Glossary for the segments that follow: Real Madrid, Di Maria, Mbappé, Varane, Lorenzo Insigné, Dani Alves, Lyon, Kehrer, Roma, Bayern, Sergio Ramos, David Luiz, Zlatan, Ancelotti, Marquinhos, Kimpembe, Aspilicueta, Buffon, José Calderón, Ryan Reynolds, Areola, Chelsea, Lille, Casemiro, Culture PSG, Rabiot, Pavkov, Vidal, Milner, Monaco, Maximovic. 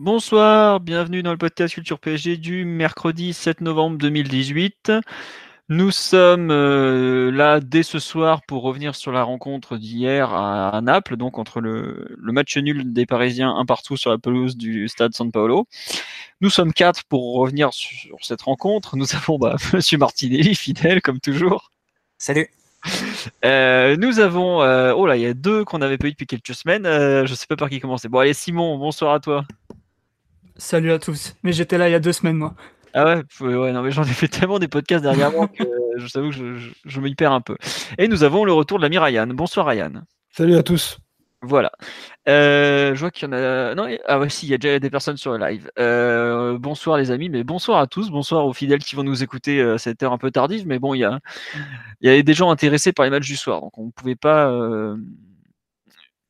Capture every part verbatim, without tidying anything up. Bonsoir, bienvenue dans le podcast Culture P S G du mercredi sept novembre deux mille dix-huit. Nous sommes euh, là dès ce soir pour revenir sur la rencontre d'hier à, à Naples, donc entre le, le match nul des Parisiens un partout sur la pelouse du stade San Paolo. Nous sommes quatre pour revenir sur cette rencontre. Nous avons bah, Monsieur Martinelli, fidèle comme toujours. Salut. Euh, nous avons, euh, oh là, il y a deux qu'on n'avait pas eu depuis quelques semaines. Euh, je ne sais pas par qui commencer. Bon, allez, Simon, bonsoir à toi. Salut à tous, mais j'étais là il y a deux semaines moi. Ah ouais, ouais, non mais j'en ai fait tellement des podcasts dernièrement que je t'avoue que je, je, je m'y perds un peu. Et nous avons le retour de l'ami Ryan. Bonsoir Ryan. Salut à tous. Voilà. Euh, je vois qu'il y en a. Non, ah ouais, si, il y a déjà des personnes sur le live. Euh, bonsoir les amis, mais bonsoir à tous. Bonsoir aux fidèles qui vont nous écouter à cette heure un peu tardive. Mais bon, il y a, il y a des gens intéressés par les matchs du soir, donc on ne pouvait pas euh,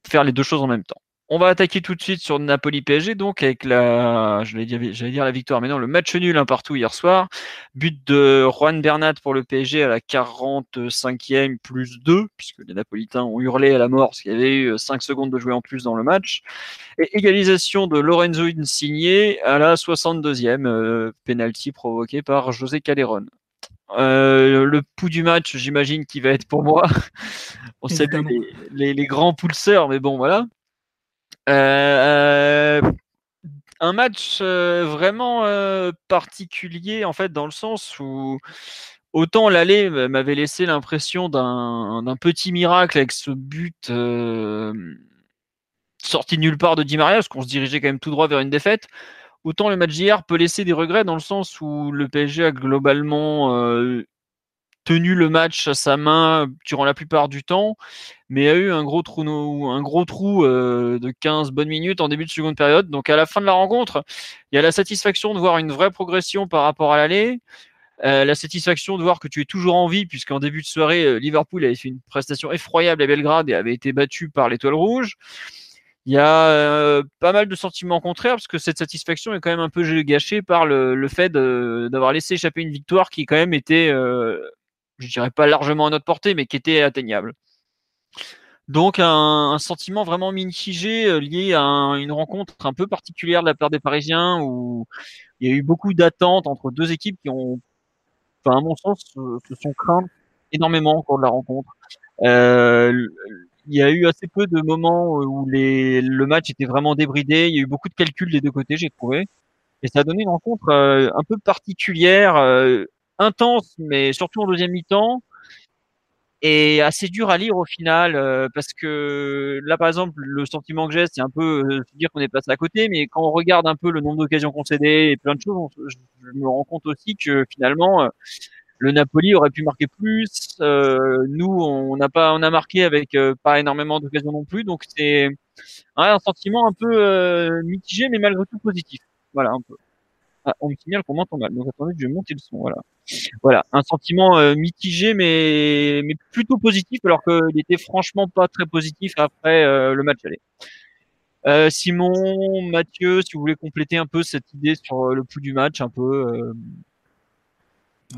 faire les deux choses en même temps. On va attaquer tout de suite sur Napoli-P S G, donc avec la, j'allais dire, j'allais dire la victoire, mais non, le match nul un partout hier soir. But de Juan Bernat pour le P S G à la quarante-cinquième plus deux, puisque les Napolitains ont hurlé à la mort parce qu'il y avait eu cinq secondes de jouer en plus dans le match. Et égalisation de Lorenzo Insigné à la soixante-deuxième, euh, penalty provoqué par José Calderón. Euh, le pouls du match, j'imagine qu'il va être pour moi. On salue les, les, les grands pulseurs, mais bon, voilà. Euh, un match euh, vraiment euh, particulier en fait, dans le sens où autant l'aller m'avait laissé l'impression d'un, d'un petit miracle avec ce but euh, sorti de nulle part de Di Maria, parce qu'on se dirigeait quand même tout droit vers une défaite. Autant le match d'hier peut laisser des regrets dans le sens où le P S G a globalement euh, tenu le match à sa main durant la plupart du temps, mais a eu un gros trou, un gros trou euh, de quinze bonnes minutes en début de seconde période. Donc à la fin de la rencontre, il y a la satisfaction de voir une vraie progression par rapport à l'aller, euh, la satisfaction de voir que tu es toujours en vie, puisqu'en début de soirée, Liverpool avait fait une prestation effroyable à Belgrade et avait été battu par l'Étoile Rouge. Il y a euh, pas mal de sentiments contraires, parce que cette satisfaction est quand même un peu gâchée par le, le fait de, d'avoir laissé échapper une victoire qui quand même était... Euh, je dirais pas largement à notre portée, mais qui était atteignable. Donc un, un sentiment vraiment mitigé lié à un, une rencontre un peu particulière de la part des Parisiens, où il y a eu beaucoup d'attentes entre deux équipes qui ont, enfin à mon sens, se, se sont craintes énormément au cours de la rencontre. Euh, il y a eu assez peu de moments où les, le match était vraiment débridé, il y a eu beaucoup de calculs des deux côtés, j'ai trouvé, et ça a donné une rencontre euh, un peu particulière, euh, intense, mais surtout en deuxième mi-temps, et assez dur à lire au final, euh, parce que là, par exemple, le sentiment que j'ai, c'est un peu euh, dire qu'on est passé à côté, mais quand on regarde un peu le nombre d'occasions concédées et plein de choses, on, je, je me rends compte aussi que finalement, euh, le Napoli aurait pu marquer plus. Euh, nous, on n'a pas, on a marqué avec euh, pas énormément d'occasions non plus, donc c'est ouais, un sentiment un peu euh, mitigé, mais malgré tout positif. Voilà, un peu. Ah, on me signale qu'on m'entend mal, donc attendez, je vais monter le son. Voilà, voilà, un sentiment euh, mitigé, mais mais plutôt positif, alors qu'il était franchement pas très positif après euh, le match aller. Euh, Simon, Mathieu, si vous voulez compléter un peu cette idée sur le pouls du match, un peu. Euh...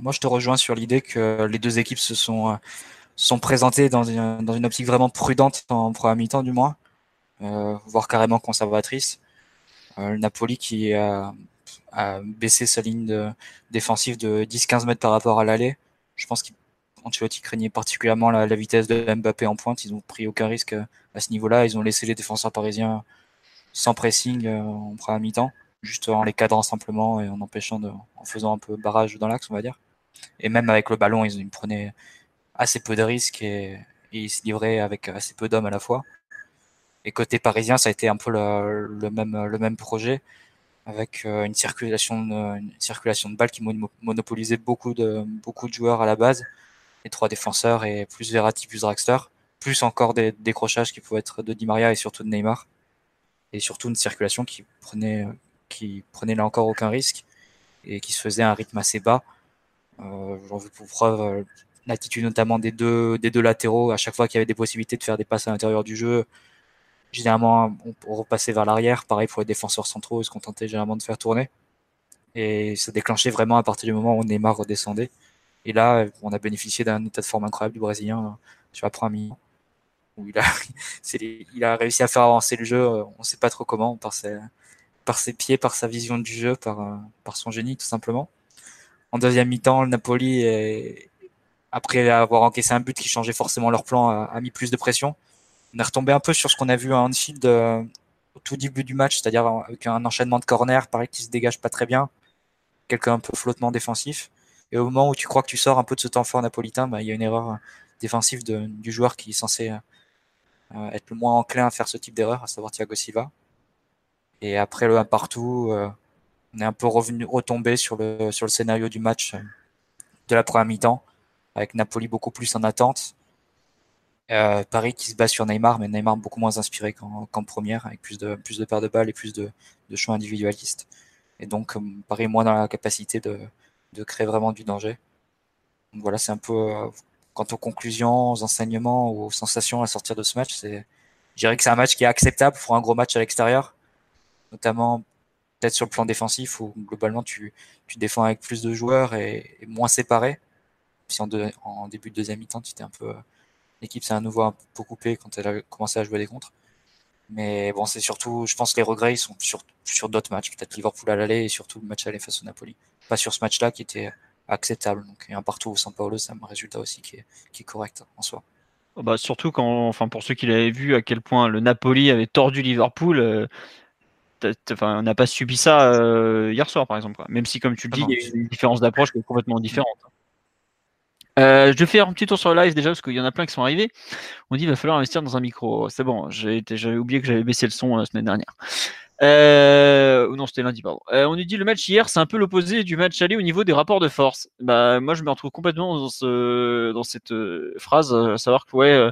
Moi, je te rejoins sur l'idée que les deux équipes se sont euh, sont présentées dans une dans une optique vraiment prudente en première mi-temps du moins, euh, voire carrément conservatrice. Euh, le Napoli qui a euh, à baisser sa ligne de, défensive de dix à quinze mètres par rapport à l'aller. Je pense qu'Ancelotti craignait particulièrement la, la vitesse de Mbappé en pointe. Ils n'ont pris aucun risque à, à ce niveau-là. Ils ont laissé les défenseurs parisiens sans pressing euh, en première mi-temps, juste en les cadrant simplement et en empêchant, de, en faisant un peu barrage dans l'axe, on va dire. Et même avec le ballon, ils, ils prenaient assez peu de risques et, et ils se livraient avec assez peu d'hommes à la fois. Et côté parisien, ça a été un peu le, le, même, le même projet, avec une circulation de, une circulation de balles qui monopolisait beaucoup de beaucoup de joueurs à la base, les trois défenseurs et plus Verratti plus Draxler, plus encore des décrochages qui pouvaient être de Di Maria et surtout de Neymar, et surtout une circulation qui prenait, qui prenait là encore aucun risque et qui se faisait à un rythme assez bas. Euh, j'en veux pour preuve euh, l'attitude notamment des deux, des deux latéraux. À chaque fois qu'il y avait des possibilités de faire des passes à l'intérieur du jeu, généralement on, on repassait vers l'arrière. Pareil pour les défenseurs centraux, ils se contentaient généralement de faire tourner. Et ça déclenchait vraiment à partir du moment où Neymar redescendait. Et là, on a bénéficié d'un état de forme incroyable du Brésilien sur la première mi-temps, où il a, c'est, il a réussi à faire avancer le jeu, on ne sait pas trop comment, par ses, par ses pieds, par sa vision du jeu, par, par son génie, tout simplement. En deuxième mi-temps, le Napoli, est, après avoir encaissé un but qui changeait forcément leur plan, a, a mis plus de pression. On est retombé un peu sur ce qu'on a vu à Anfield euh, au tout début du match, c'est-à-dire avec un enchaînement de corners, pareil, qui se dégage pas très bien, quelques un peu flottement défensif. Et au moment où tu crois que tu sors un peu de ce temps fort napolitain, bah, il y a une erreur défensive de, du joueur qui est censé euh, être le moins enclin à faire ce type d'erreur, à savoir Thiago Silva. Et après le un partout, euh, on est un peu revenu, retombé sur le, sur le scénario du match euh, de la première mi-temps, avec Napoli beaucoup plus en attente. Euh, Paris qui se bat sur Neymar, mais Neymar beaucoup moins inspiré qu'en, qu'en première, avec plus de, plus de paires de balles et plus de, de choix individualistes. Et donc, euh, Paris moins dans la capacité de... de créer vraiment du danger. Donc voilà, c'est un peu euh, quant aux conclusions, aux enseignements, aux sensations à sortir de ce match, c'est, je dirais que c'est un match qui est acceptable pour un gros match à l'extérieur, notamment peut-être sur le plan défensif où globalement tu, tu défends avec plus de joueurs et, et moins séparés. Si en, de, en début de deuxième mi-temps, tu étais un peu, euh, l'équipe s'est à nouveau un peu coupée quand elle a commencé à jouer des contres. Mais bon, c'est surtout, je pense que les regrets ils sont sur, sur d'autres matchs, peut-être Liverpool à l'aller et surtout le match à aller face au Napoli. Pas sur ce match-là qui était acceptable. Donc, et un partout au San Paolo, c'est un résultat aussi qui est, qui est correct en soi. Bah, surtout quand, enfin, pour ceux qui l'avaient vu, à quel point le Napoli avait tordu Liverpool, euh, enfin, on n'a pas subi ça euh, hier soir par exemple. Quoi. Même si, comme tu le dis, ah il y a une différence d'approche qui est complètement différente. Mmh. Euh, je vais faire un petit tour sur le live déjà parce qu'il y en a plein qui sont arrivés. On dit qu'il va falloir investir dans un micro. C'est bon, j'ai, j'avais oublié que j'avais baissé le son la semaine dernière. Euh, non, c'était lundi, pardon. Euh, on nous dit le match hier, c'est un peu l'opposé du match aller au niveau des rapports de force. Bah, moi, je me retrouve complètement dans, ce, dans cette euh, phrase, à savoir que ouais, euh,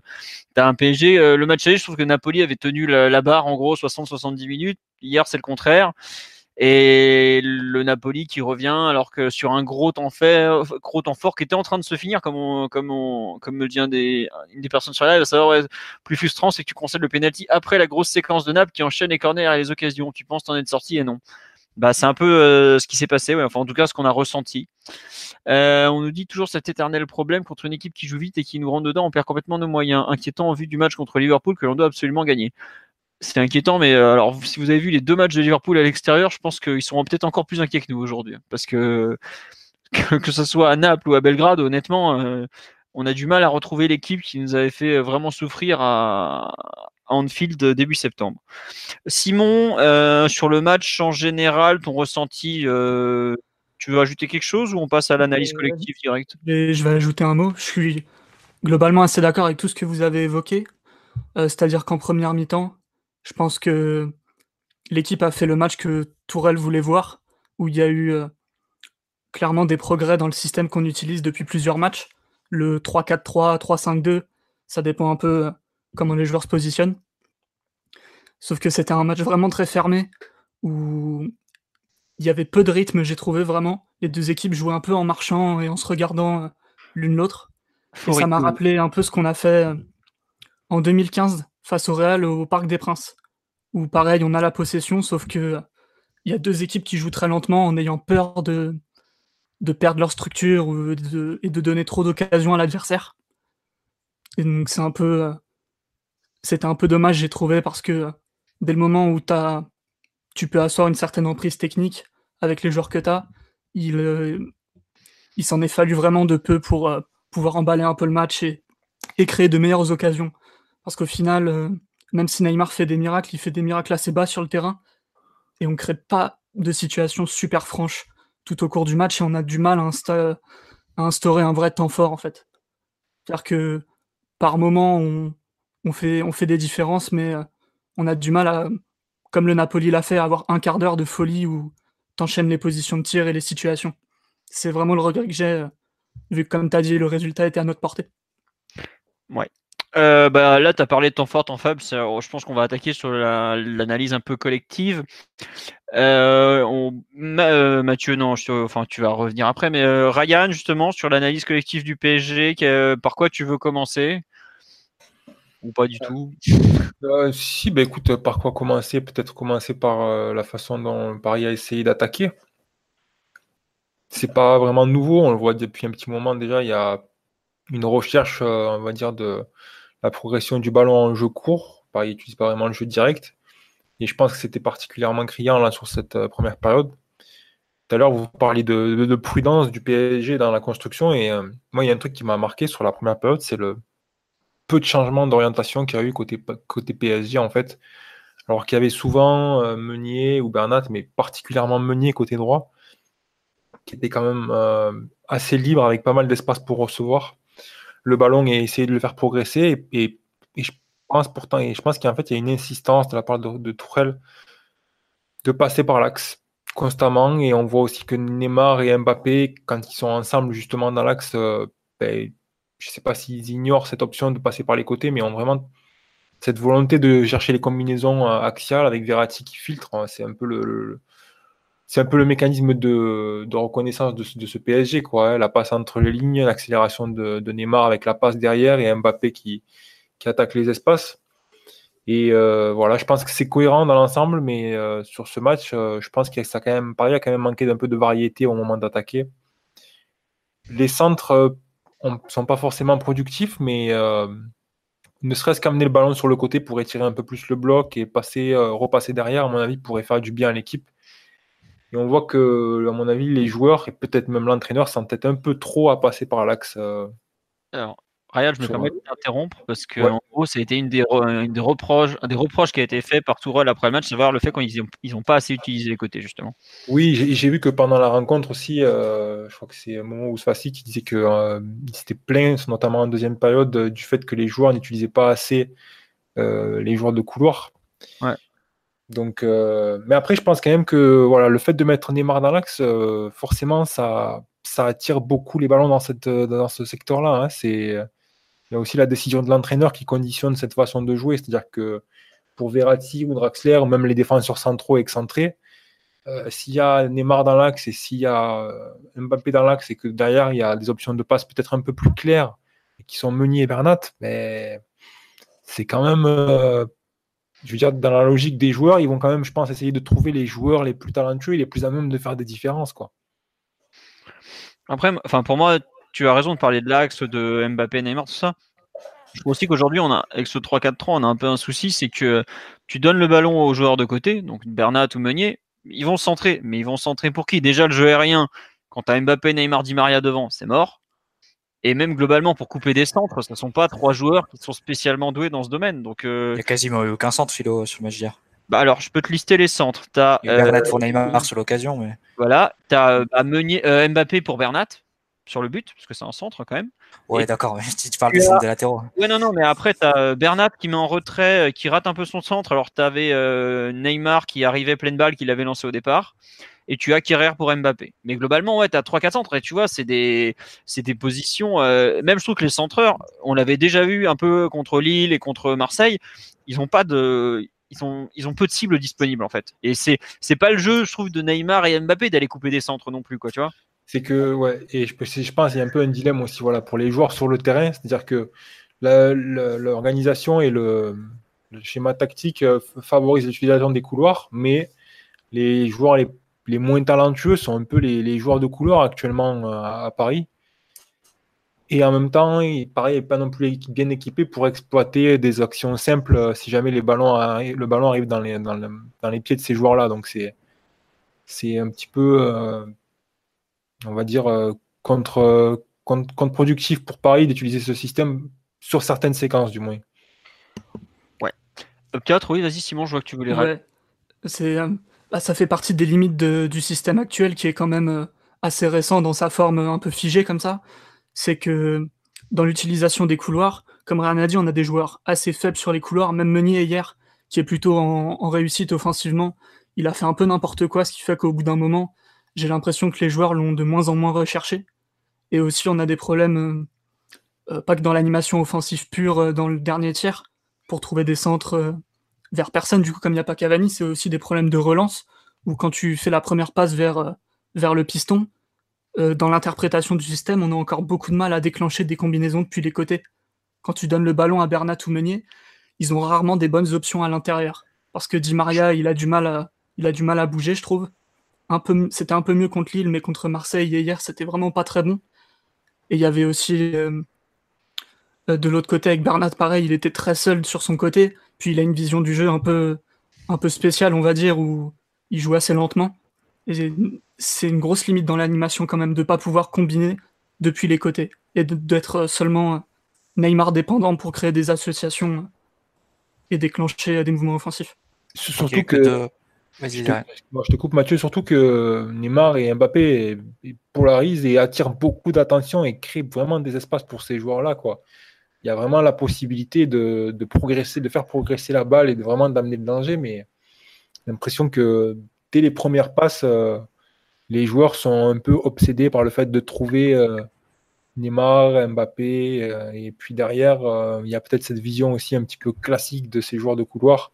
t'as un P S G. Euh, le match aller, je trouve que Napoli avait tenu la, la barre en gros soixante à soixante-dix minutes. Hier, c'est le contraire. Et le Napoli qui revient alors que sur un gros temps, fait, gros temps fort qui était en train de se finir, comme, on, comme, on, comme me dit un des, une des personnes sur la live, à savoir ouais, plus frustrant, c'est que tu concèdes le pénalty après la grosse séquence de Naples qui enchaîne les corners et les occasions. Tu penses t'en être sorti et non. Bah, c'est un peu euh, ce qui s'est passé, ouais, enfin en tout cas ce qu'on a ressenti. Euh, on nous dit toujours cet éternel problème contre une équipe qui joue vite et qui nous rentre dedans, on perd complètement nos moyens. Inquiétant en vue du match contre Liverpool que l'on doit absolument gagner. C'est inquiétant, mais alors si vous avez vu les deux matchs de Liverpool à l'extérieur, je pense qu'ils seront peut-être encore plus inquiets que nous aujourd'hui. Parce que que, que ce soit à Naples ou à Belgrade, honnêtement, euh, on a du mal à retrouver l'équipe qui nous avait fait vraiment souffrir à, à Anfield début septembre. Simon, euh, sur le match en général, ton ressenti, euh, tu veux ajouter quelque chose ou on passe à l'analyse collective directe ? Je vais ajouter un mot. Je suis globalement assez d'accord avec tout ce que vous avez évoqué, euh, c'est-à-dire qu'en première mi-temps, je pense que l'équipe a fait le match que Tourelle voulait voir, où il y a eu euh, clairement des progrès dans le système qu'on utilise depuis plusieurs matchs. Le trois quatre trois, trois cinq deux, ça dépend un peu euh, comment les joueurs se positionnent. Sauf que c'était un match vraiment très fermé, où il y avait peu de rythme, j'ai trouvé vraiment. Les deux équipes jouaient un peu en marchant et en se regardant euh, l'une l'autre. Et ça m'a rappelé un peu ce qu'on a fait euh, en deux mille quinze. Face au Real au Parc des Princes, où pareil, on a la possession, sauf que il y a deux équipes qui jouent très lentement en ayant peur de, de perdre leur structure ou de, et de donner trop d'occasions à l'adversaire. Et donc c'est un peu, c'était un peu dommage, j'ai trouvé, parce que dès le moment où t'as, tu peux asseoir une certaine emprise technique avec les joueurs que tu as, il, il s'en est fallu vraiment de peu pour pouvoir emballer un peu le match et, et créer de meilleures occasions. Parce qu'au final, euh, même si Neymar fait des miracles, il fait des miracles assez bas sur le terrain. Et on ne crée pas de situation super franche tout au cours du match. Et on a du mal à, insta- à instaurer un vrai temps fort, en fait. C'est-à-dire que par moment, on, on, fait, on fait des différences, mais euh, on a du mal à, comme le Napoli l'a fait, à avoir un quart d'heure de folie où t'enchaînes les positions de tir et les situations. C'est vraiment le regret que j'ai, euh, vu que, comme tu as dit, le résultat était à notre portée. Ouais. Euh, bah, là, tu as parlé de temps fort, temps faible. Je pense qu'on va attaquer sur la, l'analyse un peu collective. Euh, on, euh, Mathieu, non, je, enfin, tu vas revenir après. Mais euh, Ryan, justement, sur l'analyse collective du P S G, euh, par quoi tu veux commencer ? Ou pas du euh, tout euh, Si, bah, écoute, par quoi commencer ? Peut-être commencer par euh, la façon dont Paris a essayé d'attaquer. C'est pas vraiment nouveau, on le voit depuis un petit moment déjà. Il y a une recherche, euh, on va dire, de la progression du ballon en jeu court. Paris n'utilise pas vraiment le jeu direct. Et je pense que c'était particulièrement criant là, sur cette euh, première période. Tout à l'heure, vous parliez de, de, de prudence du P S G dans la construction. Et euh, moi, il y a un truc qui m'a marqué sur la première période, c'est le peu de changements d'orientation qu'il y a eu côté, côté P S G, en fait. Alors qu'il y avait souvent euh, Meunier ou Bernat, mais particulièrement Meunier côté droit, qui était quand même euh, assez libre, avec pas mal d'espace pour recevoir le ballon et essayer de le faire progresser. Et, et, et je pense pourtant, et je pense qu'en fait, il y a une insistance de la part de, de Tuchel de passer par l'axe constamment. Et on voit aussi que Neymar et Mbappé, quand ils sont ensemble justement dans l'axe, euh, ben, je ne sais pas s'ils ignorent cette option de passer par les côtés, mais ont vraiment cette volonté de chercher les combinaisons euh, axiales avec Verratti qui filtre. Hein, c'est un peu le, le C'est un peu le mécanisme de, de reconnaissance de, de ce P S G, quoi. Hein, la passe entre les lignes, l'accélération de, de Neymar avec la passe derrière et Mbappé qui, qui attaque les espaces. Et euh, voilà, je pense que c'est cohérent dans l'ensemble, mais euh, sur ce match, euh, je pense que ça a quand même, Paris a quand même manqué d'un peu de variété au moment d'attaquer. Les centres ne euh, sont pas forcément productifs, mais euh, ne serait-ce qu'amener le ballon sur le côté pour étirer un peu plus le bloc et passer, euh, repasser derrière, à mon avis, pourrait faire du bien à l'équipe. Et on voit que, à mon avis, les joueurs et peut-être même l'entraîneur s'entêtent un peu trop à passer par l'axe. Euh... Alors, Ryan, je me permets de t'interrompre parce que, ouais. En gros, ça a été une des, re- une des, reproches, un des reproches qui a été fait par Tuchel après le match, c'est voir le fait qu'ils n'ont pas assez utilisé les côtés, justement. Oui, j'ai, j'ai vu que pendant la rencontre aussi, euh, je crois que c'est Momo Ousfassi qui disait qu'il euh, s'était plaint, notamment en deuxième période, du fait que les joueurs n'utilisaient pas assez euh, les joueurs de couloir. Ouais. Donc, euh, mais après, je pense quand même que voilà, le fait de mettre Neymar dans l'axe, euh, forcément, ça, ça attire beaucoup les ballons dans, cette, dans ce secteur-là. Hein. C'est, il y a aussi la décision de l'entraîneur qui conditionne cette façon de jouer. C'est-à-dire que pour Verratti ou Draxler, ou même les défenseurs centraux excentrés, euh, s'il y a Neymar dans l'axe et s'il y a Mbappé dans l'axe et que derrière, il y a des options de passe peut-être un peu plus claires et qui sont Meunier et Bernat, mais c'est quand même... Euh, Je veux dire, dans la logique des joueurs, ils vont quand même, je pense, essayer de trouver les joueurs les plus talentueux et les plus à même de faire des différences, quoi. Après, enfin, pour moi, tu as raison de parler de l'axe de Mbappé, Neymar, tout ça. Je trouve aussi qu'aujourd'hui, on a, avec ce trois quatre trois, on a un peu un souci, c'est que tu donnes le ballon aux joueurs de côté, donc Bernat ou Meunier, ils vont centrer. Mais ils vont centrer pour qui ? Déjà, le jeu aérien, quand tu as Mbappé, Neymar, Di Maria devant, c'est mort. Et même globalement, pour couper des centres, ce ne sont pas trois joueurs qui sont spécialement doués dans ce domaine. Donc, euh... il n'y a quasiment eu aucun centre, Philo, sur le match d'hier. Bah alors, je peux te lister les centres. Tu as euh... Bernat pour Neymar sur l'occasion. Mais... Voilà, tu as bah, Meunier, euh, Mbappé pour Bernat sur le but, parce que c'est un centre quand même. Ouais, et... d'accord, mais si tu parles des centres des latéraux. Ouais, non, non, mais après, tu as Bernat qui met en retrait, qui rate un peu son centre. Alors, tu avais euh, Neymar qui arrivait pleine balle, qui l'avait lancé au départ. Et tu as Kehrer pour Mbappé. Mais globalement, ouais, tu as trois quatre centres. Et tu vois, c'est des, c'est des positions. Euh, même je trouve que les centreurs, on l'avait déjà vu un peu contre Lille et contre Marseille. Ils ont pas de, ils ont, ils ont peu de cibles disponibles en fait. Et c'est, c'est pas le jeu, je trouve, de Neymar et Mbappé d'aller couper des centres non plus, quoi, tu vois. C'est que, ouais. Et je, je pense, il y a un peu un dilemme aussi, voilà, pour les joueurs sur le terrain, c'est-à-dire que la, la, l'organisation et le, le schéma tactique favorisent l'utilisation des couloirs, mais les joueurs les Les moins talentueux sont un peu les, les joueurs de couloir actuellement à, à Paris. Et en même temps, il, Paris n'est pas non plus bien équipé pour exploiter des actions simples si jamais les ballons arri- le ballon arrive dans les, dans, le, dans les pieds de ces joueurs-là. Donc c'est, c'est un petit peu, euh, on va dire, euh, contre, euh, contre, contre-productif pour Paris d'utiliser ce système sur certaines séquences du moins. Ouais. quatre, oui, vas-y Simon, je vois que tu voulais rajouter. Ouais. C'est... Euh... Bah, ça fait partie des limites de, du système actuel qui est quand même euh, assez récent dans sa forme euh, un peu figée comme ça. C'est que dans l'utilisation des couloirs, comme Ryan a dit, on a des joueurs assez faibles sur les couloirs. Même Meunier hier, qui est plutôt en, en réussite offensivement, il a fait un peu n'importe quoi, ce qui fait qu'au bout d'un moment, j'ai l'impression que les joueurs l'ont de moins en moins recherché. Et aussi, on a des problèmes euh, pas que dans l'animation offensive pure euh, dans le dernier tiers, pour trouver des centres euh, vers personne. Du coup, comme il n'y a pas Cavani, c'est aussi des problèmes de relance, où quand tu fais la première passe vers, euh, vers le piston, euh, dans l'interprétation du système, on a encore beaucoup de mal à déclencher des combinaisons depuis les côtés. Quand tu donnes le ballon à Bernat ou Meunier, ils ont rarement des bonnes options à l'intérieur. Parce que Di Maria, il a du mal à, il a du mal à bouger, je trouve. Un peu, c'était un peu mieux contre Lille, mais contre Marseille et hier, c'était vraiment pas très bon. Et il y avait aussi, euh, de l'autre côté, avec Bernat, pareil, il était très seul sur son côté. Puis il a une vision du jeu un peu, un peu spéciale, on va dire, où il joue assez lentement. Et c'est une grosse limite dans l'animation quand même, de ne pas pouvoir combiner depuis les côtés. Et de, d'être seulement Neymar dépendant pour créer des associations et déclencher des mouvements offensifs. Surtout okay, que... que je te, je te coupe Mathieu, surtout que Neymar et Mbappé polarisent et attirent beaucoup d'attention et créent vraiment des espaces pour ces joueurs-là, quoi. Il y a vraiment la possibilité de, de progresser, de faire progresser la balle et de vraiment d'amener le danger, mais j'ai l'impression que dès les premières passes, euh, les joueurs sont un peu obsédés par le fait de trouver euh, Neymar, Mbappé, euh, et puis derrière, il euh, y a peut-être cette vision aussi un petit peu classique de ces joueurs de couloir,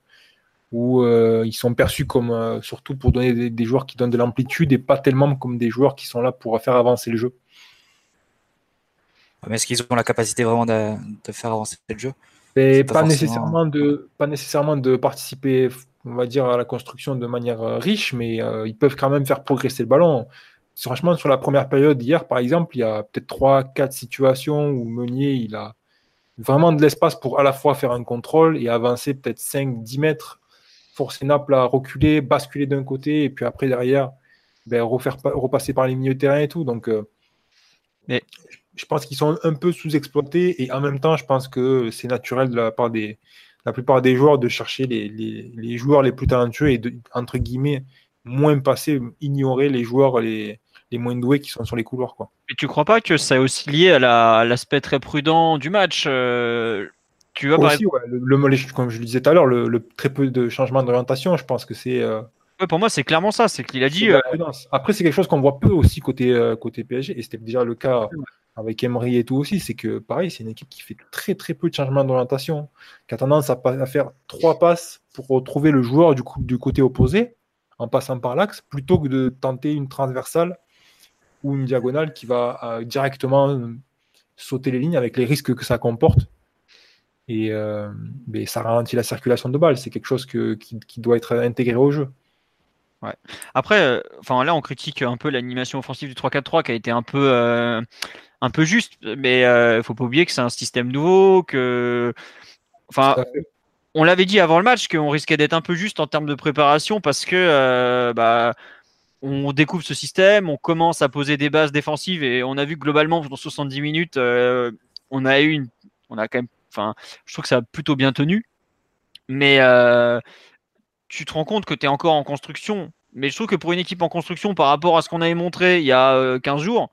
où euh, ils sont perçus comme, euh, surtout pour donner des, des joueurs qui donnent de l'amplitude et pas tellement comme des joueurs qui sont là pour faire avancer le jeu. Mais est-ce qu'ils ont la capacité vraiment de, de faire avancer le jeu ? Et pas, pas, forcément... nécessairement de, pas nécessairement de participer, on va dire, à la construction de manière riche, mais euh, ils peuvent quand même faire progresser le ballon. Franchement, sur la première période hier, par exemple, il y a peut-être trois quatre situations où Meunier, il a vraiment de l'espace pour à la fois faire un contrôle et avancer peut-être cinq dix mètres, forcer Naples à reculer, basculer d'un côté, et puis après, derrière, ben, refaire, repasser par les milieux de terrain et tout. Donc, euh, mais... je pense qu'ils sont un peu sous-exploités, et en même temps, je pense que c'est naturel de la part des, de la plupart des joueurs de chercher les, les, les joueurs les plus talentueux et de, entre guillemets, moins passer, ignorer les joueurs les, les moins doués qui sont sur les couloirs, quoi. Mais tu ne crois pas que c'est aussi lié à, la, à l'aspect très prudent du match euh... Tu vois, aussi, par... ouais, le, le, comme je le disais tout à l'heure, le, le très peu de changement d'orientation, je pense que c'est... Euh... Ouais, pour moi, c'est clairement ça, c'est qu'il a dit... C'est euh... Après, c'est quelque chose qu'on voit peu aussi côté, euh, côté P S G, et c'était déjà le cas avec Emery et tout aussi, c'est que, pareil, c'est une équipe qui fait très très peu de changements d'orientation, qui a tendance à, pas, à faire trois passes pour retrouver le joueur du, coup, du côté opposé, en passant par l'axe, plutôt que de tenter une transversale ou une diagonale qui va euh, directement euh, sauter les lignes avec les risques que ça comporte. Et euh, mais ça ralentit la circulation de balles. C'est quelque chose que, qui, qui doit être intégré au jeu. Ouais. Après, euh, enfin là, on critique un peu l'animation offensive du trois quatre-trois qui a été un peu, euh, un peu juste. Mais il euh, ne faut pas oublier que c'est un système nouveau. Que, enfin, on l'avait dit avant le match qu'on risquait d'être un peu juste en termes de préparation parce que euh, bah, on découvre ce système, on commence à poser des bases défensives et on a vu que globalement, dans soixante-dix minutes, euh, on a eu une, on a quand même. Enfin, je trouve que ça a plutôt bien tenu, mais euh, tu te rends compte que tu es encore en construction. Mais je trouve que pour une équipe en construction, par rapport à ce qu'on avait montré il y a quinze jours,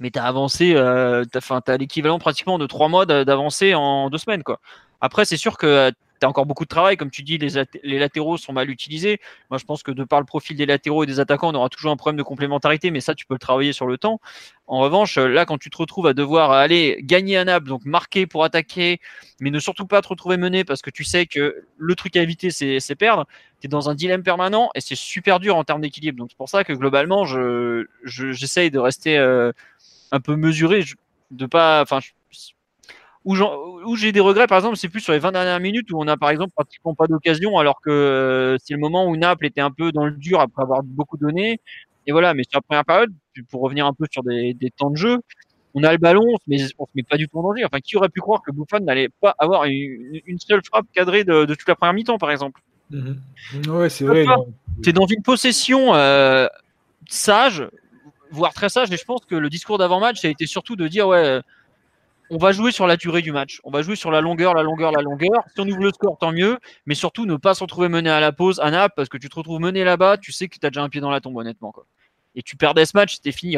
mais tu as avancé, euh, tu as l'équivalent pratiquement de trois mois d'avancée en deux semaines, quoi. Après, c'est sûr que tu as encore beaucoup de travail. Comme tu dis, les, at- les latéraux sont mal utilisés. Moi, je pense que de par le profil des latéraux et des attaquants, on aura toujours un problème de complémentarité, mais ça, tu peux le travailler sur le temps. En revanche, là, quand tu te retrouves à devoir aller gagner à Naples, donc marquer pour attaquer, mais ne surtout pas te retrouver mené parce que tu sais que le truc à éviter, c'est, c'est perdre. Tu es dans un dilemme permanent et c'est super dur en termes d'équilibre. Donc, c'est pour ça que globalement, je, je, j'essaye de rester euh, un peu mesuré, de pas... Enfin, je, Où, où j'ai des regrets, par exemple, c'est plus sur les vingt dernières minutes où on a, par exemple, pratiquement pas d'occasion, alors que euh, c'est le moment où Naples était un peu dans le dur après avoir beaucoup donné. Et voilà, mais sur la première période, pour revenir un peu sur des, des temps de jeu, on a le ballon, mais on se met pas du tout en danger. Enfin, qui aurait pu croire que Buffon n'allait pas avoir une, une seule frappe cadrée de, de toute la première mi-temps, par exemple. Mmh. Ouais, c'est vrai. Pas, t'es dans une possession euh, sage, voire très sage, et je pense que le discours d'avant-match a été surtout de dire, ouais, on va jouer sur la durée du match. On va jouer sur la longueur, la longueur, la longueur. Si on ouvre le score, tant mieux. Mais surtout, ne pas se retrouver mené à la pause, à Naples, parce que tu te retrouves mené là-bas, tu sais que tu as déjà un pied dans la tombe, honnêtement, quoi. Et tu perdais ce match, c'était fini.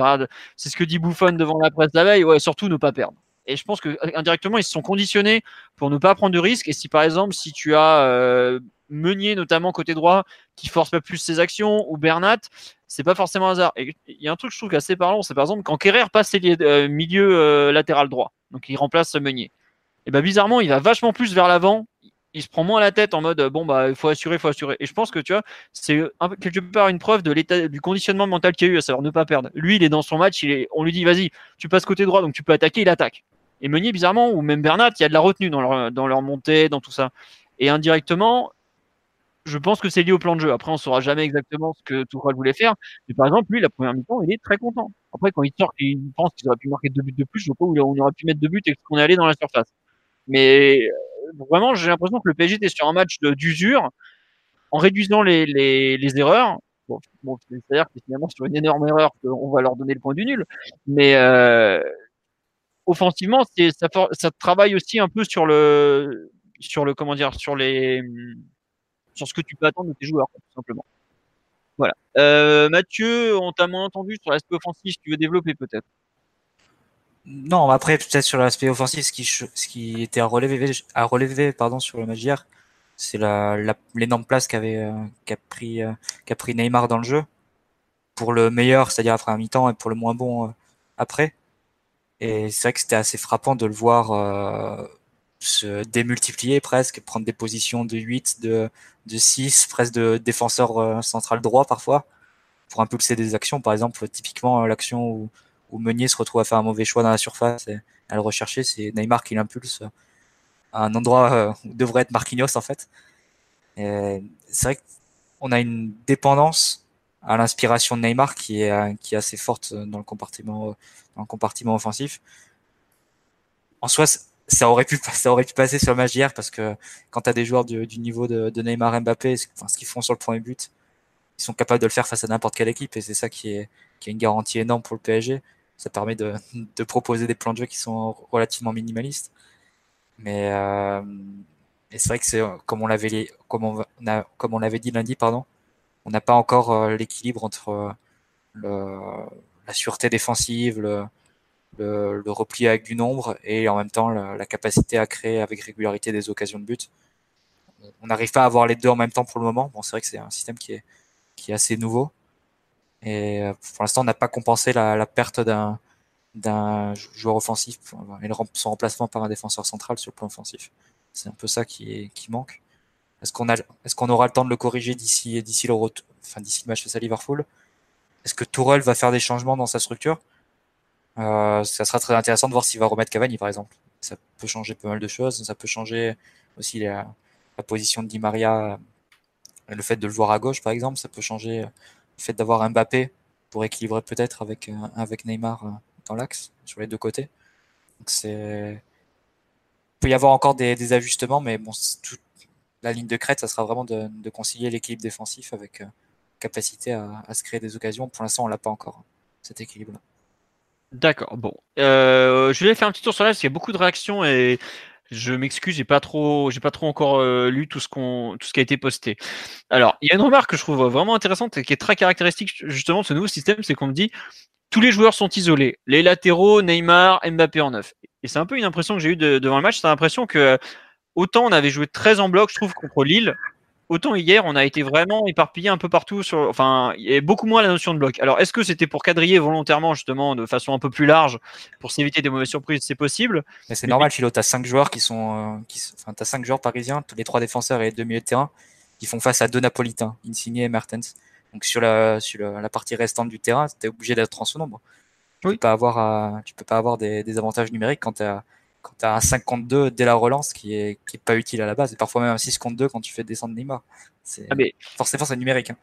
C'est ce que dit Buffon devant la presse la veille. Ouais, surtout, ne pas perdre. Et je pense que indirectement, ils se sont conditionnés pour ne pas prendre de risques. Et si, par exemple, si tu as euh, Meunier notamment côté droit qui force pas plus ses actions, ou Bernat, c'est pas forcément un hasard. Et il y a un truc que je trouve assez parlant, c'est par exemple quand Kehrer passe les, euh, milieu euh, latéral droit, donc il remplace Meunier, et ben bizarrement il va vachement plus vers l'avant, il se prend moins la tête en mode bon bah il faut assurer, faut assurer. Et je pense que tu vois, c'est un, quelque part une preuve de l'état, du conditionnement mental qu'il y a eu, à savoir ne pas perdre. Lui il est dans son match, il est, on lui dit vas-y tu passes côté droit donc tu peux attaquer, il attaque. Et Meunier bizarrement ou même Bernat, il y a de la retenue dans leur, dans leur montée, dans tout ça. Et indirectement, je pense que c'est lié au plan de jeu. Après, on ne saura jamais exactement ce que Tuchel voulait faire. Mais par exemple, lui, la première mi-temps, il est très content. Après, quand il sort, il pense qu'ils auraient pu marquer deux buts de plus. Je ne sais pas où on aurait pu mettre deux buts et qu'on est allé dans la surface. Mais vraiment, j'ai l'impression que le P S G était sur un match de, d'usure en réduisant les, les, les erreurs. Bon, bon, c'est-à-dire que c'est finalement sur une énorme erreur qu'on va leur donner le point du nul. Mais euh, offensivement, c'est, ça, ça travaille aussi un peu sur le, sur le, comment dire, sur les, sur ce que tu peux attendre de tes joueurs, tout simplement. Voilà. Euh, Mathieu, on t'a moins entendu sur l'aspect offensif, tu veux développer peut-être? Non, après, peut-être sur l'aspect offensif, ce qui, ce qui était à relever, à relever pardon, sur le match d'hier, c'est la, la, l'énorme place qu'avait, euh, qu'a pris, euh, qu'a pris Neymar dans le jeu, pour le meilleur, c'est-à-dire après un mi-temps, et pour le moins bon euh, après. Et c'est vrai que c'était assez frappant de le voir euh, se démultiplier presque, prendre des positions de huit, de, de six, presque de défenseur euh, central droit parfois, pour impulser des actions. Par exemple, typiquement l'action où, où Meunier se retrouve à faire un mauvais choix dans la surface et à le rechercher, c'est Neymar qui l'impulse à un endroit euh, où devrait être Marquinhos en fait. Et c'est vrai qu'on a une dépendance à l'inspiration de Neymar qui est, qui est assez forte dans le compartiment, dans le compartiment offensif. En soi, ça aurait pu, ça aurait pu passer sur le match d'hier parce que quand tu as des joueurs du, du niveau de, de Neymar et Mbappé, enfin, ce qu'ils font sur le premier but, ils sont capables de le faire face à n'importe quelle équipe et c'est ça qui est, qui est une garantie énorme pour le P S G. Ça permet de, de proposer des plans de jeu qui sont relativement minimalistes. Mais euh, et c'est vrai que c'est, comme on l'avait, comme on, on a, comme on l'avait dit lundi, pardon, on n'a pas encore euh, l'équilibre entre euh, le, la sûreté défensive, le, le, le repli avec du nombre et en même temps le, la capacité à créer avec régularité des occasions de but. On n'arrive pas à avoir les deux en même temps pour le moment. Bon, c'est vrai que c'est un système qui est, qui est assez nouveau. Et euh, pour l'instant, on n'a pas compensé la, la perte d'un, d'un joueur offensif et le, son remplacement par un défenseur central sur le plan offensif. C'est un peu ça qui, est, qui manque. Est-ce qu'on a, est-ce qu'on aura le temps de le corriger d'ici, d'ici le retour, enfin, d'ici le match face à Liverpool? Est-ce que Tuchel va faire des changements dans sa structure? Euh, ça sera très intéressant de voir s'il va remettre Cavani, par exemple. Ça peut changer pas mal de choses. Ça peut changer aussi la, la position de Di Maria, le fait de le voir à gauche, par exemple. Ça peut changer le fait d'avoir Mbappé pour équilibrer peut-être avec, avec Neymar dans l'axe, sur les deux côtés. Donc c'est, il peut y avoir encore des, des ajustements, mais bon, tout, la ligne de crête, ça sera vraiment de, de concilier l'équilibre défensif avec euh, capacité à, à se créer des occasions. Pour l'instant, on l'a pas encore, cet équilibre-là. D'accord, bon. Euh, je vais faire un petit tour sur là, parce qu'il y a beaucoup de réactions et je m'excuse, j'ai pas trop, j'ai pas trop encore euh, lu tout ce qu'on, tout ce qui a été posté. Alors, il y a une remarque que je trouve vraiment intéressante et qui est très caractéristique justement de ce nouveau système, c'est qu'on me dit tous les joueurs sont isolés, les latéraux, Neymar, Mbappé en neuf. Et c'est un peu une impression que j'ai eue de, devant le match, c'est l'impression que autant on avait joué très en bloc, je trouve, contre Lille, autant hier, on a été vraiment éparpillé un peu partout. Sur, enfin, il y avait beaucoup moins la notion de bloc. Alors, est-ce que c'était pour quadriller volontairement, justement, de façon un peu plus large, pour s'éviter des mauvaises surprises? C'est possible. Mais c'est mais normal, Philo. Tu as cinq joueurs qui sont, euh, qui, enfin, tu as cinq joueurs parisiens, tous les trois défenseurs et les deux milieux de terrain, qui font face à deux Napolitains, Insigné et Mertens. Donc, sur la, sur la, la partie restante du terrain, tu es obligé d'être en ce nombre. Oui. Tu peux pas avoir, euh, tu peux pas avoir des, des avantages numériques quand tu as. Quand tu as un cinq contre deux dès la relance qui est, qui est pas utile à la base, et parfois même un six contre deux quand tu fais descendre Neymar. C'est, ah mais... forcément, c'est numérique. Hein.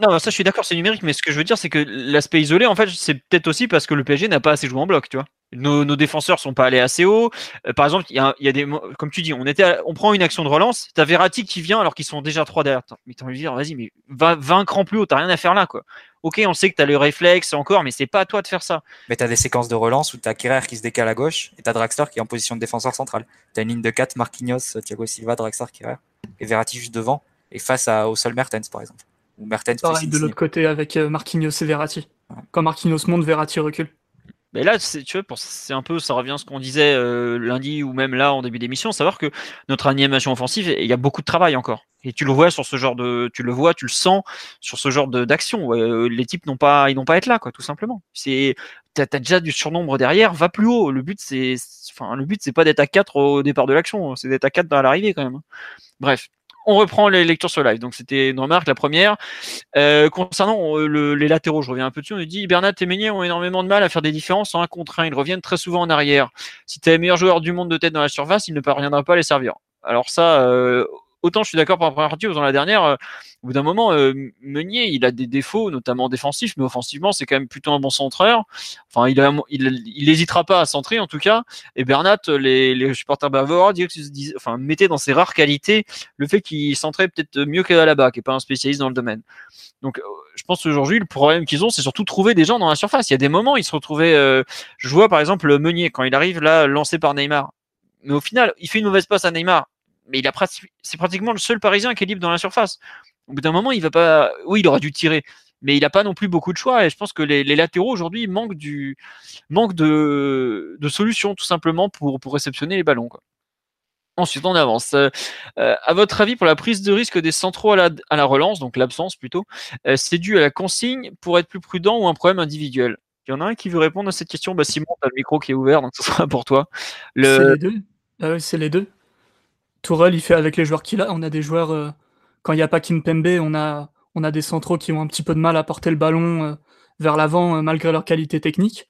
Non, ça, je suis d'accord, c'est numérique, mais ce que je veux dire, c'est que l'aspect isolé, en fait, c'est peut-être aussi parce que le P S G n'a pas assez joué en bloc, tu vois. Nos, nos défenseurs sont pas allés assez haut. Euh, par exemple, il y a, y a des, comme tu dis, on était, à, on prend une action de relance, t'as Verratti qui vient alors qu'ils sont déjà trois derrière. Mais t'as envie de dire, vas-y, mais va, va un cran plus haut, t'as rien à faire là, quoi. Ok, on sait que t'as le réflexe encore, mais c'est pas à toi de faire ça. Mais t'as des séquences de relance où t'as Kehrer qui se décale à gauche et t'as Draxler qui est en position de défenseur central. T'as une ligne de quatre, Marquinhos, Thiago Silva, Draxler, Kehrer et Verratti juste devant et face à, au seul Mertens, par exemple. Ou Mertens. Pareil de l'autre côté avec Marquinhos et Verratti. Ouais. Quand Marquinhos monte, Verratti recule. Mais là, c'est, tu vois, c'est un peu, ça revient à ce qu'on disait euh, lundi ou même là en début d'émission, savoir que notre animation offensive, il y a beaucoup de travail encore. Et tu le vois sur ce genre de, tu le vois, tu le sens sur ce genre de, d'action. Euh, les types n'ont pas, ils n'ont pas à être là, quoi, tout simplement. C'est, t'as, t'as déjà du surnombre derrière, va plus haut. Le but, c'est, enfin, le but, c'est pas d'être à quatre au départ de l'action, c'est d'être à quatre à l'arrivée quand même. Bref. On reprend les lectures sur live. Donc, c'était une remarque, la première. Euh, concernant euh, le, les latéraux, je reviens un peu dessus. On nous dit, Bernat et Meunier ont énormément de mal à faire des différences en un contre un. Ils reviennent très souvent en arrière. Si tu as les meilleurs joueurs du monde de tête dans la surface, ils ne parviendront pas à les servir. Alors ça, euh, autant je suis d'accord pour la première partie, autant la dernière, euh, au bout d'un moment, euh, Meunier, il a des défauts, notamment défensifs, mais offensivement, c'est quand même plutôt un bon centreur. Enfin, il a, il, il hésitera pas à centrer, en tout cas. Et Bernat, les, les supporters bavarois, enfin, mettaient dans ses rares qualités le fait qu'il centrait peut-être mieux qu'Alaba, qui n'est pas un spécialiste dans le domaine. Donc, je pense qu'aujourd'hui, le problème qu'ils ont, c'est surtout trouver des gens dans la surface. Il y a des moments, ils se retrouvaient, euh, je vois, par exemple, Meunier, quand il arrive là, lancé par Neymar. Mais au final, il fait une mauvaise passe à Neymar. Mais il a prat- c'est pratiquement le seul Parisien qui est libre dans la surface. Au bout d'un moment, il va pas. Oui, il aura dû tirer, mais il n'a pas non plus beaucoup de choix. Et je pense que les, les latéraux aujourd'hui manquent du manquent de, de solutions tout simplement pour pour réceptionner les ballons, quoi. Ensuite, on avance. Euh, à votre avis, pour la prise de risque des centraux à la, à la relance, donc l'absence plutôt, euh, c'est dû à la consigne pour être plus prudent ou un problème individuel? Il y en a un qui veut répondre à cette question. Bah, Simon, t'as le micro qui est ouvert, donc ce sera pour toi. Le... C'est les deux. Ah oui, c'est les deux. Tourelle, il fait avec les joueurs qu'il a. On a des joueurs, euh, quand il n'y a pas Kimpembe, on a, on a des centraux qui ont un petit peu de mal à porter le ballon euh, vers l'avant euh, malgré leur qualité technique.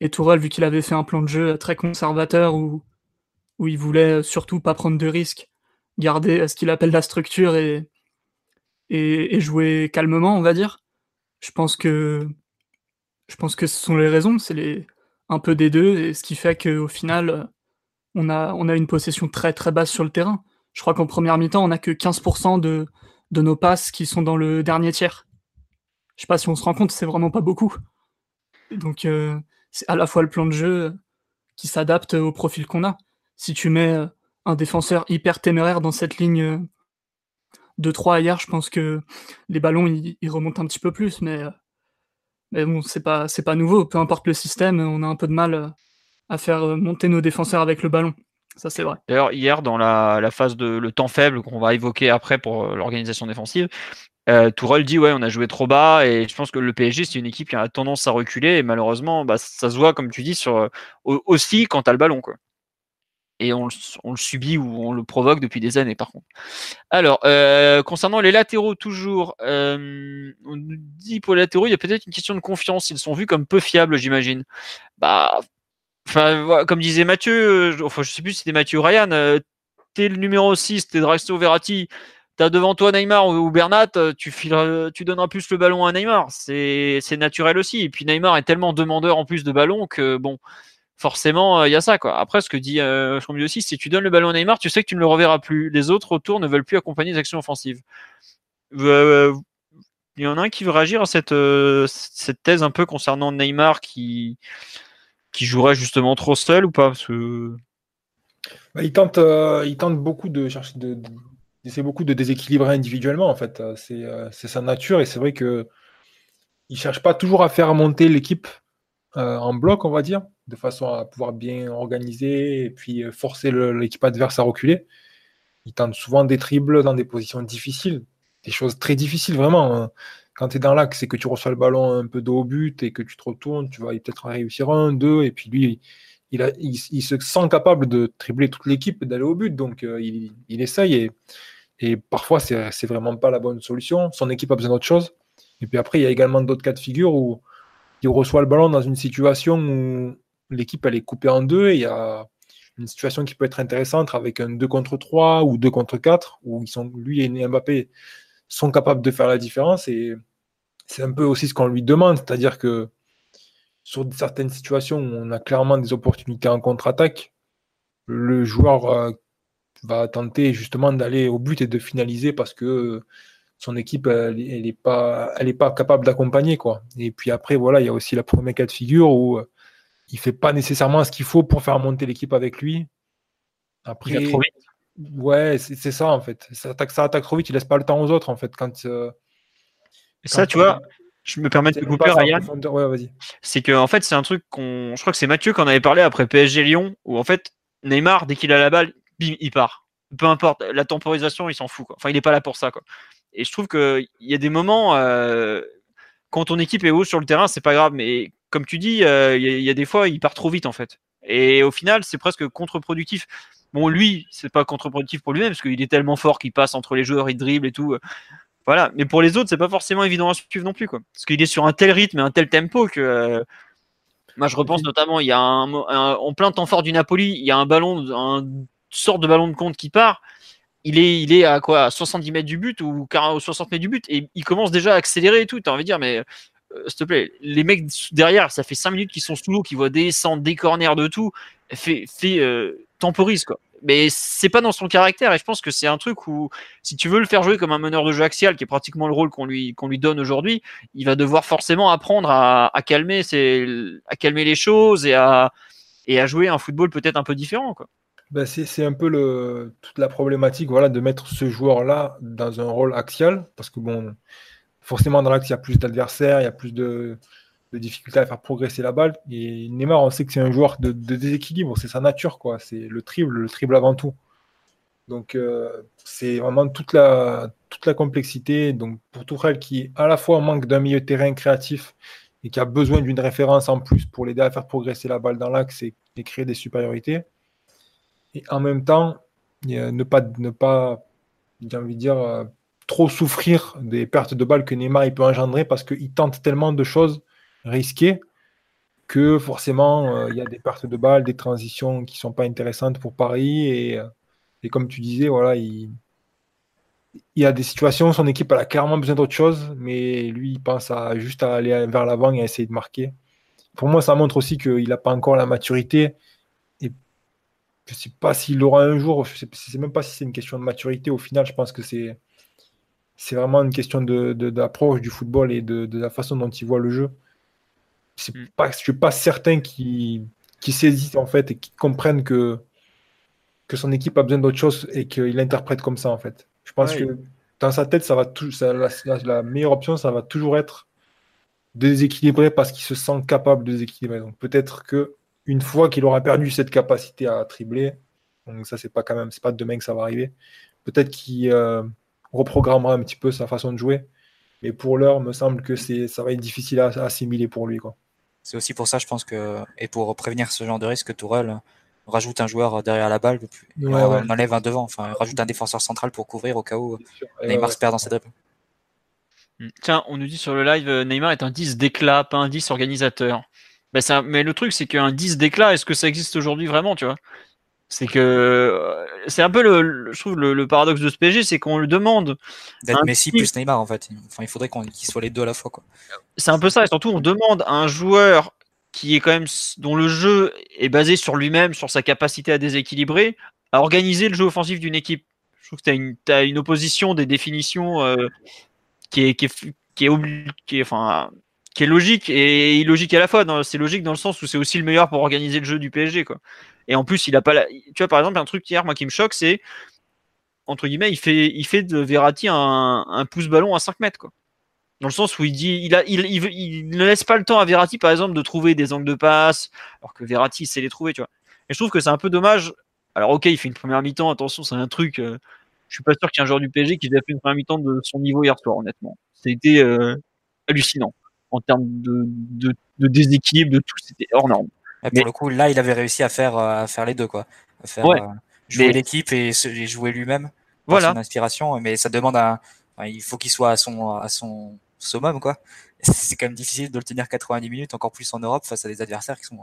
Et Tourelle, vu qu'il avait fait un plan de jeu très conservateur où, où il voulait surtout pas prendre de risques, garder ce qu'il appelle la structure et, et, et jouer calmement, on va dire. Je pense que, je pense que ce sont les raisons, c'est les, un peu des deux, et ce qui fait qu'au final... Euh, On a, on a une possession très très basse sur le terrain. Je crois qu'en première mi-temps, on n'a que quinze pour cent de, de nos passes qui sont dans le dernier tiers. Je ne sais pas si on se rend compte, c'est vraiment pas beaucoup. Donc euh, c'est à la fois le plan de jeu qui s'adapte au profil qu'on a. Si tu mets un défenseur hyper téméraire dans cette ligne deux trois hier, je pense que les ballons ils, ils remontent un petit peu plus. Mais, mais bon, c'est pas, c'est pas nouveau. Peu importe le système, on a un peu de mal à faire monter nos défenseurs avec le ballon. Ça, c'est vrai. D'ailleurs, hier, dans la, la phase de le temps faible qu'on va évoquer après pour l'organisation défensive, euh, Tourelle dit « ouais, on a joué trop bas » et je pense que le P S G, c'est une équipe qui a tendance à reculer et malheureusement, bah, ça se voit, comme tu dis, sur, aussi quand t'as le ballon, quoi. Et on, on le subit ou on le provoque depuis des années, par contre. Alors, euh, concernant les latéraux, toujours, euh, on nous dit pour les latéraux, il y a peut-être une question de confiance. Ils sont vus comme peu fiables, j'imagine. Bah... Enfin, comme disait Mathieu, je, enfin, je sais plus si c'était Mathieu ou Ryan, euh, t'es le numéro six, t'es Draxler ou Verratti, t'as devant toi Neymar ou, ou Bernat, tu, fileras, tu donneras plus le ballon à Neymar. C'est, c'est naturel aussi. Et puis Neymar est tellement demandeur en plus de ballon que bon, forcément, il euh, y a ça, quoi. Après, ce que dit euh, Chambier aussi, c'est que tu donnes le ballon à Neymar, tu sais que tu ne le reverras plus. Les autres autour ne veulent plus accompagner les actions offensives. Euh, il y en a un qui veut réagir à cette, euh, cette thèse un peu concernant Neymar qui. qui jouerait justement trop seul ou pas parce que... bah, il, tente, euh, il tente beaucoup de chercher de, de, d'essayer beaucoup de déséquilibrer individuellement en fait. C'est, euh, c'est sa nature et c'est vrai que il cherche pas toujours à faire monter l'équipe euh, en bloc, on va dire, de façon à pouvoir bien organiser et puis forcer le, l'équipe adverse à reculer. Il tente souvent des dribbles dans des positions difficiles, des choses très difficiles vraiment. Quand tu es dans l'axe, c'est que tu reçois le ballon un peu dos au but et que tu te retournes, tu vas peut-être en réussir un, deux, et puis lui, il, a, il, il se sent capable de dribbler toute l'équipe et d'aller au but, donc euh, il, il essaye, et, et parfois, c'est, c'est vraiment pas la bonne solution. Son équipe a besoin d'autre chose. Et puis après, il y a également d'autres cas de figure où il reçoit le ballon dans une situation où l'équipe, elle est coupée en deux, et il y a une situation qui peut être intéressante avec un deux contre trois ou deux contre quatre, où ils sont, lui et Mbappé sont capables de faire la différence, et c'est un peu aussi ce qu'on lui demande, c'est-à-dire que sur certaines situations où on a clairement des opportunités en contre-attaque, le joueur euh, va tenter justement d'aller au but et de finaliser parce que son équipe, elle, elle est pas, elle est pas capable d'accompagner, quoi. Et puis après, voilà, il y a aussi la première cas de figure où il fait pas nécessairement ce qu'il faut pour faire monter l'équipe avec lui. Après, il va trop vite. Ouais, c'est, c'est ça en fait. Ça attaque, ça attaque trop vite, il laisse pas le temps aux autres en fait. Quand euh, Et ça, tu vois, Je me permets de te couper, Ryan. Ouais, vas-y. C'est que en fait, c'est un truc qu'on. Je crois que c'est Mathieu qu'on avait parlé après P S G Lyon, où en fait, Neymar, dès qu'il a la balle, bim, il part. Peu importe, la temporisation, il s'en fout, quoi. Enfin, il n'est pas là pour ça, quoi. Et je trouve que il y a des moments euh, quand ton équipe est haut sur le terrain, c'est pas grave, mais comme tu dis, il euh, y, y a des fois, il part trop vite, en fait. Et au final, c'est presque contre-productif. Bon, lui, c'est pas contre-productif pour lui-même, parce qu'il est tellement fort qu'il passe entre les joueurs, il dribble et tout. Voilà. Mais pour les autres, c'est pas forcément évident à suivre non plus, quoi. Parce qu'il est sur un tel rythme et un tel tempo que. Euh, moi, je repense notamment, il y a un, un, en plein temps fort du Napoli, il y a un ballon, une sorte de ballon de compte qui part. Il est, il est à quoi, à soixante-dix mètres du but ou soixante mètres du but, et il commence déjà à accélérer et tout. T'as envie de dire, mais. Euh, s'il te plaît, les mecs derrière, ça fait cinq minutes qu'ils sont sous l'eau, qu'ils voient des centres, des corners de tout, fait, fait euh, temporise, quoi. Mais c'est pas dans son caractère, et je pense que c'est un truc où, si tu veux le faire jouer comme un meneur de jeu axial, qui est pratiquement le rôle qu'on lui, qu'on lui donne aujourd'hui, il va devoir forcément apprendre à, à, calmer, ses, à calmer les choses et à, et à jouer un football peut-être un peu différent, quoi. Ben c'est, c'est un peu le, toute la problématique, voilà, de mettre ce joueur-là dans un rôle axial, parce que bon... Forcément, dans l'axe, il y a plus d'adversaires, il y a plus de, de difficultés à faire progresser la balle. Et Neymar, on sait que c'est un joueur de, de déséquilibre, c'est sa nature, quoi. C'est le triple, le triple avant tout. Donc, euh, c'est vraiment toute la, toute la complexité. Donc, pour Tuchel, qui à la fois manque d'un milieu de terrain créatif et qui a besoin d'une référence en plus pour l'aider à faire progresser la balle dans l'axe et, et créer des supériorités. Et en même temps, euh, ne pas, ne pas, j'ai envie de dire... Euh, trop souffrir des pertes de balles que Neymar il peut engendrer, parce qu'il tente tellement de choses risquées que forcément il euh, y a des pertes de balles, des transitions qui ne sont pas intéressantes pour Paris, et, et comme tu disais, voilà, il, il y a des situations, son équipe elle a clairement besoin d'autre chose, mais lui il pense à juste à aller vers l'avant et à essayer de marquer. Pour moi, ça montre aussi qu'il n'a pas encore la maturité. Je ne sais pas s'il l'aura un jour, je ne sais, sais même pas si c'est une question de maturité. Au final, je pense que c'est C'est vraiment une question de, de, d'approche du football et de, de la façon dont il voit le jeu. C'est pas, je ne suis pas certain qu'il, qu'il saisisse en fait et qu'il comprenne que, que son équipe a besoin d'autre chose et qu'il l'interprète comme ça, en fait. Je pense ouais, que dans sa tête, ça va tout, ça, la, la, la meilleure option, ça va toujours être déséquilibré parce qu'il se sent capable de déséquilibrer. Donc peut-être qu'une fois qu'il aura perdu cette capacité à tripler, donc ça, c'est pas quand même, c'est pas demain que ça va arriver, peut-être qu'il... Euh, reprogrammera un petit peu sa façon de jouer, mais pour l'heure, il me semble que c'est, ça va être difficile à, à assimiler pour lui, quoi. C'est aussi pour ça, je pense, que et pour prévenir ce genre de risque, Tourelle rajoute un joueur derrière la balle, ouais, ouais. On enlève un devant, enfin, rajoute un défenseur central pour couvrir au cas où Neymar ouais, se perd dans ses dribbles. Tiens, on nous dit sur le live, Neymar est un dix d'éclat, pas un dix organisateur. Ben ça, mais le truc, c'est qu'un dix d'éclat, est-ce que ça existe aujourd'hui vraiment, tu vois ? C'est que c'est un peu le, le je trouve le, le paradoxe de ce P S G, c'est qu'on le demande d'être Messi plus Neymar, en fait. Enfin, il faudrait qu'on, qu'ils soient les deux à la fois, quoi. C'est un peu ça, et surtout on demande à un joueur qui est quand même dont le jeu est basé sur lui-même, sur sa capacité à déséquilibrer, à organiser le jeu offensif d'une équipe. Je trouve que t'as une t'as une opposition des définitions euh, qui est qui est qui est obligée, qui est, enfin qui est logique et illogique à la fois. Dans, c'est logique dans le sens où c'est aussi le meilleur pour organiser le jeu du P S G, quoi. Et en plus, il a pas la... tu vois, par exemple, un truc hier, moi, qui me choque, c'est, entre guillemets, il fait, il fait de Verratti un, un pouce-ballon à cinq mètres, quoi. Dans le sens où il dit, il, a, il, il, il ne laisse pas le temps à Verratti, par exemple, de trouver des angles de passe, alors que Verratti, il sait les trouver, tu vois. Et je trouve que c'est un peu dommage. Alors, ok, il fait une première mi-temps, attention, c'est un truc, euh, je suis pas sûr qu'il y ait un joueur du P S G qui ait fait une première mi-temps de son niveau hier soir, honnêtement. C'était euh, hallucinant. En termes de, de, de déséquilibre, de tout, c'était hors norme. Et pour mais... le coup, là, il avait réussi à faire, à faire les deux, quoi. À faire, ouais, euh, jouer mais... l'équipe et, se, et jouer lui-même. Voilà. Son inspiration, mais ça demande un, enfin, il faut qu'il soit à son, à son summum, quoi. C'est quand même difficile de le tenir quatre-vingt-dix minutes, encore plus en Europe, face à des adversaires qui sont.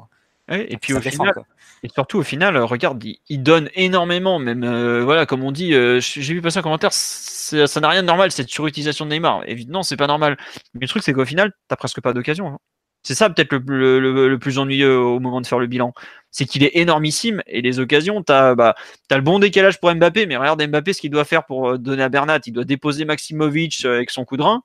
Ouais, et puis au final, quoi. Et surtout au final, regarde, il, il donne énormément, même, euh, voilà, comme on dit, euh, j'ai vu passer un commentaire, ça n'a rien de normal, cette surutilisation de Neymar. Évidemment, c'est pas normal. Mais le truc, c'est qu'au final, t'as presque pas d'occasion, hein. C'est ça peut-être le, le, le plus ennuyeux au moment de faire le bilan. C'est qu'il est énormissime et les occasions, tu as bah, le bon décalage pour Mbappé, mais regarde Mbappé ce qu'il doit faire pour donner à Bernat. Il doit déposer Maximovic avec son coup de rein.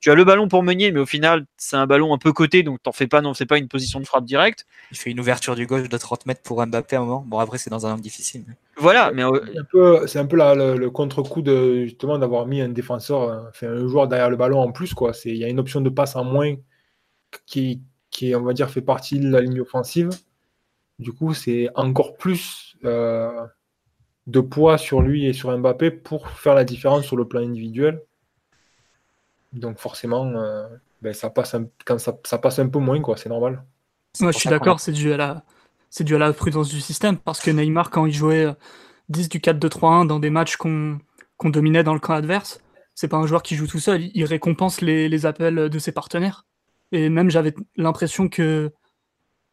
Tu as le ballon pour Meunier, mais au final, c'est un ballon un peu côté, donc t'en fais pas, non, c'est pas une position de frappe directe. Il fait une ouverture du gauche de trente mètres pour Mbappé à un moment. Bon, après, c'est dans un angle difficile. Mais... Voilà, mais c'est un peu, c'est un peu la, le, le contre-coup de, justement d'avoir mis un défenseur, enfin, un joueur derrière le ballon en plus. Quoi. Il y a une option de passe en moins qui, qui, on va dire, fait partie de la ligne offensive. Du coup, c'est encore plus euh, de poids sur lui et sur Mbappé pour faire la différence sur le plan individuel. Donc forcément, euh, ben ça passe un, quand ça, ça passe un peu moins, quoi, c'est normal. Moi, je suis d'accord, c'est dû à la, c'est dû à la prudence du système, parce que Neymar, quand il jouait dix du quatre deux trois un dans des matchs qu'on, qu'on dominait dans le camp adverse, c'est pas un joueur qui joue tout seul, il récompense les, les appels de ses partenaires. Et même, j'avais l'impression que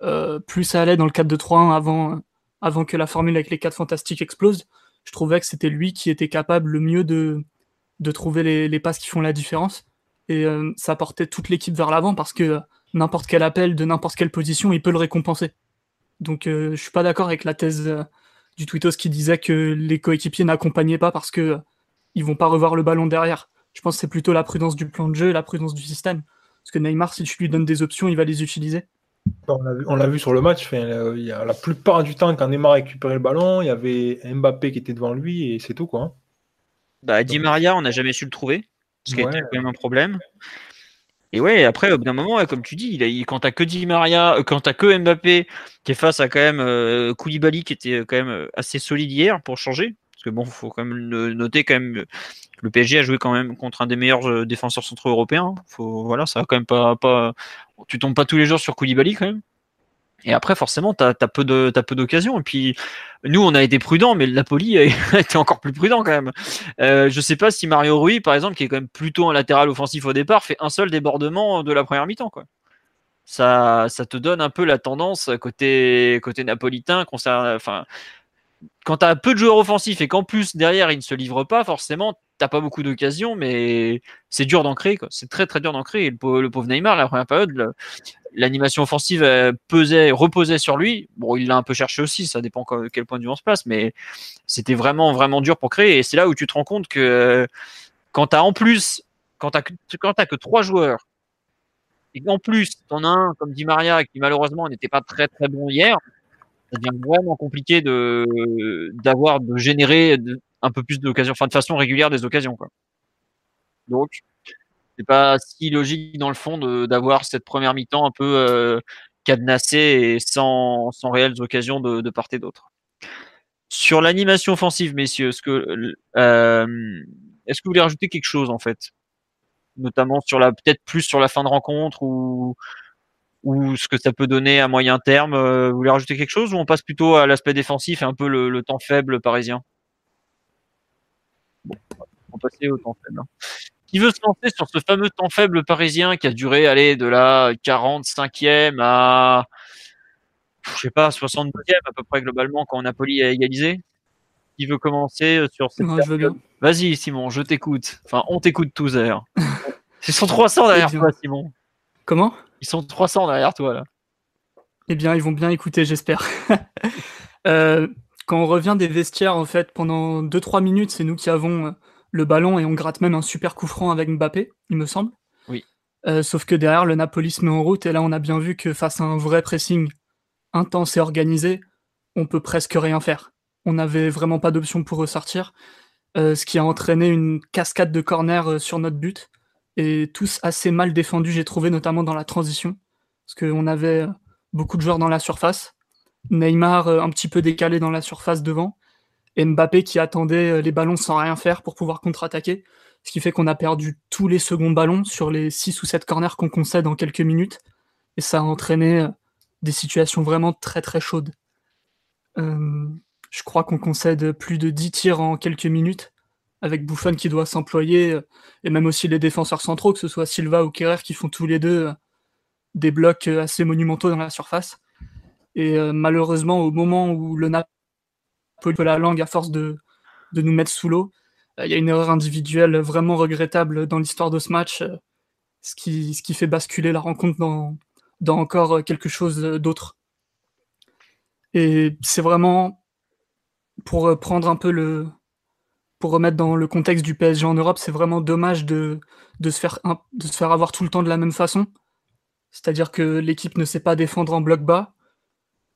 Euh, plus ça allait dans le quatre deux trois un avant, avant que la formule avec les quatre fantastiques explose, je trouvais que c'était lui qui était capable le mieux de, de trouver les, les passes qui font la différence, et euh, ça portait toute l'équipe vers l'avant, parce que euh, n'importe quel appel de n'importe quelle position, il peut le récompenser. Donc euh, je suis pas d'accord avec la thèse euh, du Twittos qui disait que les coéquipiers n'accompagnaient pas parce que euh, ils vont pas revoir le ballon derrière. Je pense que c'est plutôt la prudence du plan de jeu, la prudence du système, parce que Neymar, si tu lui donnes des options, il va les utiliser. On l'a, vu, on l'a vu sur le match, enfin, euh, y a la plupart du temps quand Neymar récupérait le ballon, il y avait Mbappé qui était devant lui et c'est tout, quoi. Bah, Di Maria, on n'a jamais su le trouver, ce qui ouais. a été quand même un problème. Et ouais, après, au bout d'un moment, ouais, comme tu dis, il a, il, quand t'as que Di Maria, euh, quand t'as que Mbappé, qui est face à quand même euh, Koulibaly, qui était quand même assez solide hier pour changer, parce que bon, faut quand même noter quand même que le P S G a joué quand même contre un des meilleurs défenseurs centraux européens. Faut, voilà, ça a quand même pas, pas tu tombes pas tous les jours sur Koulibaly quand même. Et après, forcément, t'as, t'as peu de, t'as peu d'occasions. Et puis, nous, on a été prudents, mais le Napoli a été encore plus prudent quand même. Euh, je sais pas si Mario Rui, par exemple, qui est quand même plutôt un latéral offensif au départ, fait un seul débordement de la première mi-temps, quoi. Ça, ça te donne un peu la tendance côté, côté napolitain, concernant, enfin, quand t'as peu de joueurs offensifs et qu'en plus derrière ils ne se livrent pas, forcément t'as pas beaucoup d'occasions, mais c'est dur d'ancrer, quoi. C'est très très dur d'ancrer. Et le pauvre, le pauvre Neymar, la première période, le, l'animation offensive pesait, reposait sur lui. Bon, il l'a un peu cherché aussi, ça dépend de quel point de vue on se place, mais c'était vraiment vraiment dur pour créer. Et c'est là où tu te rends compte que quand t'as en plus, quand t'as, quand t'as que trois joueurs, et qu'en plus t'en as un comme Di Maria qui malheureusement n'était pas très très bon hier, ça devient vraiment compliqué de, d'avoir, de générer un peu plus d'occasions, enfin de façon régulière des occasions, quoi. Donc, c'est pas si logique dans le fond de, d'avoir cette première mi-temps un peu euh, cadenassée et sans, sans réelles occasions de, de part et d'autre. Sur l'animation offensive, messieurs, est-ce que, euh, est-ce que vous voulez rajouter quelque chose en fait, notamment sur la, peut-être plus sur la fin de rencontre ou ou ce que ça peut donner à moyen terme? Vous voulez rajouter quelque chose ou on passe plutôt à l'aspect défensif et un peu le, le temps faible parisien? Bon, on va passer au temps faible. Hein. Qui veut se lancer sur ce fameux temps faible parisien qui a duré, allez, de la quarante-cinquième à, je sais pas, soixante-douzième à peu près globalement quand Napoli a égalisé? Qui veut commencer sur cette ouais, période? Vas-y Simon, je t'écoute. Enfin, on t'écoute tous d'ailleurs. Ils sont trois cents derrière toi, Simon. Comment ? Ils sont trois cents derrière toi, là. Eh bien, ils vont bien écouter, j'espère. euh, quand on revient des vestiaires, en fait, pendant deux trois minutes, c'est nous qui avons le ballon et on gratte même un super coup franc avec Mbappé, il me semble. Oui. Euh, sauf que derrière, le Napoli se met en route et là, on a bien vu que face à un vrai pressing intense et organisé, on peut presque rien faire. On n'avait vraiment pas d'option pour ressortir, euh, ce qui a entraîné une cascade de corners sur notre but. Et tous assez mal défendus, j'ai trouvé, notamment dans la transition, parce qu'on avait beaucoup de joueurs dans la surface, Neymar un petit peu décalé dans la surface devant, et Mbappé qui attendait les ballons sans rien faire pour pouvoir contre-attaquer, ce qui fait qu'on a perdu tous les seconds ballons sur les six ou sept corners qu'on concède en quelques minutes, et ça a entraîné des situations vraiment très très chaudes. Euh, je crois qu'on concède plus de dix tirs en quelques minutes, avec Buffon qui doit s'employer, et même aussi les défenseurs centraux, que ce soit Silva ou Kehrer, qui font tous les deux des blocs assez monumentaux dans la surface. Et euh, malheureusement, au moment où le Napoli peut la langue à force de, de nous mettre sous l'eau, il euh, y a une erreur individuelle vraiment regrettable dans l'histoire de ce match, euh, ce, qui, ce qui fait basculer la rencontre dans, dans encore quelque chose d'autre. Et c'est vraiment pour prendre un peu le, pour remettre dans le contexte du P S G en Europe, c'est vraiment dommage de de se faire de se faire avoir tout le temps de la même façon. C'est-à-dire que l'équipe ne sait pas défendre en bloc bas.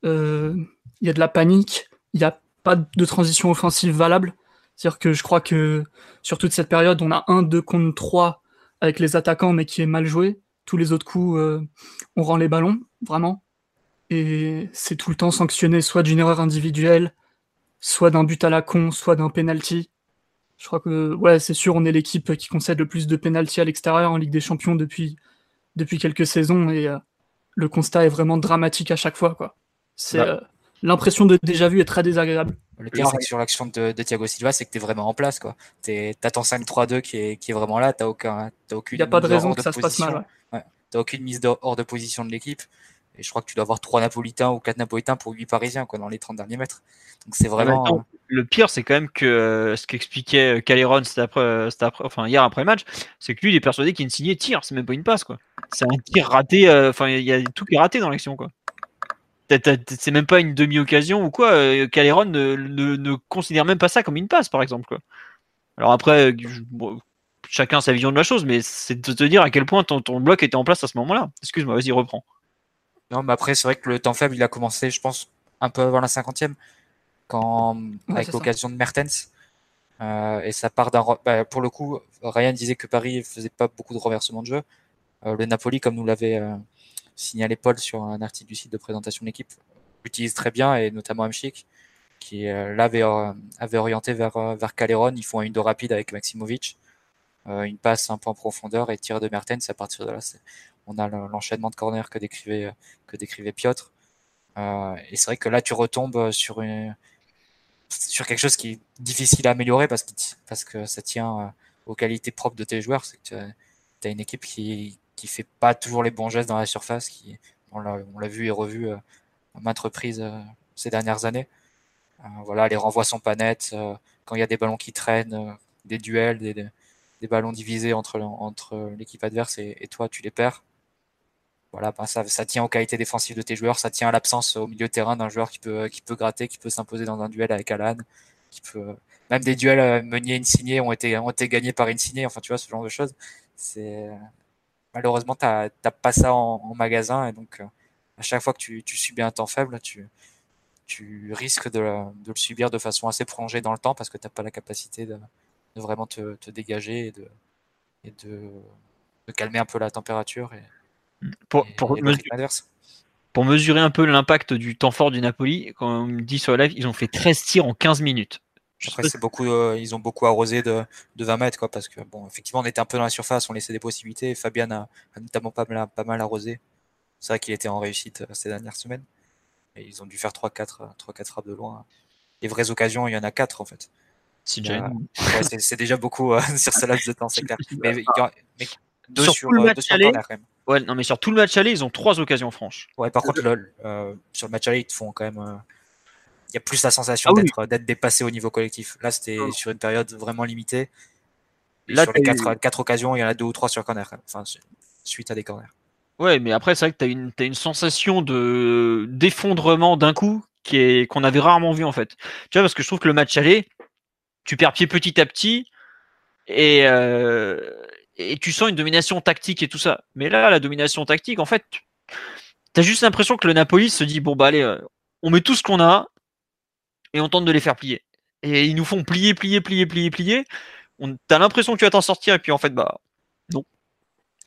Euh, y a de la panique, il n'y a pas de transition offensive valable. C'est-à-dire que je crois que sur toute cette période, on a un deux contre trois avec les attaquants, mais qui est mal joué. Tous les autres coups, euh, on rend les ballons, vraiment. Et c'est tout le temps sanctionné, soit d'une erreur individuelle, soit d'un but à la con, soit d'un penalty. Je crois que, ouais, c'est sûr, on est l'équipe qui concède le plus de penalty à l'extérieur en Ligue des Champions depuis, depuis quelques saisons, et euh, le constat est vraiment dramatique à chaque fois, quoi. C'est, ouais. euh, l'impression de déjà-vu est très désagréable. Le pire c'est que sur l'action de, de Thiago Silva, c'est que t'es vraiment en place, quoi. T'es, t'as ton cinq trois deux qui est, qui est vraiment là, t'as aucun, t'as aucune. Il n'y a pas de raison que ça se passe mal. Ouais. Ouais. T'as aucune mise de, hors de position de l'équipe. Et je crois que tu dois avoir trois Napolitains ou quatre Napolitains pour huit Parisiens, quoi, dans les trente derniers mètres. Donc c'est vraiment. Attends, le pire, c'est quand même que euh, ce qu'expliquait Kehrer c'était après, c'était après, enfin hier après le match, c'est que lui il est persuadé qu'Insigné tire, c'est même pas une passe, quoi. C'est un tir raté. Enfin, euh, il y a tout qui est raté dans l'action, quoi. T'as, t'as, c'est même pas une demi-occasion ou quoi. Kehrer ne, ne, ne considère même pas ça comme une passe, par exemple, quoi. Alors après, je, bon, chacun sa vision de la chose, mais c'est de te dire à quel point ton, ton bloc était en place à ce moment-là. Excuse-moi, vas-y, reprends. Non, mais après, c'est vrai que le temps faible, il a commencé, je pense, un peu avant la cinquantième, quand, ouais, avec l'occasion ça. de Mertens. Euh, et ça part d'un. Bah, pour le coup, Ryan disait que Paris faisait pas beaucoup de renversements de jeu. Euh, le Napoli, comme nous l'avait. Euh, signalé Paul sur un article du site de présentation de l'équipe, l'utilise très bien, et notamment Hamšík qui euh, l'avait euh, avait orienté vers euh, vers Kehrer. Ils font un dos rapide avec Maximovic, euh, une passe un peu en profondeur et tir de Mertens. À partir de là, c'est, on a l'enchaînement de corner que décrivait que décrivait Piotr. Euh, et c'est vrai que là, tu retombes sur une sur quelque chose qui est difficile à améliorer parce que parce que ça tient euh, aux qualités propres de tes joueurs. C'est que tu as une équipe qui qui fait pas toujours les bons gestes dans la surface, qui on l'a, on l'a vu et revu euh, à maintes reprises euh, ces dernières années. Euh, voilà, les renvois sont pas nets, euh, quand il y a des ballons qui traînent, euh, des duels, des, des, des ballons divisés entre, entre l'équipe adverse et, et toi, tu les perds. Voilà, ben ça, ça tient aux qualités défensives de tes joueurs, ça tient à l'absence au milieu de terrain d'un joueur qui peut, qui peut gratter, qui peut s'imposer dans un duel avec Alan, qui peut même des duels euh, Meunier Insigné ont été, ont été gagnés par Insigné. Enfin, tu vois, ce genre de choses, c'est malheureusement, tu n'as pas ça en, en magasin, et donc euh, à chaque fois que tu, tu subis un temps faible, tu, tu risques de, de le subir de façon assez prolongée dans le temps parce que tu n'as pas la capacité de, de vraiment te, te dégager et, de, et de, de calmer un peu la température. Et, pour, et, pour, et mesurer, pour mesurer un peu l'impact du temps fort du Napoli, quand on me dit sur la live, ils ont fait treize tirs en quinze minutes. Après, c'est beaucoup, euh, ils ont beaucoup arrosé de, de vingt mètres, quoi, parce que bon, effectivement, on était un peu dans la surface, on laissait des possibilités. Et Fabián a, a notamment pas mal, pas mal arrosé. C'est vrai qu'il était en réussite euh, ces dernières semaines. Et ils ont dû faire trois quatre frappes de loin. Les vraies occasions, il y en a quatre en fait. C'est déjà, euh, ouais, c'est, c'est déjà beaucoup euh, sur ce laps de temps, c'est clair. Mais, mais deux sur, sur, euh, deux sur aller, corner, quand même. Ouais, non, mais sur tout le match aller, ils ont trois occasions franches. Ouais, par contre, le, euh, sur le match aller, ils te font quand même. Euh, Il y a plus la sensation ah, d'être, oui. d'être dépassé au niveau collectif. Là, c'était oh. sur une période vraiment limitée. Là, sur les quatre, quatre occasions, il y en a deux ou trois sur corner. Enfin, suite à des corners. Ouais, mais après, c'est vrai que tu as une, une sensation de, d'effondrement d'un coup qui est, qu'on avait rarement vu, en fait. Tu vois, parce que je trouve que le match aller, tu perds pied petit à petit et, euh, et tu sens une domination tactique et tout ça. Mais là, la domination tactique, en fait, tu as juste l'impression que le Napoli se dit « Bon, bah allez, on met tout ce qu'on a. » Et on tente de les faire plier. Et ils nous font plier, plier, plier, plier, plier. On, t'as l'impression que tu vas t'en sortir, et puis en fait, bah, non.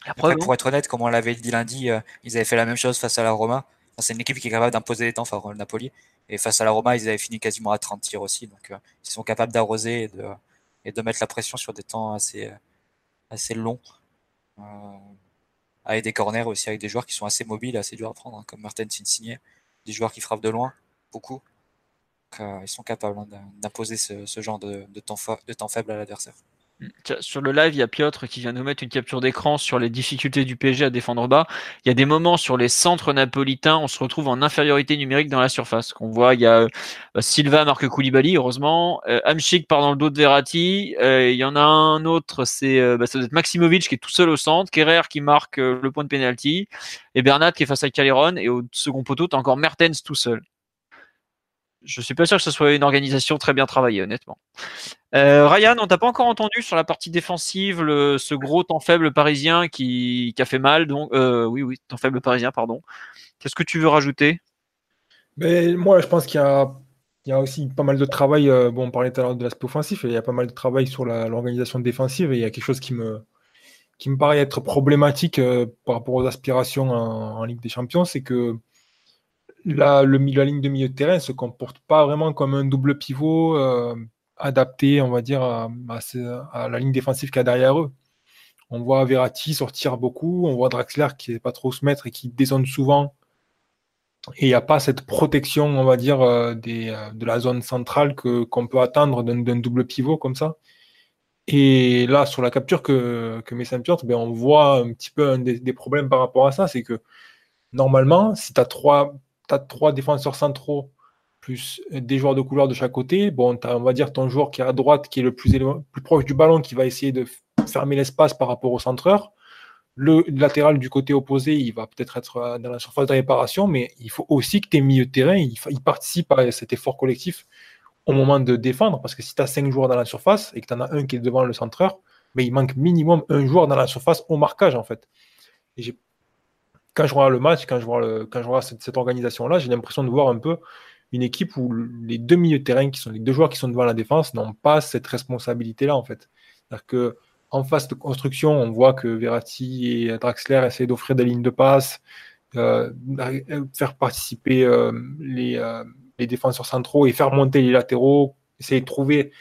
Après, Après, pour être honnête, comme on l'avait dit lundi, euh, ils avaient fait la même chose face à la Roma. Enfin, c'est une équipe qui est capable d'imposer des temps, enfin, le Napoli. Et face à la Roma, ils avaient fini quasiment à trente tirs aussi. Donc, euh, ils sont capables d'arroser et de, et de mettre la pression sur des temps assez, assez longs. Euh, avec des corners aussi, avec des joueurs qui sont assez mobiles, assez durs à prendre, hein, comme Mertens, Insigné. Des joueurs qui frappent de loin, beaucoup. Donc, euh, ils sont capables hein, d'imposer ce, ce genre de, de, temps fa- de temps faible à l'adversaire. Sur le live, il y a Piotr qui vient nous mettre une capture d'écran sur les difficultés du P S G à défendre bas. Il y a des moments sur les centres napolitains, on se retrouve en infériorité numérique dans la surface. Qu'on voit, il y a euh, Silva marque Koulibaly, heureusement. Euh, Hamšík part dans le dos de Verratti. Euh, il y en a un autre, c'est euh, bah, ça doit être Maximovic qui est tout seul au centre. Kehrer qui marque euh, le point de pénalty. Et Bernat qui est face à Calderon. Et au second poteau, tu as encore Mertens tout seul. Je suis pas sûr que ce soit une organisation très bien travaillée, honnêtement. Euh, Ryan, on t'a pas encore entendu sur la partie défensive, le, ce gros temps faible parisien qui, qui a fait mal. Donc, euh, oui, oui, temps faible parisien, pardon. Qu'est-ce que tu veux rajouter ? Mais moi, je pense qu'il y a, il y a aussi pas mal de travail. Euh, bon, on parlait tout à l'heure de l'aspect offensif, et il y a pas mal de travail sur la, l'organisation défensive. Et il y a quelque chose qui me, qui me paraît être problématique euh, par rapport aux aspirations en, en Ligue des Champions, c'est que La, le, la ligne de milieu de terrain ne se comporte pas vraiment comme un double pivot euh, adapté, on va dire, à, à, ce, à la ligne défensive qu'il y a derrière eux. On voit Verratti sortir beaucoup, on voit Draxler qui n'est pas trop se mettre et qui dézone souvent. Et il n'y a pas cette protection, on va dire, euh, des, euh, de la zone centrale que, qu'on peut attendre d'un, d'un double pivot comme ça. Et là, sur la capture que, que met Saint-Pierre, ben, on voit un petit peu un des, des problèmes par rapport à ça. C'est que normalement, si tu as trois... tu as trois défenseurs centraux plus des joueurs de couleur de chaque côté. Bon, tu as, on va dire, ton joueur qui est à droite, qui est le plus, élo- plus proche du ballon, qui va essayer de fermer l'espace par rapport au centreur. Le latéral du côté opposé, il va peut-être être dans la surface de réparation, mais il faut aussi que tes milieux de terrain ils, ils participent à cet effort collectif au moment de défendre, parce que si tu as cinq joueurs dans la surface et que tu en as un qui est devant le centreur, mais il manque minimum un joueur dans la surface au marquage, en fait. Et j'ai Quand je vois le match, quand je vois, le, quand je vois cette, cette organisation-là, j'ai l'impression de voir un peu une équipe où les deux milieux de terrain, qui sont, les deux joueurs qui sont devant la défense, n'ont pas cette responsabilité-là, en fait. C'est-à-dire qu'en phase de construction, on voit que Verratti et Draxler essaient d'offrir des lignes de passe, euh, faire participer euh, les, euh, les défenseurs centraux et faire monter les latéraux, essayer de trouver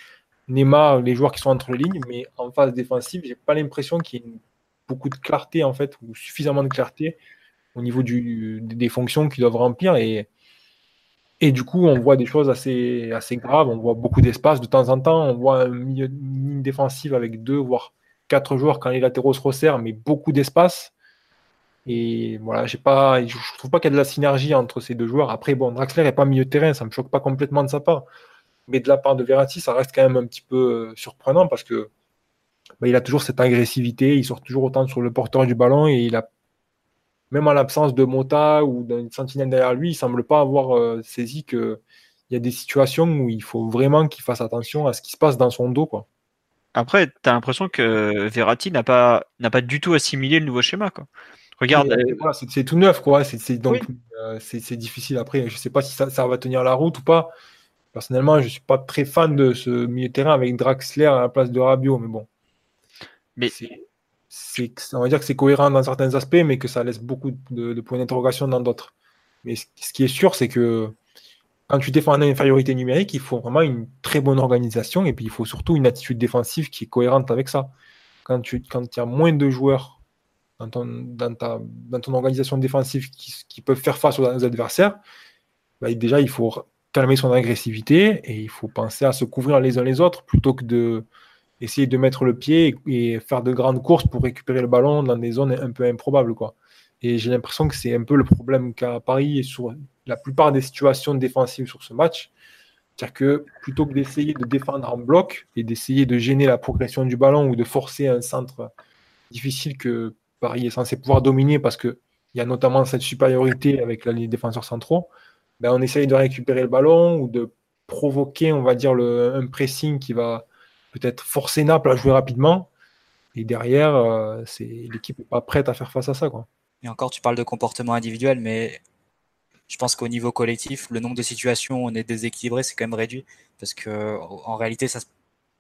Neymar, les joueurs qui sont entre les lignes, mais en phase défensive, j'ai pas l'impression qu'il y ait une, beaucoup de clarté, en fait, ou suffisamment de clarté au niveau du, des fonctions qu'ils doivent remplir, et, et du coup on voit des choses assez, assez graves, on voit beaucoup d'espace de temps en temps, on voit un milieu, une ligne défensive avec deux voire quatre joueurs quand les latéraux se resserrent, mais beaucoup d'espace, et voilà, j'ai pas, je ne trouve pas qu'il y a de la synergie entre ces deux joueurs. Après bon, Draxler n'est pas milieu de terrain, ça ne me choque pas complètement de sa part, mais de la part de Verratti ça reste quand même un petit peu surprenant, parce que bah, il a toujours cette agressivité, il sort toujours autant sur le porteur du ballon, et il a, même en l'absence de Mota ou d'une sentinelle derrière lui, il ne semble pas avoir euh, saisi qu'il y a des situations où il faut vraiment qu'il fasse attention à ce qui se passe dans son dos, quoi. Après, tu as l'impression que Verratti n'a pas, n'a pas du tout assimilé le nouveau schéma, quoi. Regarde, et, euh, voilà, c'est, c'est tout neuf, quoi. C'est, c'est, donc, oui. euh, c'est, c'est difficile. Après, je ne sais pas si ça, ça va tenir la route ou pas. Personnellement, je ne suis pas très fan de ce milieu de terrain avec Draxler à la place de Rabiot, mais bon. Mais... C'est... C'est, on va dire que c'est cohérent dans certains aspects, mais que ça laisse beaucoup de, de points d'interrogation dans d'autres. Mais ce, ce qui est sûr, c'est que quand tu défends en infériorité numérique, il faut vraiment une très bonne organisation, et puis il faut surtout une attitude défensive qui est cohérente avec ça. Quand tu quand y a moins de joueurs dans ton, dans ta, dans ton organisation défensive qui, qui peuvent faire face aux, aux adversaires, bah déjà il faut calmer son agressivité, et il faut penser à se couvrir les uns les autres plutôt que de essayer de mettre le pied et faire de grandes courses pour récupérer le ballon dans des zones un peu improbables, quoi. Et j'ai l'impression que c'est un peu le problème qu'a Paris et sur la plupart des situations défensives sur ce match. C'est-à-dire que plutôt que d'essayer de défendre en bloc et d'essayer de gêner la progression du ballon ou de forcer un centre difficile que Paris est censé pouvoir dominer, parce qu'il y a notamment cette supériorité avec les défenseurs centraux, ben on essaye de récupérer le ballon ou de provoquer, on va dire, le, un pressing qui va peut-être forcer Naples à jouer rapidement, et derrière, euh, c'est, l'équipe n'est pas prête à faire face à ça, quoi. Et encore, tu parles de comportement individuel, mais je pense qu'au niveau collectif, le nombre de situations où on est déséquilibré, c'est quand même réduit, parce qu'en réalité, ça ne se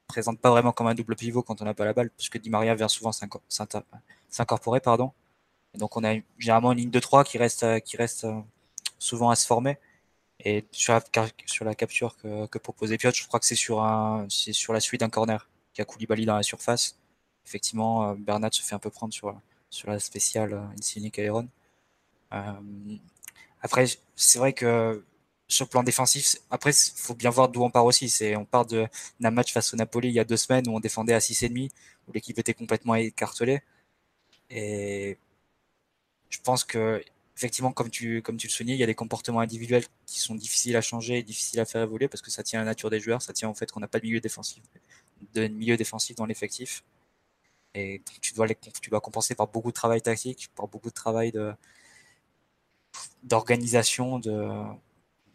présente pas vraiment comme un double pivot quand on n'a pas la balle, puisque Di Maria vient souvent s'inco- s'incorporer. Pardon. Et donc, on a généralement une ligne de trois qui reste, qui reste souvent à se former. Et sur la, sur la capture que, que proposait Piotr, je crois que c'est sur, un, c'est sur la suite d'un corner qui a Koulibaly dans la surface. Effectivement, Bernat se fait un peu prendre sur, sur la spéciale Insigné Calderon. Euh, après, c'est vrai que sur le plan défensif, après, il faut bien voir d'où on part aussi. C'est, on part de, d'un match face au Napoli il y a deux semaines où on défendait à six virgule cinq, où l'équipe était complètement écartelée. Et je pense que, effectivement, comme tu, comme tu le soulignais, il y a des comportements individuels qui sont difficiles à changer, difficiles à faire évoluer, parce que ça tient à la nature des joueurs, ça tient au fait qu'on n'a pas de milieu défensif, de milieu défensif dans l'effectif. Et tu dois, les, tu dois compenser par beaucoup de travail tactique, par beaucoup de travail de, d'organisation, de,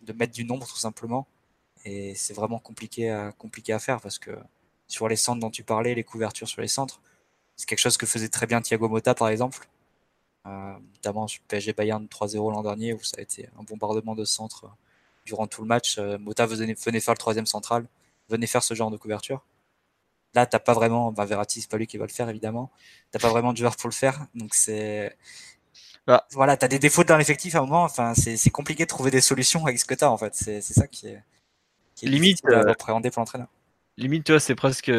de mettre du nombre tout simplement. Et c'est vraiment compliqué à, compliqué à faire parce que sur les centres dont tu parlais, les couvertures sur les centres, c'est quelque chose que faisait très bien Thiago Mota par exemple, euh, notamment sur P S G Bayern trois zéro l'an dernier où ça a été un bombardement de centres durant tout le match. Euh, Mota venait, venait faire le troisième central, venait faire ce genre de couverture. Là, t'as pas vraiment, bah, Verratti, c'est pas lui qui va le faire, évidemment. T'as pas vraiment de joueur pour le faire. Donc, c'est, ah. voilà, t'as des défauts dans l'effectif à un moment. Enfin, c'est, c'est compliqué de trouver des solutions avec ce que t'as, en fait. C'est, c'est ça qui est, qui est limite, euh, appréhendé pour l'entraîneur. Limite, tu vois, c'est presque,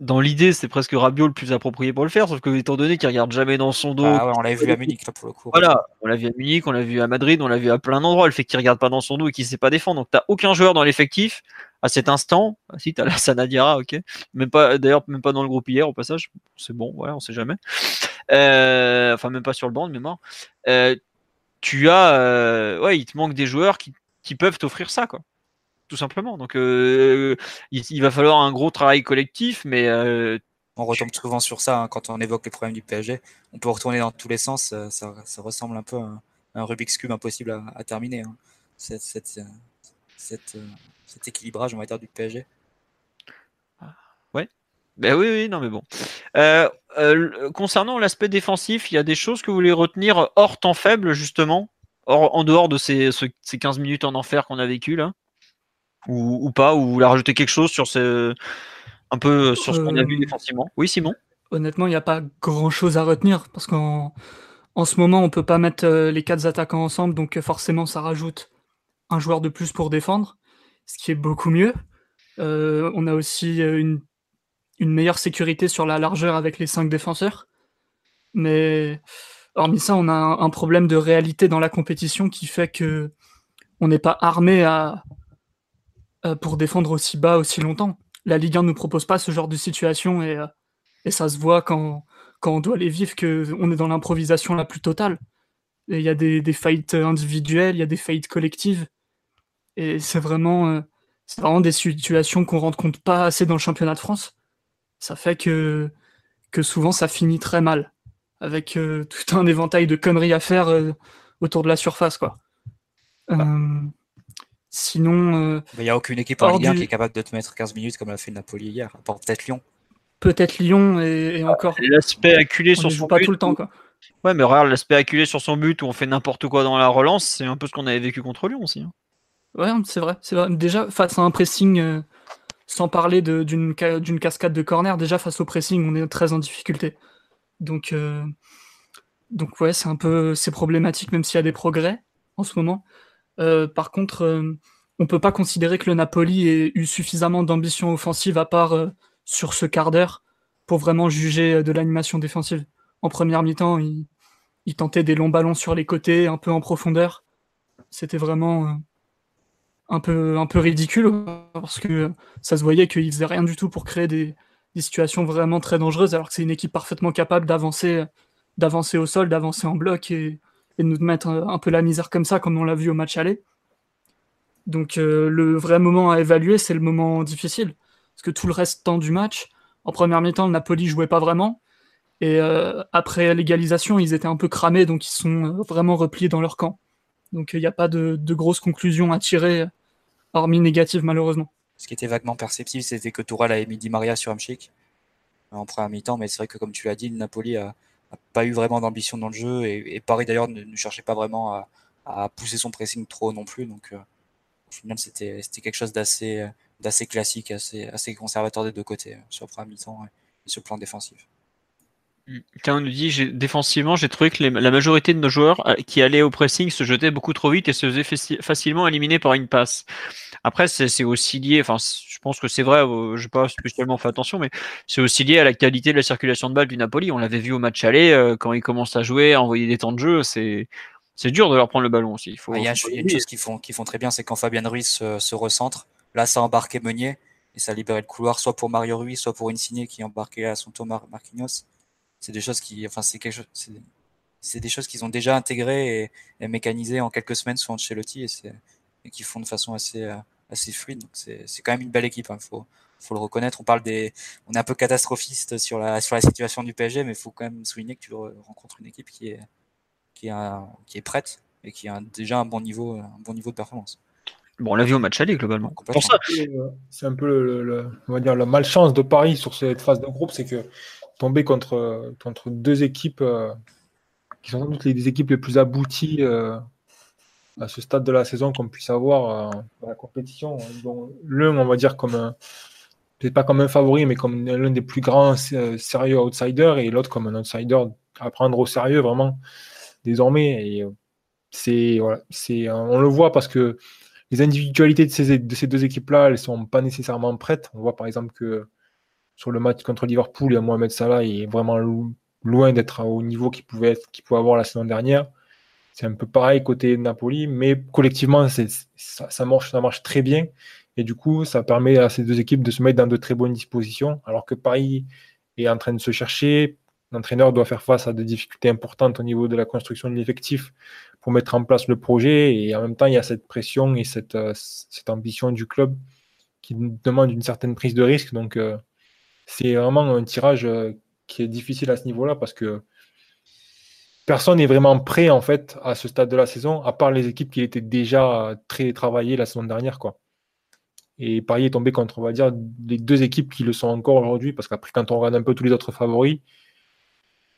dans l'idée, c'est presque Rabiot le plus approprié pour le faire. Sauf que, étant donné qu'il regarde jamais dans son dos. Ah ouais, on l'a vu à Munich, là, pour le coup. Voilà. On l'a vu à Munich, on l'a vu à Madrid, on l'a vu à plein d'endroits. Le fait qu'il regarde pas dans son dos et qu'il sait pas défendre. Donc, t'as aucun joueur dans l'effectif. À cet instant, si t'as la Sanadiara, ok. Même pas, d'ailleurs, même pas dans le groupe hier, au passage. C'est bon, voilà, on sait jamais. Euh, enfin, même pas sur le banc de mémoire. Euh, tu as, euh, ouais, il te manque des joueurs qui, qui peuvent t'offrir ça, quoi. Tout simplement. Donc, euh, il, il va falloir un gros travail collectif, mais. Euh, on retombe tu... souvent sur ça hein, quand on évoque les problèmes du P S G. On peut retourner dans tous les sens. Ça, ça ressemble un peu à un, un Rubik's Cube impossible à, à terminer. Hein. Cette. cette, cette euh... cet équilibrage en matière du P S G. Ouais. Ben oui, oui, non, mais bon. Euh, euh, concernant l'aspect défensif, il y a des choses que vous voulez retenir hors temps faible, justement, hors, en dehors de ces, ces quinze minutes en enfer qu'on a vécu là, ou, ou pas, ou vous voulez rajouter quelque chose sur ce, un peu sur ce qu'on a vu euh, défensivement. Oui, Simon. Honnêtement, il n'y a pas grand-chose à retenir parce qu'en en ce moment, on peut pas mettre les quatre attaquants ensemble, donc forcément, ça rajoute un joueur de plus pour défendre. Ce qui est beaucoup mieux. Euh, on a aussi une, une meilleure sécurité sur la largeur avec les cinq défenseurs. Mais hormis ça, on a un, un problème de réalité dans la compétition qui fait que on n'est pas armé à, à, pour défendre aussi bas aussi longtemps. La Ligue un ne nous propose pas ce genre de situation et, et ça se voit quand, quand on doit les vivre qu'on est dans l'improvisation la plus totale. Il y a des, des faillites individuelles, il y a des faillites collectives. Et c'est vraiment, euh, c'est vraiment des situations qu'on ne rend compte pas assez dans le championnat de France. Ça fait que, que souvent, ça finit très mal, avec euh, tout un éventail de conneries à faire euh, autour de la surface, quoi. Euh, ah. Sinon... Euh, il n'y a aucune équipe en Ligue un du... qui est capable de te mettre quinze minutes comme l'a fait le Napoli hier, à part peut-être Lyon. Peut-être Lyon et, et encore. L'aspect acculé on sur son but. Pas tout le temps, quoi. Ouais, mais regarde, l'aspect acculé sur son but où on fait n'importe quoi dans la relance, c'est un peu ce qu'on avait vécu contre Lyon aussi, hein. Ouais, c'est vrai, c'est vrai. Déjà, face à un pressing, euh, sans parler de, d'une, d'une cascade de corner, déjà face au pressing, on est très en difficulté. Donc, euh, donc ouais, c'est un peu c'est problématique, même s'il y a des progrès en ce moment. Euh, par contre, euh, on peut pas considérer que le Napoli ait eu suffisamment d'ambition offensive, à part euh, sur ce quart d'heure, pour vraiment juger de l'animation défensive. En première mi-temps, il, il tentait des longs ballons sur les côtés, un peu en profondeur. C'était vraiment... Euh, Un peu, un peu ridicule parce que ça se voyait qu'ils faisaient rien du tout pour créer des, des situations vraiment très dangereuses alors que c'est une équipe parfaitement capable d'avancer, d'avancer au sol, d'avancer en bloc et, et de nous mettre un peu la misère comme ça comme on l'a vu au match aller. Donc euh, le vrai moment à évaluer, c'est le moment difficile parce que tout le restant du match, en première mi-temps, le Napoli jouait pas vraiment et euh, après l'égalisation, ils étaient un peu cramés donc ils sont vraiment repliés dans leur camp. Donc il n'y a pas de, de grosses conclusions à tirer hormis négative, malheureusement. Ce qui était vaguement perceptible, c'était que Tourelle avait mis Di Maria sur Hamšík en première mi-temps, mais c'est vrai que, comme tu l'as dit, le Napoli n'a pas eu vraiment d'ambition dans le jeu, et, et Paris, d'ailleurs, ne, ne cherchait pas vraiment à, à pousser son pressing trop non plus. Donc, euh, au final, c'était, c'était quelque chose d'assez, d'assez classique, assez, assez conservateur des deux côtés, sur la première mi-temps et sur le plan défensif. Quand on nous dit j'ai, défensivement, j'ai trouvé que les, la majorité de nos joueurs qui allaient au pressing se jetaient beaucoup trop vite et se faisaient faci- facilement éliminer par une passe. Après, c'est, c'est aussi lié, enfin, je pense que c'est vrai, euh, je n'ai pas spécialement fait attention, mais c'est aussi lié à la qualité de la circulation de balle du Napoli. On l'avait vu au match aller, euh, quand ils commencent à jouer, à envoyer des temps de jeu, c'est, c'est dur de leur prendre le ballon aussi. Il faut, ah, y a, faut y a une chose qu'ils font, qu'ils font très bien, c'est quand Fabián Ruiz se, se recentre, là ça a embarqué Meunier et ça a libéré le couloir, soit pour Mario Ruiz, soit pour Insigné qui embarquait à son tour Mar- Marquinhos. C'est des choses qui, enfin c'est quelque chose, c'est, c'est des choses qu'ils ont déjà intégrées et, et mécanisées en quelques semaines sous Ancelotti et, c'est, et qu'ils font de façon assez, assez fluide. Donc c'est, c'est quand même une belle équipe. Il hein. faut, faut le reconnaître. On parle des, on est un peu catastrophiste sur la, sur la situation du P S G, mais il faut quand même souligner que tu rencontres une équipe qui est, qui est, un, qui est prête et qui a déjà un bon niveau, un bon niveau de performance. Bon, on l'a vu au match aller globalement. Pour ça, c'est un peu le, le, on va dire la malchance de Paris sur cette phase de groupe, c'est que tomber contre, contre deux équipes euh, qui sont sans doute les, les équipes les plus abouties euh, à ce stade de la saison qu'on puisse avoir euh, dans la compétition. Dont l'un, on va dire comme un, peut-être pas comme un favori, mais comme l'un des plus grands euh, sérieux outsiders, et l'autre comme un outsider à prendre au sérieux vraiment désormais. Et c'est voilà, c'est on le voit parce que les individualités de ces, de ces deux équipes-là, elles ne sont pas nécessairement prêtes. On voit par exemple que sur le match contre Liverpool, Mohamed Salah est vraiment lo- loin d'être au niveau qu'il pouvait, être, qu'il pouvait avoir la saison dernière. C'est un peu pareil côté Napoli, mais collectivement, c'est, ça, ça, marche, ça marche très bien. Et du coup, ça permet à ces deux équipes de se mettre dans de très bonnes dispositions, alors que Paris est en train de se chercher. L'entraîneur doit faire face à des difficultés importantes au niveau de la construction de l'effectif pour mettre en place le projet. Et en même temps, il y a cette pression et cette, euh, cette ambition du club qui demande une certaine prise de risque. Donc, euh, c'est vraiment un tirage euh, qui est difficile à ce niveau-là parce que personne n'est vraiment prêt en fait, à ce stade de la saison, à part les équipes qui étaient déjà très travaillées la saison dernière, quoi. Et Paris est tombé contre, on va dire, les deux équipes qui le sont encore aujourd'hui, parce qu'après, quand on regarde un peu tous les autres favoris,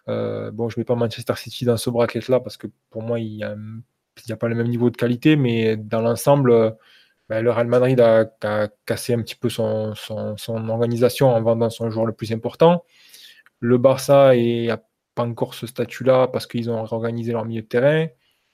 Euh, bon, je ne mets pas Manchester City dans ce bracket-là parce que pour moi, il n'y a, a pas le même niveau de qualité, mais dans l'ensemble, euh, ben, le Real Madrid a, a cassé un petit peu son, son, son organisation en vendant son joueur le plus important. Le Barça n'a pas encore ce statut-là parce qu'ils ont réorganisé leur milieu de terrain.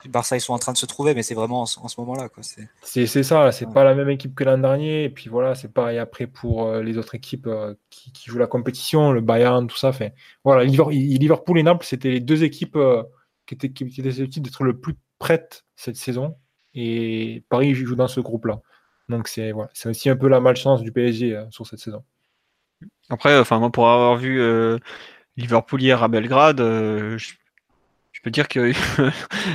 Le Barça, ils sont en train de se trouver, mais c'est vraiment en, en ce moment-là, quoi. C'est... C'est, c'est ça, c'est ouais. Pas la même équipe que l'an dernier. Et puis voilà, c'est pareil après pour euh, les autres équipes euh, qui, qui jouent la compétition, le Bayern, tout ça. Fait. Voilà, Liverpool et Naples, c'était les deux équipes euh, qui étaient susceptibles d'être le plus prêtes cette saison. Et Paris joue dans ce groupe-là. Donc c'est, voilà, c'est aussi un peu la malchance du P S G euh, sur cette saison. Après, enfin, moi, pour avoir vu euh, Liverpool hier à Belgrade, euh, je... Je peux dire que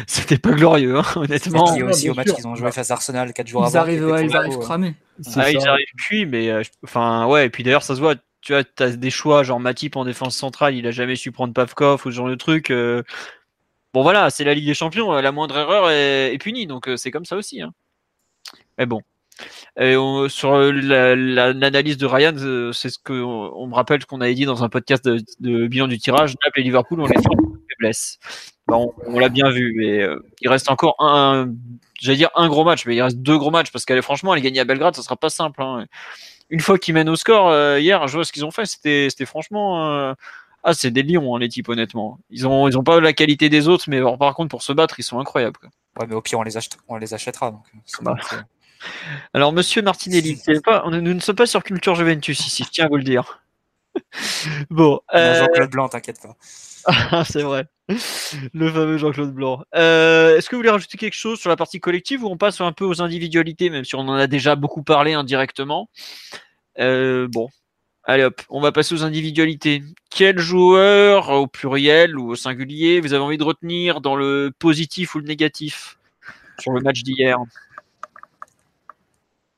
c'était pas glorieux, hein, honnêtement. Il y a aussi au match sûr. Qu'ils ont joué face à Arsenal quatre jours ils avant. Arrivent, ouais, ils arrivent cramés. Ah, ils arrivent cuits, mais euh, enfin ouais. Et puis d'ailleurs, ça se voit. Tu vois, t'as des choix genre Matip en défense centrale, il a jamais su prendre Pavkov ou ce genre de truc. Euh... Bon voilà, c'est la Ligue des Champions. La moindre erreur est, est punie, donc euh, c'est comme ça aussi. Hein. Mais bon. Et on, sur la, la, l'analyse de Ryan, c'est ce que on, on me rappelle ce qu'on avait dit dans un podcast de, de bilan du tirage. Naples et Liverpool, on les sent en faiblesse. Bon, on l'a bien vu, mais euh, il reste encore un, j'allais dire un gros match, mais il reste deux gros matchs parce qu'elle franchement, aller gagner à Belgrade, ça sera pas simple. Hein. Une fois qu'ils mènent au score euh, hier, je vois ce qu'ils ont fait, c'était, c'était franchement, euh, ah c'est des lions hein, les types honnêtement. Ils ont, ils ont pas la qualité des autres, mais alors, par contre pour se battre, ils sont incroyables. Quoi. Ouais, mais au pire on les achète, on les achètera donc. C'est bah. donc euh... Alors Monsieur Martinelli, c'est pas, on, nous ne sommes pas sur Culture Juventus ici, je tiens à vous le dire. Bon. Euh... Jean-Claude Blanc, t'inquiète pas. Ah, c'est vrai. Le fameux Jean-Claude Blanc. Euh, est-ce que vous voulez rajouter quelque chose sur la partie collective ou on passe un peu aux individualités, même si on en a déjà beaucoup parlé indirectement. Euh, bon, allez hop, on va passer aux individualités. Quel joueur, au pluriel ou au singulier, vous avez envie de retenir dans le positif ou le négatif sur le match d'hier?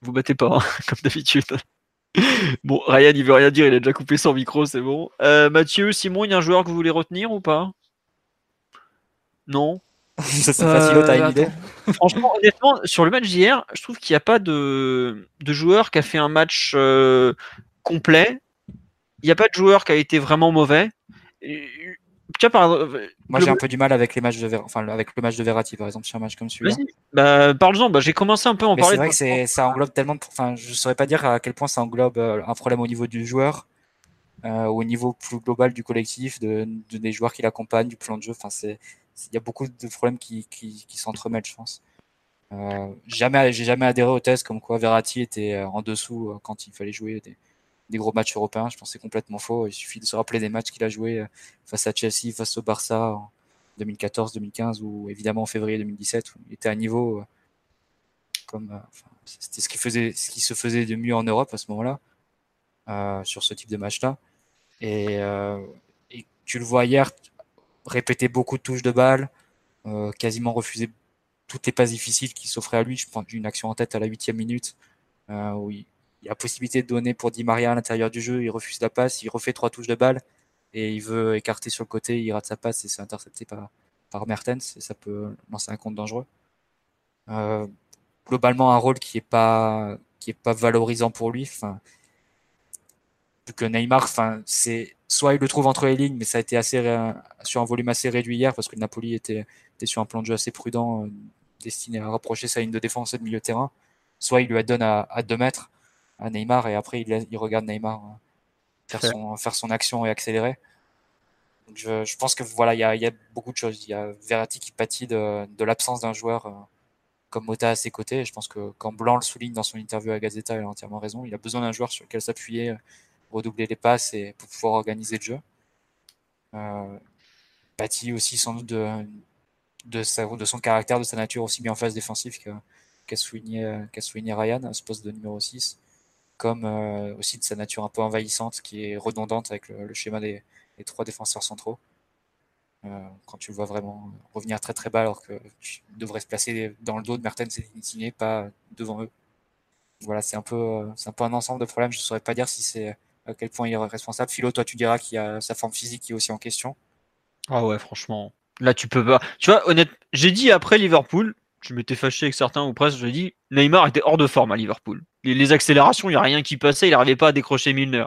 Vous battez pas, hein, comme d'habitude. Bon, Ryan, il veut rien dire, il a déjà coupé son micro, c'est bon. Euh, Mathieu, Simon, il y a un joueur que vous voulez retenir ou pas? Non. Ça c'est euh, facile, t'as une idée? Franchement, honnêtement, sur le match d'hier, je trouve qu'il n'y a pas de, de joueur qui a fait un match euh, complet. Il n'y a pas de joueur qui a été vraiment mauvais. Et, tiens, par... Moi, le... j'ai un peu du mal avec les matchs de Ver... enfin avec le match de Verratti, par exemple, sur un match comme celui-là. Vas-y. Bah, parle-en. Bah, j'ai commencé un peu à en mais parler. C'est vrai que c'est... ça englobe tellement. De... Enfin, je saurais pas dire à quel point ça englobe un problème au niveau du joueur, euh, au niveau plus global du collectif, de... de des joueurs qui l'accompagnent, du plan de jeu. Enfin, c'est il y a beaucoup de problèmes qui qui, qui s'entremêlent, je pense. Euh, jamais, j'ai jamais adhéré aux thèses comme quoi Verratti était en dessous quand il fallait jouer. Des... des gros matchs européens, je pense que c'est complètement faux. Il suffit de se rappeler des matchs qu'il a joués face à Chelsea, face au Barça, deux mille quatorze deux mille quinze ou évidemment en février deux mille dix-sept, où il était à un niveau comme euh, enfin, c'était ce qui faisait ce qui se faisait de mieux en Europe à ce moment-là, euh, sur ce type de match-là. Et, euh, et tu le vois hier répéter beaucoup de touches de balle, euh, quasiment refuser toutes les passes difficiles qui s'offraient à lui. Je prends une action en tête à la huitième minute, euh, où il y a possibilité de donner pour Di Maria à l'intérieur du jeu, il refuse la passe, il refait trois touches de balle et il veut écarter sur le côté, il rate sa passe et c'est intercepté par, par Mertens, et ça peut lancer un compte dangereux. Euh, globalement, un rôle qui n'est pas, qui est pas valorisant pour lui. Enfin, plus que Neymar, enfin, c'est, soit il le trouve entre les lignes, mais ça a été assez, sur un volume assez réduit hier, parce que le Napoli était, était sur un plan de jeu assez prudent, euh, destiné à rapprocher sa ligne de défense et de milieu de terrain. Soit il lui la donne à, à deux mètres à Neymar, et après il, il regarde Neymar euh, faire, ouais. son, faire son action et accélérer. Donc je, je pense que voilà, il y a, y a beaucoup de choses. Il y a Verratti qui pâtit de, de l'absence d'un joueur euh, comme Mota à ses côtés. Et je pense que quand Blanc le souligne dans son interview à Gazeta, il a entièrement raison. Il a besoin d'un joueur sur lequel s'appuyer, redoubler les passes et pour pouvoir organiser le jeu. Euh, pâtit aussi sans doute de, de, sa, de son caractère, de sa nature aussi bien en phase défensive que, qu'a souligné, qu'a souligné Ryan à ce poste de numéro six, comme euh, aussi de sa nature un peu envahissante qui est redondante avec le, le schéma des, des trois défenseurs centraux. Euh, quand tu le vois vraiment revenir très très bas alors que tu devrais se placer dans le dos de Mertens et Insigné, pas devant eux. Voilà, c'est un peu, c'est un peu un ensemble de problèmes. Je ne saurais pas dire si c'est à quel point il est responsable. Philo, toi, tu diras qu'il y a sa forme physique qui est aussi en question. Ah ouais, franchement. Là, tu peux pas. Tu vois, honnête, j'ai dit après Liverpool, je m'étais fâché avec certains ou presque, j'ai dit Neymar était hors de forme à Liverpool. Les, les accélérations, il n'y a rien qui passait, il n'arrivait pas à décrocher Milner.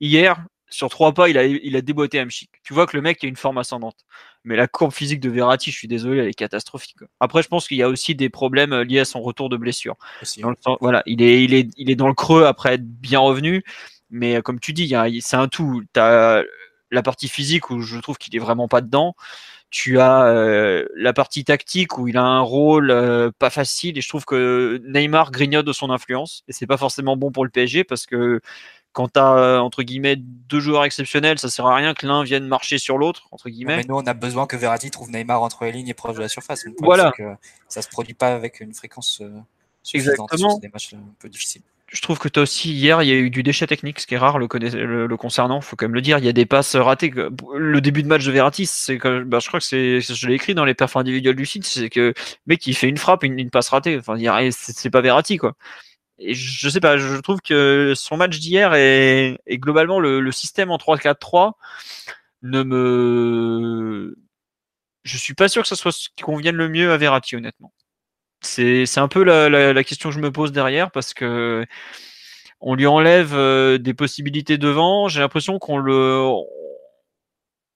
Hier, sur trois pas, il a, il a déboîté Hamšík. Tu vois que le mec a une forme ascendante. Mais la courbe physique de Verratti, je suis désolé, elle est catastrophique. Après, je pense qu'il y a aussi des problèmes liés à son retour de blessure. Dans le sens, voilà, il est, il est, il est dans le creux après être bien revenu. Mais comme tu dis, il y a, c'est un tout. Tu as la partie physique où je trouve qu'il est vraiment pas dedans. Tu as euh, la partie tactique où il a un rôle euh, pas facile. Et je trouve que Neymar grignote de son influence. Et c'est pas forcément bon pour le P S G parce que quand tu as, entre guillemets, deux joueurs exceptionnels, ça sert à rien que l'un vienne marcher sur l'autre, entre guillemets. Mais nous, on a besoin que Verratti trouve Neymar entre les lignes et proche de la surface. Le voilà. C'est que ça se produit pas avec une fréquence euh, suffisante. Exactement. C'est des matchs un peu difficiles. Je trouve que tu as aussi, hier, il y a eu du déchet technique, ce qui est rare le, conna... le, le concernant, faut quand même le dire. Il y a des passes ratées. Le début de match de Verratti, c'est que, ben, je crois que c'est, je l'ai écrit dans les perfs individuels du site, c'est que le mec, il fait une frappe, une, une passe ratée. Enfin, y a... c'est, c'est pas Verratti, quoi. Et je sais pas, je trouve que son match d'hier est, et globalement le, le système en trois quatre trois ne me, je suis pas sûr que ça soit ce qui convienne le mieux à Verratti, honnêtement. C'est, c'est un peu la, la, la question que je me pose derrière, parce que on lui enlève des possibilités devant. J'ai l'impression qu'on le,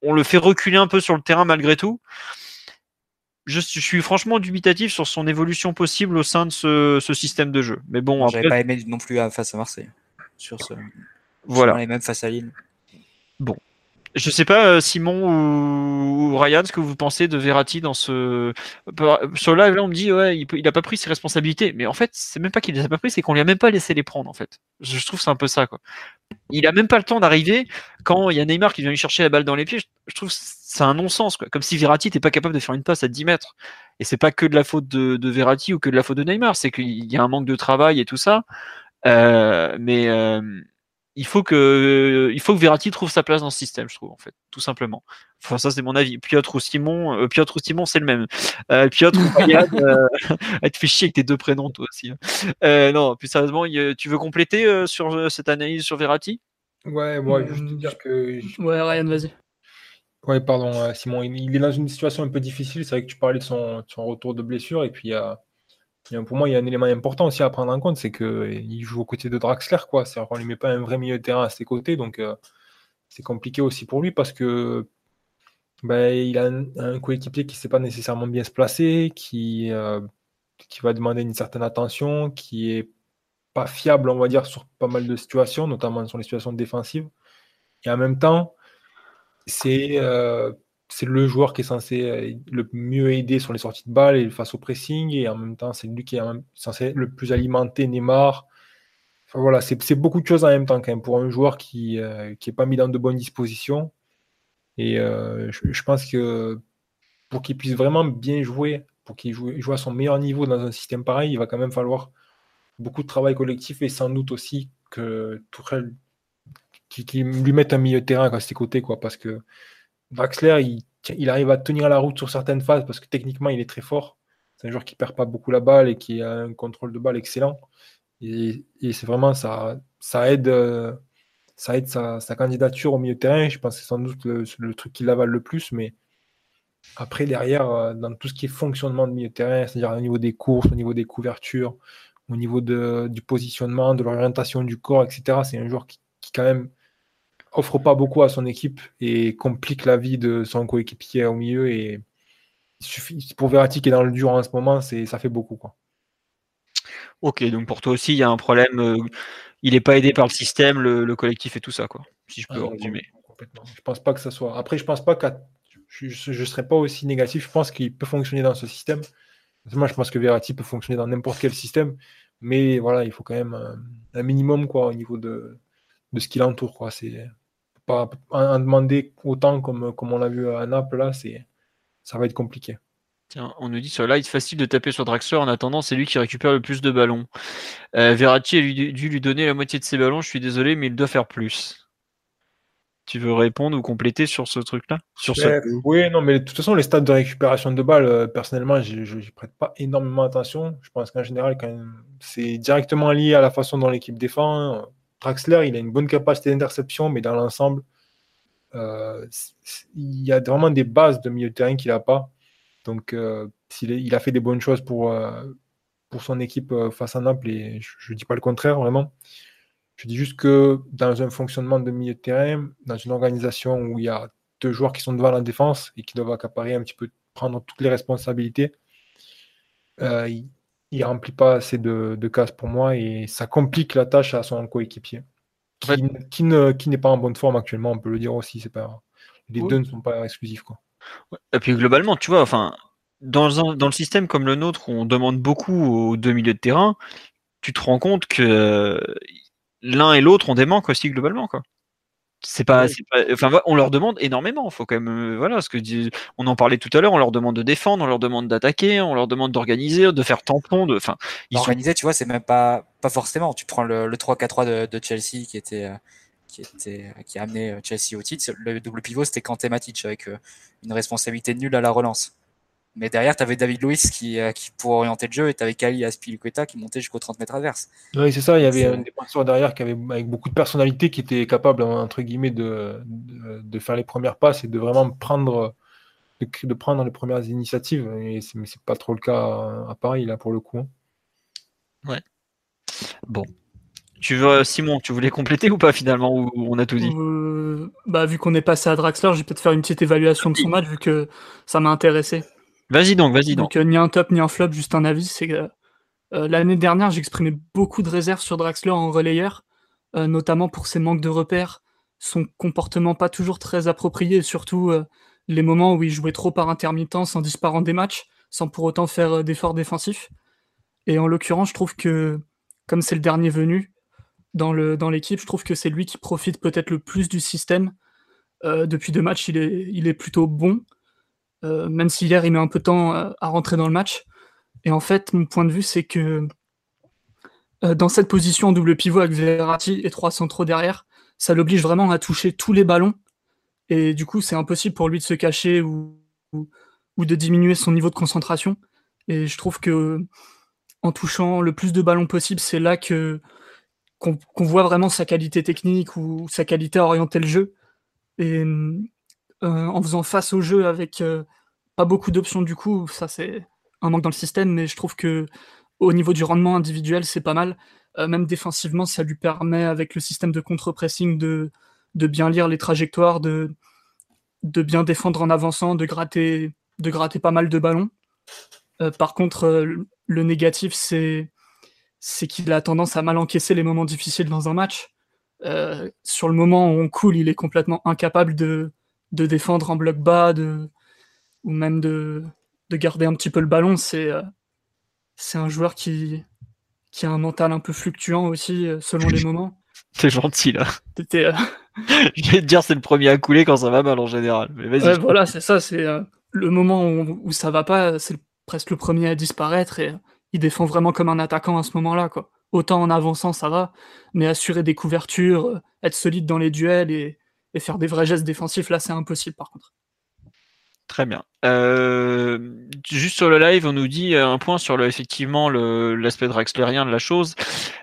on le fait reculer un peu sur le terrain malgré tout. Je suis franchement dubitatif sur son évolution possible au sein de ce, ce système de jeu. Mais bon, j'avais après... pas aimé non plus face à Marseille. Sur ce, voilà. Et même face à Lille. Bon, je sais pas Simon ou Ryan ce que vous pensez de Verratti dans ce sur live. Là, on me dit ouais, il, peut... il a pas pris ses responsabilités. Mais en fait, c'est même pas qu'il les a pas pris, c'est qu'on lui a même pas laissé les prendre en fait. Je trouve que c'est un peu ça quoi. Il a même pas le temps d'arriver quand il y a Neymar qui vient lui chercher la balle dans les pieds. Je trouve que c'est un non-sens, quoi. Comme si Verratti n'était pas capable de faire une passe à dix mètres. Et c'est pas que de la faute de, de Verratti ou que de la faute de Neymar, c'est qu'il y a un manque de travail et tout ça. Euh, mais euh, il faut que il faut que Verratti trouve sa place dans ce système, je trouve en fait, tout simplement. Enfin ça c'est mon avis. Piotr ou Simon, euh, Piotr ou Simon c'est le même. Euh, Piotr ou Ryan, euh, elle te fait chier avec tes deux prénoms toi aussi. Euh, non, plus sérieusement, tu veux compléter euh, sur euh, cette analyse sur Verratti ? Ouais, moi je veux dire que. Ouais, Ryan, vas-y. Oui, pardon, Simon. Il est dans une situation un peu difficile. C'est vrai que tu parlais de son, de son retour de blessure. Et puis, il y a, pour moi, il y a un élément important aussi à prendre en compte, c'est qu'il joue aux côtés de Draxler, quoi. C'est-à-dire qu'on ne lui met pas un vrai milieu de terrain à ses côtés. Donc, euh, c'est compliqué aussi pour lui parce que ben, il a un, un coéquipier qui ne sait pas nécessairement bien se placer, qui, euh, qui va demander une certaine attention, qui n'est pas fiable, on va dire, sur pas mal de situations, notamment sur les situations défensives. Et en même temps, C'est, euh, c'est le joueur qui est censé le mieux aider sur les sorties de balles et face au pressing, et en même temps, c'est lui qui est censé le plus alimenter Neymar. Enfin, voilà, c'est, c'est beaucoup de choses en même temps quand même pour un joueur qui euh, qui n'est pas mis dans de bonnes dispositions. Et euh, je, je pense que pour qu'il puisse vraiment bien jouer, pour qu'il joue, joue à son meilleur niveau dans un système pareil, il va quand même falloir beaucoup de travail collectif et sans doute aussi que Tuchel qui, qui lui mette un milieu de terrain à ses côtés, quoi, parce que Draxler, il, il arrive à tenir la route sur certaines phases parce que techniquement, il est très fort. C'est un joueur qui ne perd pas beaucoup la balle et qui a un contrôle de balle excellent. Et, et c'est vraiment, ça, ça aide, ça aide sa, sa candidature au milieu de terrain. Je pense que c'est sans doute le, le truc qui l'avale le plus, mais après, derrière, dans tout ce qui est fonctionnement de milieu de terrain, c'est-à-dire au niveau des courses, au niveau des couvertures, au niveau de, du positionnement, de l'orientation du corps, et cetera, c'est un joueur qui, qui quand même offre pas beaucoup à son équipe et complique la vie de son coéquipier au milieu. Et il suffit, pour Verratti qui est dans le dur en ce moment, c'est, ça fait beaucoup, quoi. Ok, donc pour toi aussi, il y a un problème. Euh, il n'est pas aidé par le système, le, le collectif et tout ça, quoi. Si je peux ah, résumer. Complètement. Je pense pas que ça soit. Après, je pense pas qu'à. Je ne serais pas aussi négatif. Je pense qu'il peut fonctionner dans ce système. Moi, je pense que Verratti peut fonctionner dans n'importe quel système. Mais voilà, il faut quand même un, un minimum, quoi, au niveau de, de ce qui l'entoure, quoi. C'est pas en demander autant comme, comme on l'a vu à Naples, là, c'est, ça va être compliqué. Tiens, on nous dit sur live, facile de taper sur Draxler. En attendant, c'est lui qui récupère le plus de ballons. Euh, Verratti a lui, dû lui donner la moitié de ses ballons. Je suis désolé, mais il doit faire plus. Tu veux répondre ou compléter sur ce truc-là sur ouais, ce... Oui, non, mais de toute façon, les stats de récupération de balles, euh, personnellement, je n'y prête pas énormément attention. Je pense qu'en général, quand même, c'est directement lié à la façon dont l'équipe défend. Draxler, il a une bonne capacité d'interception, mais dans l'ensemble, euh, il y a vraiment des bases de milieu de terrain qu'il n'a pas. Donc, euh, s'il est, il a fait des bonnes choses pour, euh, pour son équipe euh, face à Naples, et je ne dis pas le contraire, vraiment. Je dis juste que dans un fonctionnement de milieu de terrain, dans une organisation où il y a deux joueurs qui sont devant la défense et qui doivent accaparer un petit peu, prendre toutes les responsabilités, euh, il ne remplit pas assez de, de cases pour moi et ça complique la tâche à son coéquipier, qui, ouais. qui, ne, qui n'est pas en bonne forme actuellement, on peut le dire aussi. C'est pas, les ouais. deux ne sont pas exclusifs, quoi. Ouais. Et puis globalement, tu vois, enfin, dans, un, dans le système comme le nôtre, où on demande beaucoup aux deux milieux de terrain, tu te rends compte que... l'un et l'autre, on démanque aussi globalement, quoi. C'est pas, oui. c'est pas, enfin, on leur demande énormément. Faut quand même, voilà, ce que dis, on en parlait tout à l'heure. On leur demande de défendre, on leur demande d'attaquer, on leur demande d'organiser, de faire tampon, de, enfin, organiser. Sont... Tu vois, c'est même pas, pas forcément. Tu prends le, le trois quatre trois de, de Chelsea qui était, qui était, qui a amené Chelsea au titre. Le double pivot, c'était Kanté Matic avec une responsabilité nulle à la relance. Mais derrière, tu avais David Luiz qui, euh, qui pour orienter le jeu et tu avais Kali Aspilicueta qui montait jusqu'aux trente mètres adverses. Oui, c'est ça. Il y avait c'est... un défenseur derrière qui avait, avec beaucoup de personnalité, qui était capable, entre guillemets, de, de, de faire les premières passes et de vraiment prendre, de, de prendre les premières initiatives. Et c'est, mais c'est pas trop le cas à, à Paris, là, pour le coup. Ouais. Bon. Tu veux, Simon, tu voulais compléter ou pas finalement, ou on a tout dit? euh, bah, vu qu'on est passé à Draxler, je vais peut-être faire une petite évaluation de son match vu que ça m'a intéressé. Vas-y donc, vas-y donc. Donc euh, ni un top ni un flop, juste un avis. C'est que euh, l'année dernière, j'exprimais beaucoup de réserves sur Draxler en relayeur, euh, notamment pour ses manques de repères, son comportement pas toujours très approprié, et surtout euh, les moments où il jouait trop par intermittence en disparant des matchs, sans pour autant faire euh, d'efforts défensifs. Et en l'occurrence, je trouve que, comme c'est le dernier venu dans, le, dans l'équipe, je trouve que c'est lui qui profite peut-être le plus du système. Euh, depuis deux matchs, il est, il est plutôt bon. Euh, même si hier il met un peu de temps euh, à rentrer dans le match. Et en fait, mon point de vue, c'est que euh, dans cette position en double pivot avec Verratti et trois centraux derrière, ça l'oblige vraiment à toucher tous les ballons. Et du coup, c'est impossible pour lui de se cacher ou, ou, ou de diminuer son niveau de concentration. Et je trouve que euh, en touchant le plus de ballons possible, c'est là que, qu'on, qu'on voit vraiment sa qualité technique ou sa qualité à orienter le jeu. Et Euh, en faisant face au jeu avec euh, pas beaucoup d'options, du coup ça c'est un manque dans le système, mais je trouve que au niveau du rendement individuel c'est pas mal, euh, même défensivement ça lui permet avec le système de contre-pressing de, de bien lire les trajectoires, de, de bien défendre en avançant, de gratter, de gratter pas mal de ballons. Euh, par contre euh, le négatif c'est, c'est qu'il a tendance à mal encaisser les moments difficiles dans un match. Euh, sur le moment où on coule, il est complètement incapable de de défendre en bloc bas, de, ou même de, de garder un petit peu le ballon. C'est, euh, c'est un joueur qui, qui a un mental un peu fluctuant aussi, euh, selon les moments. C'est gentil, là. Euh... Je vais te dire, c'est le premier à couler quand ça va mal, en général. Mais vas-y. Ouais, voilà, c'est ça. C'est, euh, le moment où, où ça va pas, c'est le, presque le premier à disparaître, et il défend vraiment comme un attaquant à ce moment-là, quoi. Autant en avançant, ça va, mais assurer des couvertures, être solide dans les duels et, et faire des vrais gestes défensifs, là, c'est impossible, par contre. Très bien. Euh, juste sur le live, on nous dit un point sur le, effectivement le, l'aspect draxlerien de la chose.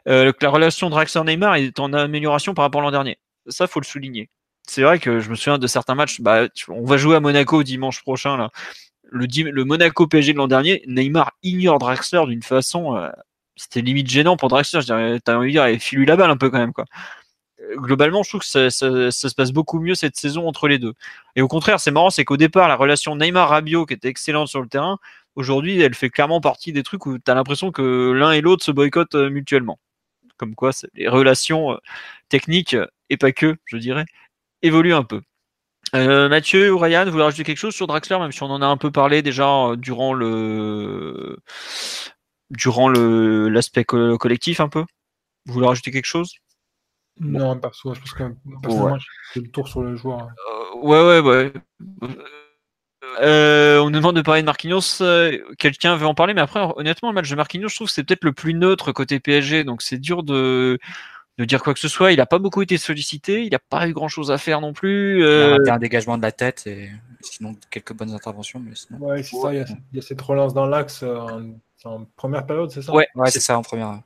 Euh, la relation Draxler-Neymar est en amélioration par rapport à l'an dernier. Ça, faut le souligner. C'est vrai que je me souviens de certains matchs. Bah, on va jouer à Monaco dimanche prochain. Là. Le, le Monaco-P S G de l'an dernier, Neymar ignore Draxler d'une façon... Euh, c'était limite gênant pour Draxler. Je dirais, t'as envie de dire, file-lui la balle un peu quand même, quoi. Globalement, je trouve que ça, ça, ça se passe beaucoup mieux cette saison entre les deux. Et au contraire, c'est marrant, c'est qu'au départ, la relation Neymar-Rabiot, qui était excellente sur le terrain, aujourd'hui, elle fait clairement partie des trucs où tu as l'impression que l'un et l'autre se boycottent mutuellement. Comme quoi, les relations techniques, et pas que, je dirais, évoluent un peu. Euh, Mathieu ou Ryan, vous voulez rajouter quelque chose sur Draxler, même si on en a un peu parlé déjà durant le durant le l'aspect co- collectif un peu. Vous voulez rajouter quelque chose? Bon. Non, perso, je pense que personnellement, j'ai fait le tour sur le joueur. Euh, ouais, ouais, ouais. Euh, on nous demande de parler de Marquinhos. Euh, quelqu'un veut en parler, mais après, honnêtement, le match de Marquinhos, je trouve que c'est peut-être le plus neutre côté P S G, donc c'est dur de, de dire quoi que ce soit. Il n'a pas beaucoup été sollicité, il n'a pas eu grand-chose à faire non plus. Euh... Il a raté un dégagement de la tête et sinon quelques bonnes interventions. Mais sinon... Ouais, c'est ça, il y, a, il y a cette relance dans l'axe en, en première période, c'est ça? Ouais, ouais c'est, c'est ça, en première.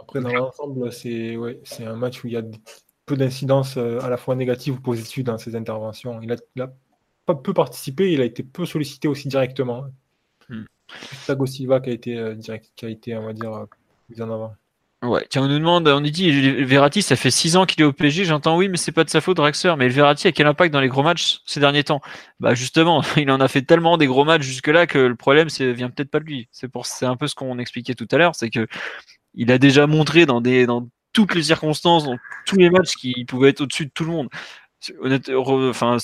Après, dans l'ensemble, c'est, ouais, c'est un match où il y a peu d'incidences euh, à la fois négatives ou positives dans ses interventions. Il a, il a pas peu participé, il a été peu sollicité aussi directement. Hmm. Thiago Silva qui a été, euh, direct, qui a été, on va dire, euh, plus en avant. Ouais, tiens, on nous demande, on nous dit, Verratti, ça fait six ans qu'il est au P S G, j'entends oui, mais c'est pas de sa faute, Draxler. Mais Verratti a quel impact dans les gros matchs ces derniers temps? Bah, justement, il en a fait tellement des gros matchs jusque-là que le problème, c'est vient peut-être pas de lui. C'est, pour, c'est un peu ce qu'on expliquait tout à l'heure, c'est que il a déjà montré dans, des, dans toutes les circonstances, dans tous les matchs, qu'il pouvait être au-dessus de tout le monde. Honnêtement, re, enfin,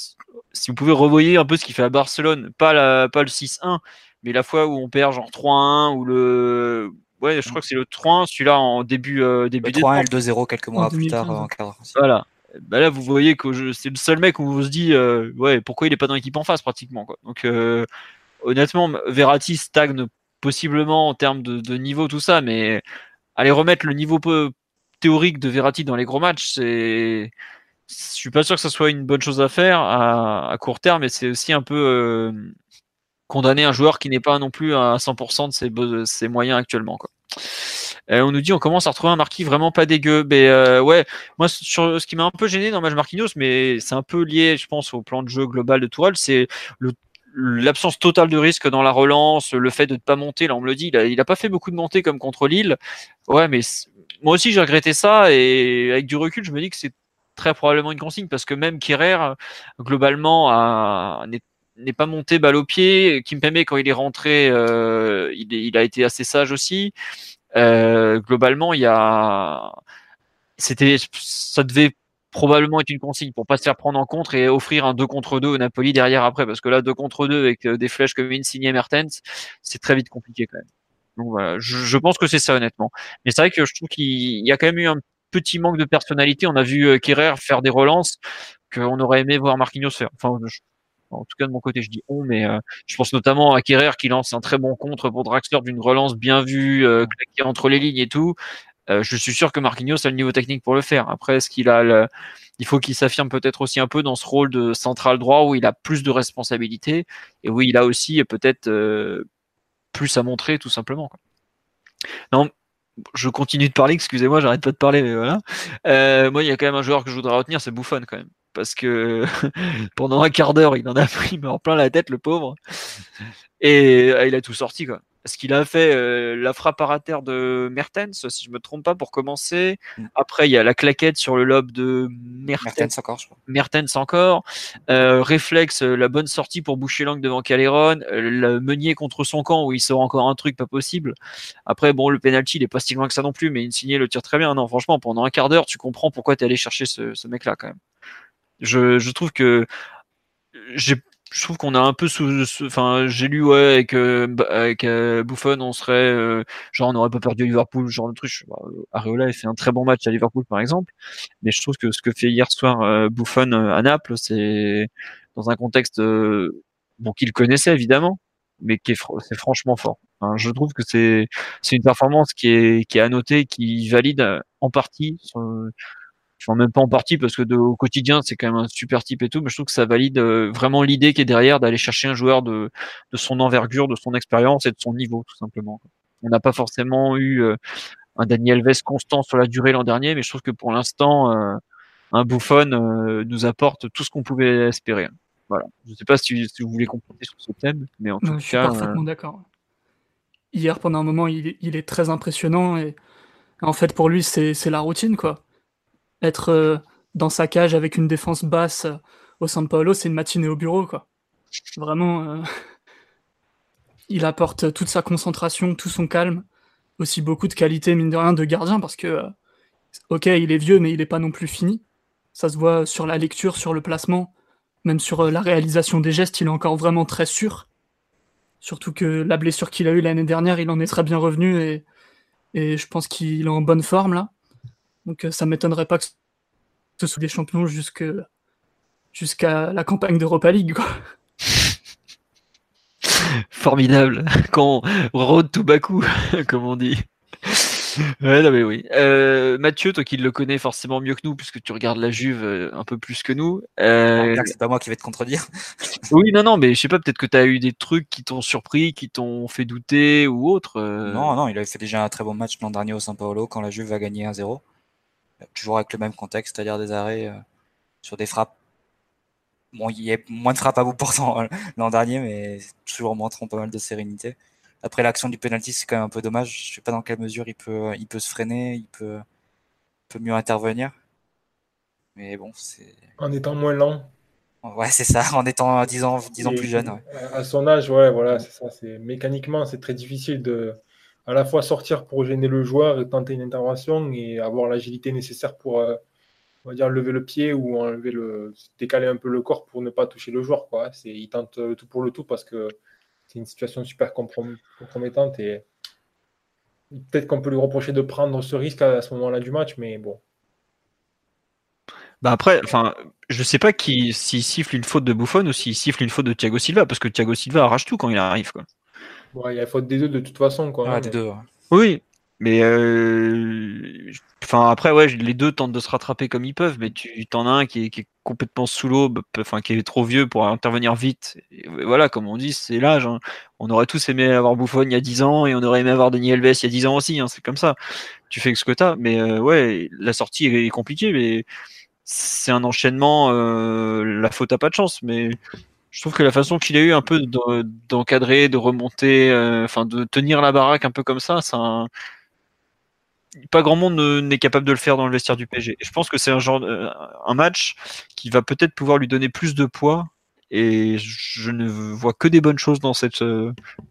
si vous pouvez revoyer un peu ce qu'il fait à Barcelone, pas, la, pas le six un, mais la fois où on perd genre trois un, ou le... Ouais, je crois que c'est le trois un, celui-là en début... Euh, début le trois un et le deux zéro quelques mois plus tard, en quart. Voilà. Bah là, vous voyez que je, c'est le seul mec où on se dit euh, ouais, pourquoi il n'est pas dans l'équipe en face, pratiquement, quoi. Donc, euh, honnêtement, Verratti stagne possiblement en termes de, de niveau, tout ça, mais... Aller remettre le niveau peu théorique de Verratti dans les gros matchs, c'est... je suis pas sûr que ça soit une bonne chose à faire à, à court terme, mais c'est aussi un peu euh... condamner un joueur qui n'est pas non plus à cent pour cent de ses, be- ses moyens actuellement, quoi. Et on nous dit on commence à retrouver un Marquis vraiment pas dégueu, mais euh, ouais, moi sur, ce qui m'a un peu gêné dans le match Marquinhos, mais c'est un peu lié, je pense, au plan de jeu global de Tuchel, c'est le l'absence totale de risque dans la relance, le fait de ne pas monter, là on me le dit, il a, il a pas fait beaucoup de montées comme contre Lille. Ouais, mais c'est... moi aussi j'ai regretté ça, et avec du recul je me dis que c'est très probablement une consigne, parce que même Kehrer globalement a... n'est... n'est pas monté balle au pied. Kimpembe, quand il est rentré, euh, il, est... il a été assez sage aussi. Euh, globalement, il y a, c'était, ça devait probablement être une consigne pour pas se faire prendre en contre et offrir un deux contre deux au Napoli derrière après, parce que là, deux contre deux avec des flèches comme Insigné et Mertens, c'est très vite compliqué quand même. Donc voilà, je, je pense que c'est ça honnêtement. Mais c'est vrai que je trouve qu'il y a quand même eu un petit manque de personnalité. On a vu Kehrer faire des relances qu'on aurait aimé voir Marquinhos faire. Enfin, je, en tout cas de mon côté, je dis on, mais euh, je pense notamment à Kehrer qui lance un très bon contre pour Draxler d'une relance bien vue, euh, claquée entre les lignes et tout. Euh, je suis sûr que Marquinhos a le niveau technique pour le faire. Après, est-ce qu'il a le... il faut qu'il s'affirme peut-être aussi un peu dans ce rôle de central droit où il a plus de responsabilités et où il a aussi peut-être euh, plus à montrer, tout simplement, quoi. Non, je continue de parler, excusez-moi, j'arrête pas de parler, mais voilà. Euh, moi, il y a quand même un joueur que je voudrais retenir, c'est Buffon quand même, parce que pendant un quart d'heure, il en a pris mais en plein la tête, le pauvre, et euh, il a tout sorti, quoi. Parce qu'il a fait euh, la frappe à terre de Mertens, si je me trompe pas, pour commencer. Mm. Après, il y a la claquette sur le lobe de Mertens. Mertens encore, je crois. Mertens encore. Euh, réflexe, la bonne sortie pour boucher l'angle devant Calderon. Euh, le Meunier contre son camp, où il sort encore un truc pas possible. Après, bon, le penalty, il est pas si loin que ça non plus, mais Insigné le tire très bien. Non, franchement, pendant un quart d'heure, tu comprends pourquoi t'es allé chercher ce, ce mec-là, quand même. Je, je trouve que j'ai Je trouve qu'on a un peu sous, sous enfin, j'ai lu, ouais, avec, euh, avec euh, Buffon, on serait, euh, genre, on n'aurait pas perdu Liverpool, genre le truc. Bah, Areola a fait un très bon match à Liverpool, par exemple. Mais je trouve que ce que fait hier soir euh, Buffon euh, à Naples, c'est dans un contexte euh, bon, qu'il connaissait évidemment, mais qui est, c'est franchement fort. Hein, je trouve que c'est, c'est une performance qui est, qui est à noter, qui valide en partie, son, enfin même pas en partie parce que de, au quotidien c'est quand même un super type et tout, mais je trouve que ça valide vraiment l'idée qui est derrière d'aller chercher un joueur de, de son envergure, de son expérience et de son niveau tout simplement. On n'a pas forcément eu un Daniel Alves constant sur la durée l'an dernier, mais je trouve que pour l'instant un Buffon nous apporte tout ce qu'on pouvait espérer. Voilà. Je ne sais pas si, si vous voulez compléter sur ce thème, mais en tout je cas, suis parfaitement euh... d'accord. Hier, pendant un moment, il, il est très impressionnant et en fait pour lui c'est, c'est la routine quoi. Être dans sa cage avec une défense basse au San Paolo, c'est une matinée au bureau, quoi. Vraiment, euh, il apporte toute sa concentration, tout son calme, aussi beaucoup de qualité, mine de rien, de gardien, parce que, euh, ok, il est vieux, mais il n'est pas non plus fini. Ça se voit sur la lecture, sur le placement, même sur euh, la réalisation des gestes, il est encore vraiment très sûr. Surtout que la blessure qu'il a eue l'année dernière, il en est très bien revenu, et, et je pense qu'il est en bonne forme, là. Donc ça ne m'étonnerait pas que ce soit des champions jusque, jusqu'à la campagne d'Europa League. Quoi. Formidable. Quand on road to Bakou, comme on dit. Ouais, non mais oui. Euh, Mathieu, toi qui le connais forcément mieux que nous, puisque tu regardes la Juve un peu plus que nous. Euh... C'est pas moi qui vais te contredire. Oui, non, non, mais je sais pas, peut-être que tu as eu des trucs qui t'ont surpris, qui t'ont fait douter ou autre. Euh... Non, non, il avait fait déjà un très bon match l'an dernier au San Paolo quand la Juve va gagner un zéro. Toujours avec le même contexte, c'est-à-dire des arrêts euh, sur des frappes. Bon, il y a moins de frappes à bout portant euh, l'an dernier, mais toujours montrant pas mal de sérénité. Après, l'action du penalty, c'est quand même un peu dommage. Je sais pas dans quelle mesure il peut, il peut se freiner, il peut, peut mieux intervenir. Mais bon, c'est... En étant moins lent. Ouais, c'est ça, en étant dix ans, dix ans plus jeune. Ouais. À son âge, ouais, voilà, c'est ça. C'est... Mécaniquement, c'est très difficile de... à la fois sortir pour gêner le joueur et tenter une intervention et avoir l'agilité nécessaire pour euh, on va dire, lever le pied ou enlever le, décaler un peu le corps pour ne pas toucher le joueur. Quoi. C'est, il tente le tout pour le tout parce que c'est une situation super comprom- compromettante et peut-être qu'on peut lui reprocher de prendre ce risque à, à ce moment-là du match, mais bon. Bah après, enfin, je sais pas qui, s'il siffle une faute de Buffon ou s'il siffle une faute de Thiago Silva parce que Thiago Silva arrache tout quand il arrive. Quoi. Ouais, il y a faute des deux de toute façon. Quoi, ah, hein, des mais... deux. Oui, mais euh... enfin, après, ouais, les deux tentent de se rattraper comme ils peuvent, mais tu t'en as un qui est, qui est complètement sous l'eau, enfin, qui est trop vieux pour intervenir vite. Et voilà, comme on dit, c'est l'âge. Hein. On aurait tous aimé avoir Buffon il y a dix ans et on aurait aimé avoir Daniel Alves il y a dix ans aussi. Hein, c'est comme ça. Tu fais ce que t'as. Mais euh, ouais, la sortie est compliquée, mais c'est un enchaînement. Euh... La faute a pas de chance, mais. Je trouve que la façon qu'il a eu un peu d'encadrer, de remonter, euh, enfin de tenir la baraque un peu comme ça, c'est un... pas grand monde n'est capable de le faire dans le vestiaire du P S G. Et je pense que c'est un genre, un match qui va peut-être pouvoir lui donner plus de poids. Et je ne vois que des bonnes choses dans cette,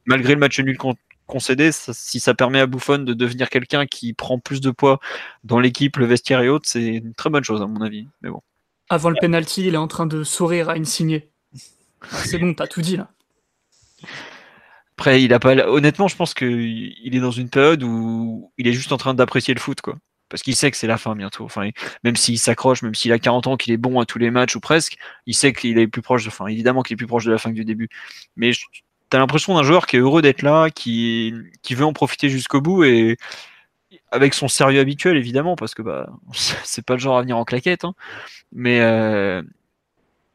malgré le match nul con- concédé, ça, si ça permet à Buffon de devenir quelqu'un qui prend plus de poids dans l'équipe, le vestiaire et autres, c'est une très bonne chose à mon avis. Mais bon. Avant le penalty, il est en train de sourire à Insigné. C'est bon, t'as tout dit là. Après, il a pas. Honnêtement, je pense qu'il est dans une période où il est juste en train d'apprécier le foot, quoi. Parce qu'il sait que c'est la fin bientôt. Enfin, même s'il s'accroche, même s'il a quarante ans, qu'il est bon à tous les matchs ou presque, il sait qu'il est plus proche. De... Enfin, évidemment qu'il est plus proche de la fin que du début. Mais je... t'as l'impression d'un joueur qui est heureux d'être là, qui qui veut en profiter jusqu'au bout et avec son sérieux habituel, évidemment, parce que bah c'est pas le genre à venir en claquette. Hein. Mais euh...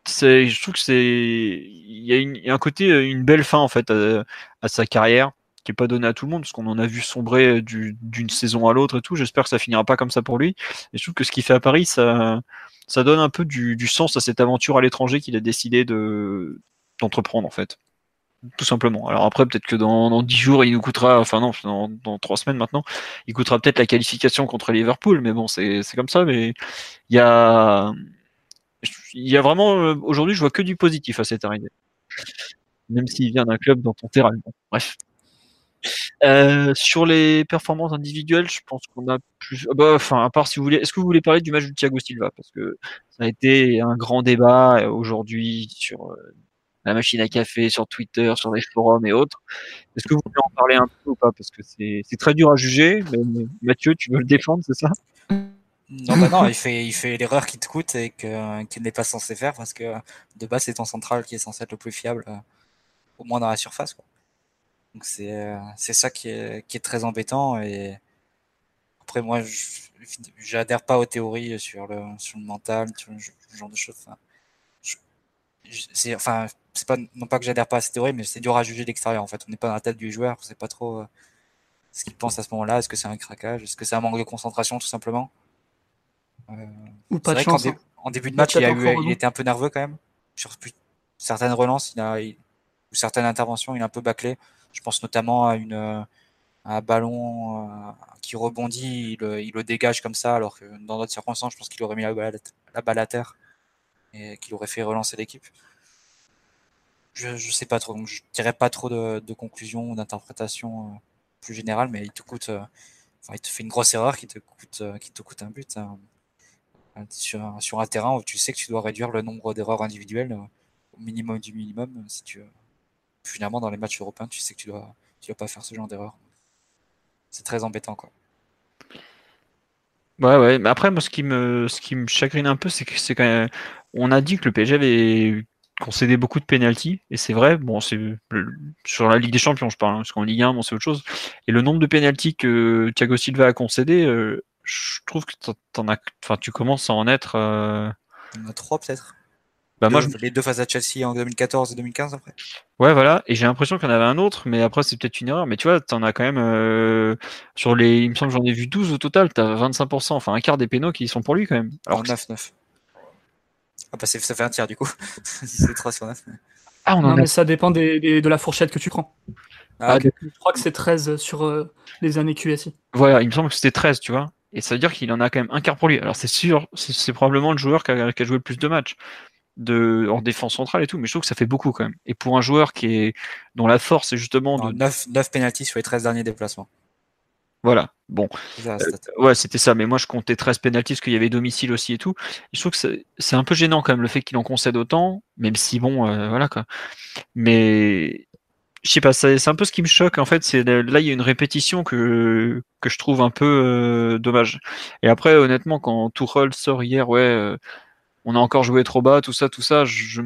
C'est, je trouve que c'est, il y a une, y a un côté, une belle fin en fait à, à sa carrière qui est pas donnée à tout le monde parce qu'on en a vu sombrer du, d'une saison à l'autre et tout. J'espère que ça finira pas comme ça pour lui. Et je trouve que ce qu'il fait à Paris, ça, ça donne un peu du, du sens à cette aventure à l'étranger qu'il a décidé de d'entreprendre en fait, tout simplement. Alors après peut-être que dans, dans dix jours il nous coûtera, enfin non, dans, dans trois semaines maintenant, il coûtera peut-être la qualification contre Liverpool. Mais bon, c'est, c'est comme ça. Mais il y a Il y a vraiment, aujourd'hui, je vois que du positif à cette arrivée. Même s'il vient d'un club dans ton terrain. Bon, bref. Euh, sur les performances individuelles, je pense qu'on a plus. Bah, enfin, à part si vous voulez. Est-ce que vous voulez parler du match de Thiago Silva ? Parce que ça a été un grand débat aujourd'hui sur euh, la machine à café, sur Twitter, sur les forums et autres. Est-ce que vous voulez en parler un peu ou pas ? Parce que c'est, c'est très dur à juger. Mais Mathieu, tu veux le défendre, c'est ça ? Non, bah non, il fait, il fait l'erreur qui te coûte et que, qu'il n'est pas censé faire, parce que de base, c'est ton central qui est censé être le plus fiable, euh, au moins dans la surface, quoi. Donc c'est, euh, c'est ça qui est, qui est très embêtant. Et après, moi, j'adhère pas aux théories sur le, sur le mental, sur le genre de choses. Enfin, je, je, c'est, enfin, c'est pas, non pas que j'adhère pas à ces théories, mais c'est dur à juger de l'extérieur. En fait, on n'est pas dans la tête du joueur, on sait pas trop euh, ce qu'il pense à ce moment-là. Est-ce que c'est un craquage? Est-ce que c'est un manque de concentration, tout simplement? Euh, Ou pas de chance. Dé- hein. En début de match, il, a eu, il était un peu nerveux quand même. Sur plus, certaines relances il a, il, ou certaines interventions, il a un peu bâclé. Je pense notamment à, une, à un ballon euh, qui rebondit, il, il le dégage comme ça, alors que dans d'autres circonstances, je pense qu'il aurait mis la balle, la balle à terre et qu'il aurait fait relancer l'équipe. Je ne sais pas trop, donc je ne dirais pas trop de, de conclusions ou d'interprétations euh, plus générales, mais il te coûte, euh, enfin, il te fait une grosse erreur qui te coûte, euh, qui te coûte un but. Hein. Sur un, sur un terrain où tu sais que tu dois réduire le nombre d'erreurs individuelles au minimum du minimum. Si tu, finalement, dans les matchs européens, tu sais que tu dois, tu dois pas faire ce genre d'erreur. C'est très embêtant, quoi. Ouais, ouais. Mais après, moi, ce qui me, ce qui me chagrine un peu, c'est que c'est quand même, on a dit que le P S G avait concédé beaucoup de pénalties, et c'est vrai. Bon, c'est sur la Ligue des Champions, je parle, hein, parce qu'en Ligue un, bon, c'est autre chose. Et le nombre de pénalties que Thiago Silva a concédé. Euh, Je trouve que t'en as, enfin, tu commences à en être. Euh... On a trois peut-être. Bah deux, moi, je... les deux face à Chelsea en deux mille quatorze et deux mille quinze après. Ouais, voilà. Et j'ai l'impression qu'il y en avait un autre, mais après c'est peut-être une erreur. Mais tu vois, t'en as quand même euh... sur les. Il me semble que j'en ai vu douze au total. T'as vingt-cinq pour cent, enfin un quart des pénaux qui sont pour lui quand même. Alors neuf neuf. Ah bah c'est... ça fait un tiers du coup. C'est trois sur neuf. Mais... Ah on en non, a... mais ça dépend des... Des... de la fourchette que tu prends. Ah, okay. Je crois que c'est treize sur euh, les années Q S I. Voilà, il me semble que c'était treize, tu vois. Et ça veut dire qu'il en a quand même un quart pour lui. Alors c'est sûr, c'est, c'est probablement le joueur qui a, qui a joué le plus de matchs de, en défense centrale et tout, mais je trouve que ça fait beaucoup quand même. Et pour un joueur qui est, dont la force est justement... De... neuf, neuf pénalties sur les treize derniers déplacements. Voilà, bon. Ça, c'était... Euh, ouais, c'était ça, mais moi je comptais treize pénalties parce qu'il y avait domicile aussi et tout. Et je trouve que c'est, c'est un peu gênant quand même le fait qu'il en concède autant, même si bon, euh, voilà quoi. Mais... Je sais pas, c'est, c'est un peu ce qui me choque en fait. C'est là, il y a une répétition que que je trouve un peu euh, dommage. Et après, honnêtement, quand Tuchel sort hier, ouais, euh, on a encore joué trop bas, tout ça, tout ça. Je,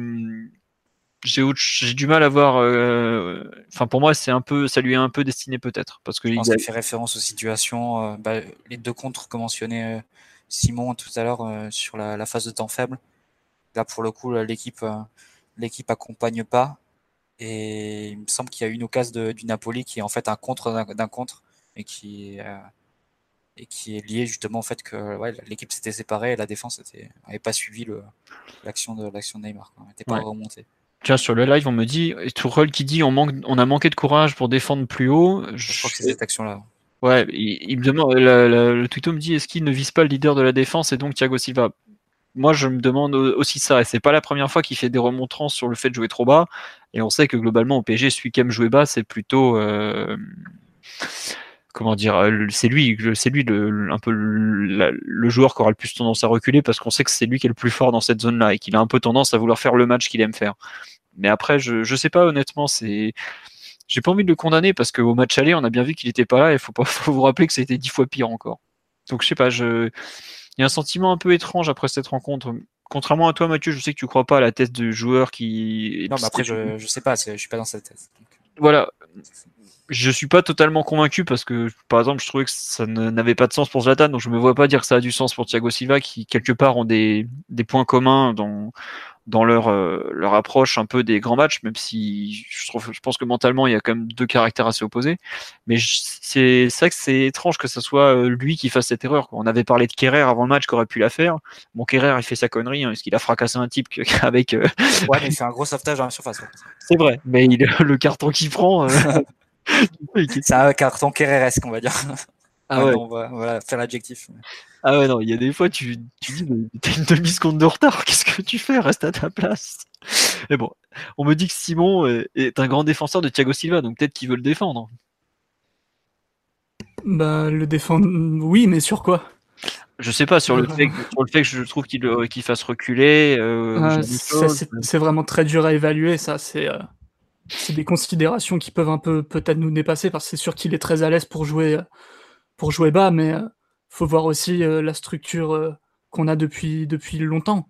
j'ai j'ai du mal à voir. Enfin, euh, pour moi, c'est un peu, ça lui est un peu destiné peut-être parce que je pense il a... qu'il fait référence aux situations. Euh, bah, les deux contres que mentionnait euh, Simon tout à l'heure euh, sur la, la phase de temps faible. Là, pour le coup, là, l'équipe euh, l'équipe accompagne pas. Et il me semble qu'il y a une occasion de, du Napoli qui est en fait un contre d'un, d'un contre et qui, euh, et qui est lié justement au fait que ouais, l'équipe s'était séparée et la défense n'avait pas suivi le, l'action, de, l'action de Neymar. Elle n'était pas ouais. remontée. Tiens, sur le live, on me dit, Tuchel qui dit on, manque, on a manqué de courage pour défendre plus haut. Je, je crois que c'est cette action-là. Ouais, il, il me demande, la, la, le Twitter me dit est-ce qu'il ne vise pas le leader de la défense et donc Thiago Silva ? Moi, je me demande aussi ça, et c'est pas la première fois qu'il fait des remontrances sur le fait de jouer trop bas. Et on sait que globalement, au P S G, celui qui aime jouer bas, c'est plutôt, euh, comment dire, c'est lui, c'est lui le, un peu le, le joueur qui aura le plus tendance à reculer parce qu'on sait que c'est lui qui est le plus fort dans cette zone-là et qu'il a un peu tendance à vouloir faire le match qu'il aime faire. Mais après, je, je sais pas honnêtement, c'est. J'ai pas envie de le condamner parce qu'au match aller, on a bien vu qu'il était pas là. Et faut pas, faut vous rappeler que c'était dix fois pire encore. Donc je sais pas, je. Il y a un sentiment un peu étrange après cette rencontre. Contrairement à toi, Mathieu, je sais que tu ne crois pas à la thèse du joueur qui... Non, mais après, je ne sais pas, je ne suis pas dans cette thèse. Donc... Voilà. Je ne suis pas totalement convaincu parce que, par exemple, je trouvais que ça n'avait pas de sens pour Zlatan, donc je ne me vois pas dire que ça a du sens pour Thiago Silva, qui, quelque part, ont des, des points communs dans, dans leur, euh, leur approche un peu des grands matchs, même si je, trouve, je pense que mentalement, il y a quand même deux caractères assez opposés. Mais je, c'est, c'est vrai que c'est étrange que ce soit euh, lui qui fasse cette erreur, quoi. On avait parlé de Kehrer avant le match, qui aurait pu la faire. Bon, Kehrer, il fait sa connerie, hein, parce qu'il a fracassé un type avec... Euh... Ouais, mais il fait un gros sauvetage dans la surface. Quoi. C'est vrai, mais il, le carton qu'il prend... Euh... C'est un carton Kehreresque, on va dire. Ah ouais. On va, on va faire l'adjectif. Ah ouais, non, il y a des fois, tu, tu dis, t'as une demi-seconde de retard, qu'est-ce que tu fais? Reste à ta place. Mais bon, on me dit que Simon est un grand défenseur de Thiago Silva, donc peut-être qu'il veut le défendre. Bah, le défendre, oui, mais sur quoi? Je sais pas, sur le, fait que, sur le fait que je trouve qu'il, qu'il fasse reculer. Euh, ah, c'est, c'est, c'est vraiment très dur à évaluer, ça, c'est... Euh... C'est des considérations qui peuvent un peu peut-être nous dépasser parce que c'est sûr qu'il est très à l'aise pour jouer pour jouer bas, mais faut voir aussi euh, la structure euh, qu'on a depuis, depuis longtemps.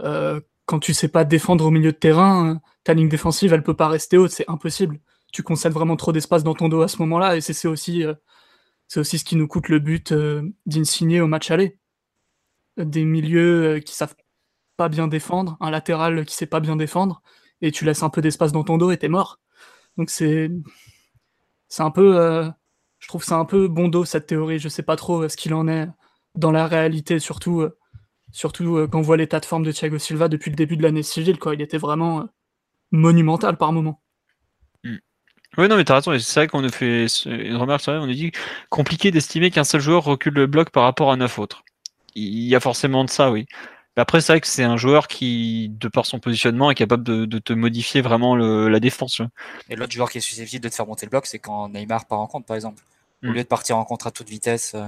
Euh, quand tu ne sais pas défendre au milieu de terrain, ta ligne défensive, elle ne peut pas rester haute, c'est impossible. Tu concèdes vraiment trop d'espace dans ton dos à ce moment-là, et c'est, c'est, aussi, euh, c'est aussi ce qui nous coûte le but euh, d'Insigné au match aller. Des milieux euh, qui ne savent pas bien défendre, un latéral qui ne sait pas bien défendre, et tu laisses un peu d'espace dans ton dos et t'es mort. Donc c'est, c'est un peu... Euh, je trouve que c'est un peu bon dos, cette théorie. Je ne sais pas trop ce qu'il en est dans la réalité, surtout, euh, surtout euh, quand on voit l'état de forme de Thiago Silva depuis le début de l'année civile. Quoi. Il était vraiment euh, monumental par moment. Mmh. Oui, non, mais t'as raison. C'est vrai qu'on nous fait une remarque sur elle. On nous dit compliqué d'estimer qu'un seul joueur recule le bloc par rapport à neuf autres. Il y a forcément de ça, oui. Mais après, c'est vrai que c'est un joueur qui, de par son positionnement, est capable de, de te modifier vraiment le, la défense. Ouais. Et l'autre joueur qui est susceptible de te faire monter le bloc, c'est quand Neymar part en contre, par exemple. Au lieu de partir en contre à toute vitesse, euh,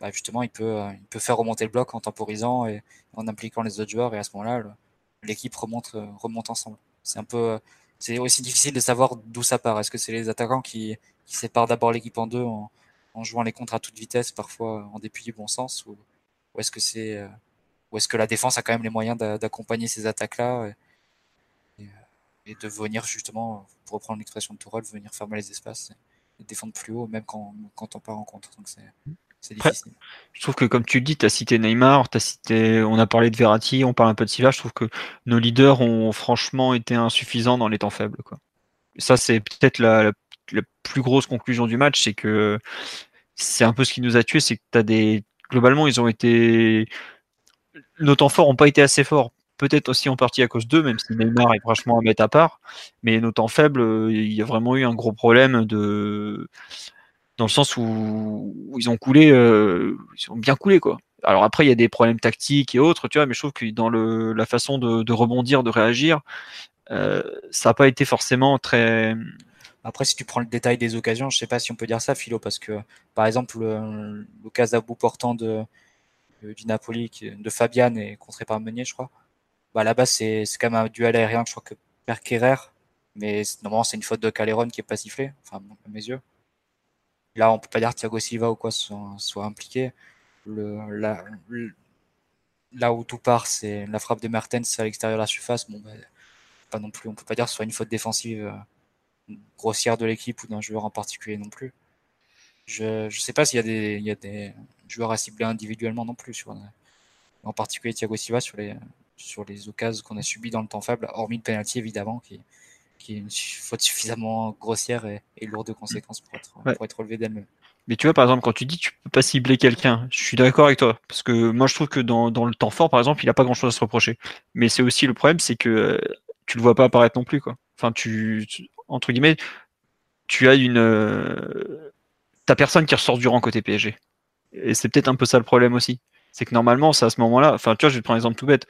bah justement, il peut, euh, il peut faire remonter le bloc en temporisant et en impliquant les autres joueurs. Et à ce moment-là, le, l'équipe remonte, euh, remonte ensemble. C'est un peu, euh, c'est aussi difficile de savoir d'où ça part. Est-ce que c'est les attaquants qui, qui séparent d'abord l'équipe en deux en, en jouant les contres à toute vitesse, parfois en dépit du bon sens, ou, ou est-ce que c'est, euh, ou est-ce que la défense a quand même les moyens d'a, d'accompagner ces attaques-là et, et, et de venir justement, pour reprendre l'expression de Tourelle, venir fermer les espaces. Défendre plus haut, même quand, quand on part en contre. Donc c'est, c'est difficile. Après, je trouve que, comme tu le dis, tu as cité Neymar, t'as cité, on a parlé de Verratti, on parle un peu de Silva. Je trouve que nos leaders ont franchement été insuffisants dans les temps faibles. Quoi. Ça, c'est peut-être la, la, la plus grosse conclusion du match. C'est que c'est un peu ce qui nous a tués. C'est que t'as des... globalement, ils ont été... nos temps forts n'ont pas été assez forts. Peut-être aussi en partie à cause d'eux, même si Neymar est franchement à mettre à part. Mais nos temps faibles, il y a vraiment eu un gros problème de... dans le sens où ils ont coulé, euh... ils ont bien coulé, quoi. Alors après, il y a des problèmes tactiques et autres, tu vois, mais je trouve que dans le... la façon de... de rebondir, de réagir, euh... ça n'a pas été forcément très... Après, si tu prends le détail des occasions, je ne sais pas si on peut dire ça, Philo, parce que, par exemple, le, le cas d'Abou portant de... du Napoli, de Fabián, est contré par Meunier, je crois. Bah, là-bas, c'est, c'est quand même un duel aérien, je crois que perd Kehrer, mais normalement, c'est une faute de Calderon qui est pas sifflée, enfin, à mes yeux. Là, on peut pas dire que Thiago Silva ou quoi soit, soit impliqué. Le, la, le, là où tout part, c'est la frappe de Mertens à l'extérieur de la surface. Bon, bah, pas non plus, on peut pas dire que ce soit une faute défensive grossière de l'équipe ou d'un joueur en particulier non plus. Je, je sais pas s'il y a des, il y a des joueurs à cibler individuellement non plus, sur, en particulier Thiago Silva sur les. sur les occasions qu'on a subies dans le temps faible, hormis le penalty évidemment, qui, qui est une faute suffisamment grossière et, et lourde de conséquences pour être, ouais. pour être relevée d'elle-même. Mais tu vois, par exemple, quand tu dis que tu peux pas cibler quelqu'un, je suis d'accord avec toi, parce que moi je trouve que dans, dans le temps fort, par exemple, il n'a pas grand-chose à se reprocher. Mais c'est aussi le problème, c'est que euh, tu le vois pas apparaître non plus, quoi. Enfin, tu, tu entre guillemets, tu as une... Euh, t'as personne qui ressort du rang côté P S G. Et c'est peut-être un peu ça le problème aussi. C'est que normalement, c'est à ce moment-là... Enfin, tu vois, je vais te prendre un exemple tout bête.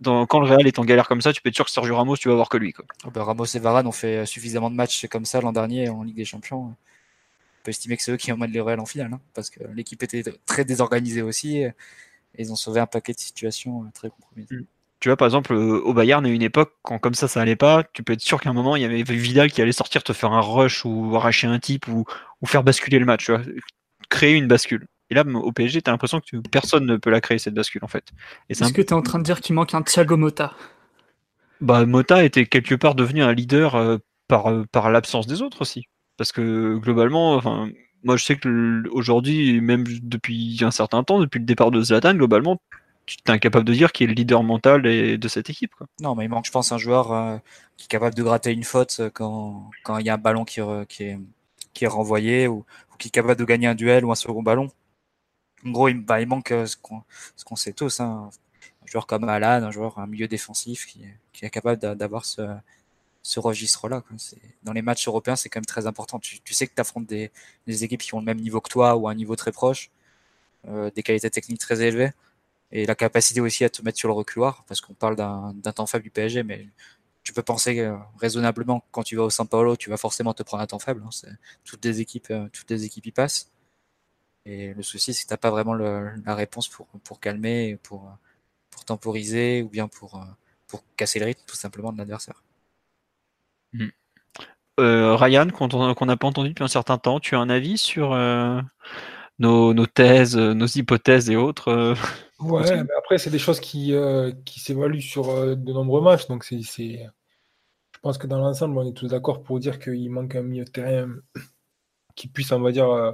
Dans, quand le Real est en galère comme ça, tu peux être sûr que Sergio Ramos, tu vas voir que lui. Quoi. Oh ben Ramos et Varane ont fait suffisamment de matchs comme ça l'an dernier en Ligue des Champions. On peut estimer que c'est eux qui emmènent le Real en finale, hein, parce que l'équipe était très désorganisée aussi. Et ils ont sauvé un paquet de situations très compromises. Mmh. Tu vois, par exemple, au Bayern, à une époque, quand comme ça, ça allait pas, tu peux être sûr qu'à un moment, il y avait Vidal qui allait sortir te faire un rush ou arracher un type ou, ou faire basculer le match, tu vois, créer une bascule. Et là, au P S G, t'as l'impression que personne ne peut la créer, cette bascule, en fait. Et Est-ce un... que t'es en train de dire qu'il manque un Thiago Mota ? Bah, Mota était quelque part devenu un leader euh, par, euh, par l'absence des autres aussi. Parce que, globalement, enfin, moi, je sais qu'aujourd'hui, même depuis un certain temps, depuis le départ de Zlatan, globalement, t'es incapable de dire qui est le leader mental et, de cette équipe, quoi. Non, mais il manque, je pense, un joueur euh, qui est capable de gratter une faute quand il quand y a un ballon qui, euh, qui, est, qui est renvoyé ou, ou qui est capable de gagner un duel ou un second ballon. En gros, il, bah, il manque euh, ce, qu'on, ce qu'on sait tous, hein. Un joueur comme Alan, un joueur, un milieu défensif qui, qui est capable d'a, d'avoir ce, ce registre-là, quoi. C'est, dans les matchs européens, c'est quand même très important. Tu, tu sais que tu affrontes des, des équipes qui ont le même niveau que toi ou un niveau très proche, euh, des qualités techniques très élevées et la capacité aussi à te mettre sur le reculoir, parce qu'on parle d'un, d'un temps faible du P S G, mais tu peux penser euh, raisonnablement que quand tu vas au San Paolo, tu vas forcément te prendre un temps faible, hein. C'est, toutes les équipes, euh, toutes les équipes y passent. Et le souci, c'est que tu n'as pas vraiment le, la réponse pour, pour calmer, pour, pour temporiser ou bien pour, pour casser le rythme tout simplement de l'adversaire. Mmh. Euh, Ryan, qu'on n'a pas entendu depuis un certain temps, tu as un avis sur, euh, nos, nos thèses, nos hypothèses et autres. Euh, ouais, mais après, c'est des choses qui, euh, qui s'évaluent sur euh, de nombreux matchs. Donc, c'est, c'est... je pense que dans l'ensemble, on est tous d'accord pour dire qu'il manque un milieu de terrain qui puisse, on va dire, euh,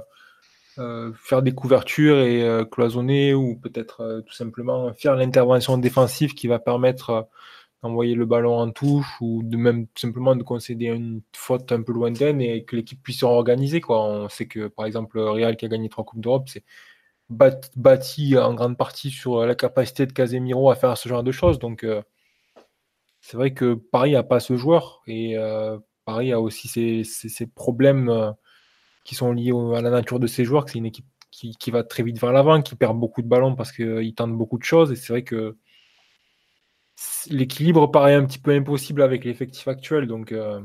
euh, faire des couvertures et euh, cloisonner, ou peut-être euh, tout simplement faire l'intervention défensive qui va permettre... Euh, envoyer le ballon en touche, ou de même tout simplement de concéder une faute un peu lointaine et que l'équipe puisse se réorganiser, quoi. On sait que par exemple Real qui a gagné trois Coupes d'Europe, c'est bâti en grande partie sur la capacité de Casemiro à faire ce genre de choses. Donc euh, c'est vrai que Paris n'a pas ce joueur, et euh, Paris a aussi ses, ses, ses problèmes euh, qui sont liés au, à la nature de ses joueurs, que c'est une équipe qui, qui va très vite vers l'avant, qui perd beaucoup de ballons parce qu'ils euh, tentent beaucoup de choses, et c'est vrai que l'équilibre paraît un petit peu impossible avec l'effectif actuel, donc euh,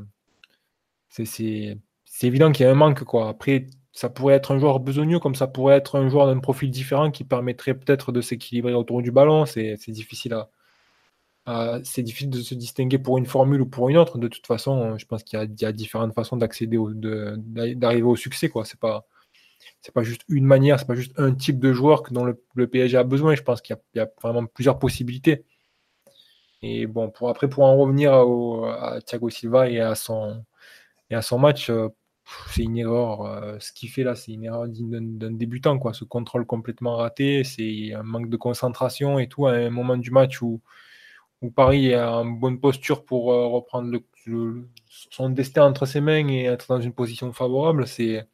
c'est, c'est, c'est évident qu'il y a un manque, quoi. Après, ça pourrait être un joueur besogneux, comme ça pourrait être un joueur d'un profil différent qui permettrait peut-être de s'équilibrer autour du ballon. C'est, c'est difficile à, à, c'est difficile de se distinguer pour une formule ou pour une autre. De toute façon, je pense qu'il y a, il y a différentes façons d'accéder au, de, d'arriver au succès, quoi. C'est pas, c'est pas juste une manière, c'est pas juste un type de joueur que dont le, le P S G a besoin. Je pense qu'il y a, il y a vraiment plusieurs possibilités. Et bon, pour après, pour en revenir au, à Thiago Silva et à son, et à son match, euh, c'est une erreur. Euh, ce qu'il fait là, c'est une erreur d'un, d'un débutant, quoi. Ce contrôle complètement raté, c'est un manque de concentration et tout. À un moment du match où, où Paris est en bonne posture pour euh, reprendre le, le, son destin entre ses mains et être dans une position favorable, c'est,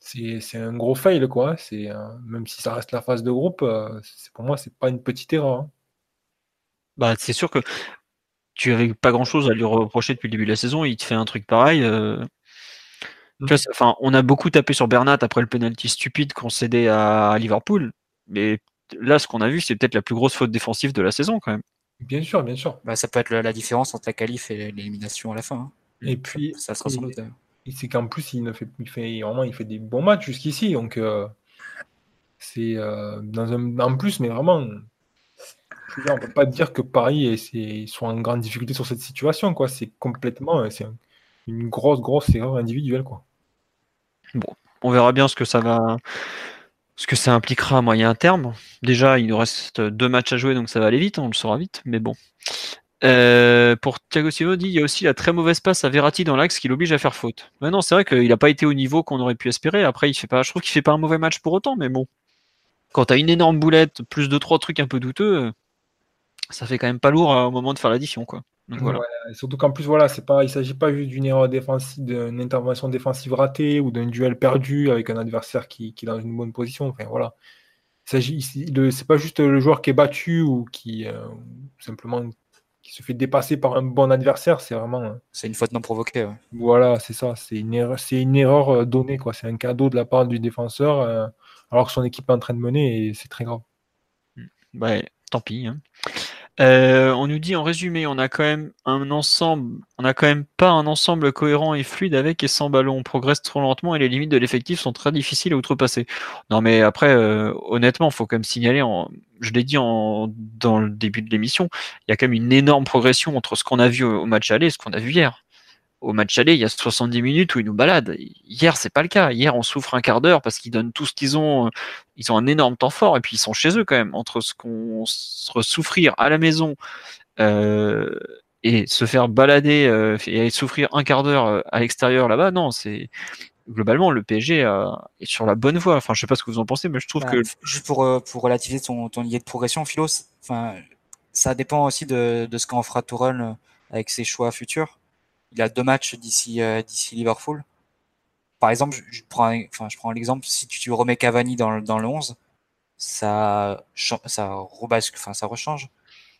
c'est, c'est un gros fail, quoi. C'est, euh, même si ça reste la phase de groupe, euh, c'est, pour moi, c'est pas une petite erreur, hein. Bah, c'est sûr que tu n'avais pas grand-chose à lui reprocher depuis le début de la saison. Il te fait un truc pareil. Euh... Mm. Tu vois, enfin, on a beaucoup tapé sur Bernat après le pénalty stupide concédé à Liverpool. Mais là, ce qu'on a vu, c'est peut-être la plus grosse faute défensive de la saison, quand même. Bien sûr, bien sûr. Bah, ça peut être la, la différence entre la qualif et l'élimination à la fin, hein. Et puis, ça sera sans doute. Et c'est qu'en plus, il, ne fait, il, fait, vraiment, il fait des bons matchs jusqu'ici. Donc, euh, c'est euh, dans un, en plus, mais vraiment... on ne peut pas dire que Paris et ses, sont en grande difficulté sur cette situation, quoi. C'est complètement, c'est une grosse, grosse erreur individuelle, quoi. Bon, on verra bien ce que ça va, ce que ça impliquera à moyen terme. Déjà, il nous reste deux matchs à jouer, donc ça va aller vite, on le saura vite. Mais bon, euh, pour Thiago Silva, il y a aussi la très mauvaise passe à Verratti dans l'axe qui l'oblige à faire faute. Maintenant, c'est vrai qu'il n'a pas été au niveau qu'on aurait pu espérer. Après, il fait pas, je trouve qu'il ne fait pas un mauvais match pour autant, mais bon, quand tu as une énorme boulette, plus de trois trucs un peu douteux, ça fait quand même pas lourd euh, au moment de faire l'addition, quoi. Donc, voilà. Ouais, surtout qu'en plus, voilà, c'est pas, il ne s'agit pas juste d'une erreur défensive, d'une intervention défensive ratée ou d'un duel perdu avec un adversaire qui, qui est dans une bonne position. Enfin, voilà. Il s'agit, il, c'est pas juste le joueur qui est battu ou qui euh, simplement qui se fait dépasser par un bon adversaire. C'est vraiment. C'est une faute non provoquée. Ouais. Voilà, c'est ça. C'est une erreur, c'est une erreur donnée, quoi. C'est un cadeau de la part du défenseur euh, alors que son équipe est en train de mener, et c'est très grave. Ouais, tant pis, hein. Euh, on nous dit en résumé, on a quand même un ensemble, on a quand même pas un ensemble cohérent et fluide avec et sans ballon. On progresse trop lentement et les limites de l'effectif sont très difficiles à outrepasser. Non, mais après, euh, honnêtement, faut quand même signaler, en, je l'ai dit en, dans le début de l'émission, il y a quand même une énorme progression entre ce qu'on a vu au match aller et ce qu'on a vu hier. Au match aller, il y a soixante-dix minutes où ils nous baladent. Hier, c'est pas le cas. Hier, on souffre un quart d'heure parce qu'ils donnent tout ce qu'ils ont. Ils ont un énorme temps fort et puis ils sont chez eux quand même. Entre ce qu'on se souffrir à la maison euh, et se faire balader euh, et souffrir un quart d'heure à l'extérieur là-bas, non, c'est globalement le P S G euh, est sur la bonne voie. Enfin, je sais pas ce que vous en pensez, mais je trouve bah, que juste pour euh, pour relativiser ton ton idée de progression, Philo, enfin, ça dépend aussi de de ce qu'en fera Tuchel avec ses choix futurs. Il a deux matchs d'ici, euh, d'ici Liverpool. Par exemple, je, je prends, enfin, je prends l'exemple, si tu, tu remets Cavani dans, dans le onze, ça, ça, rebasque, enfin, ça rechange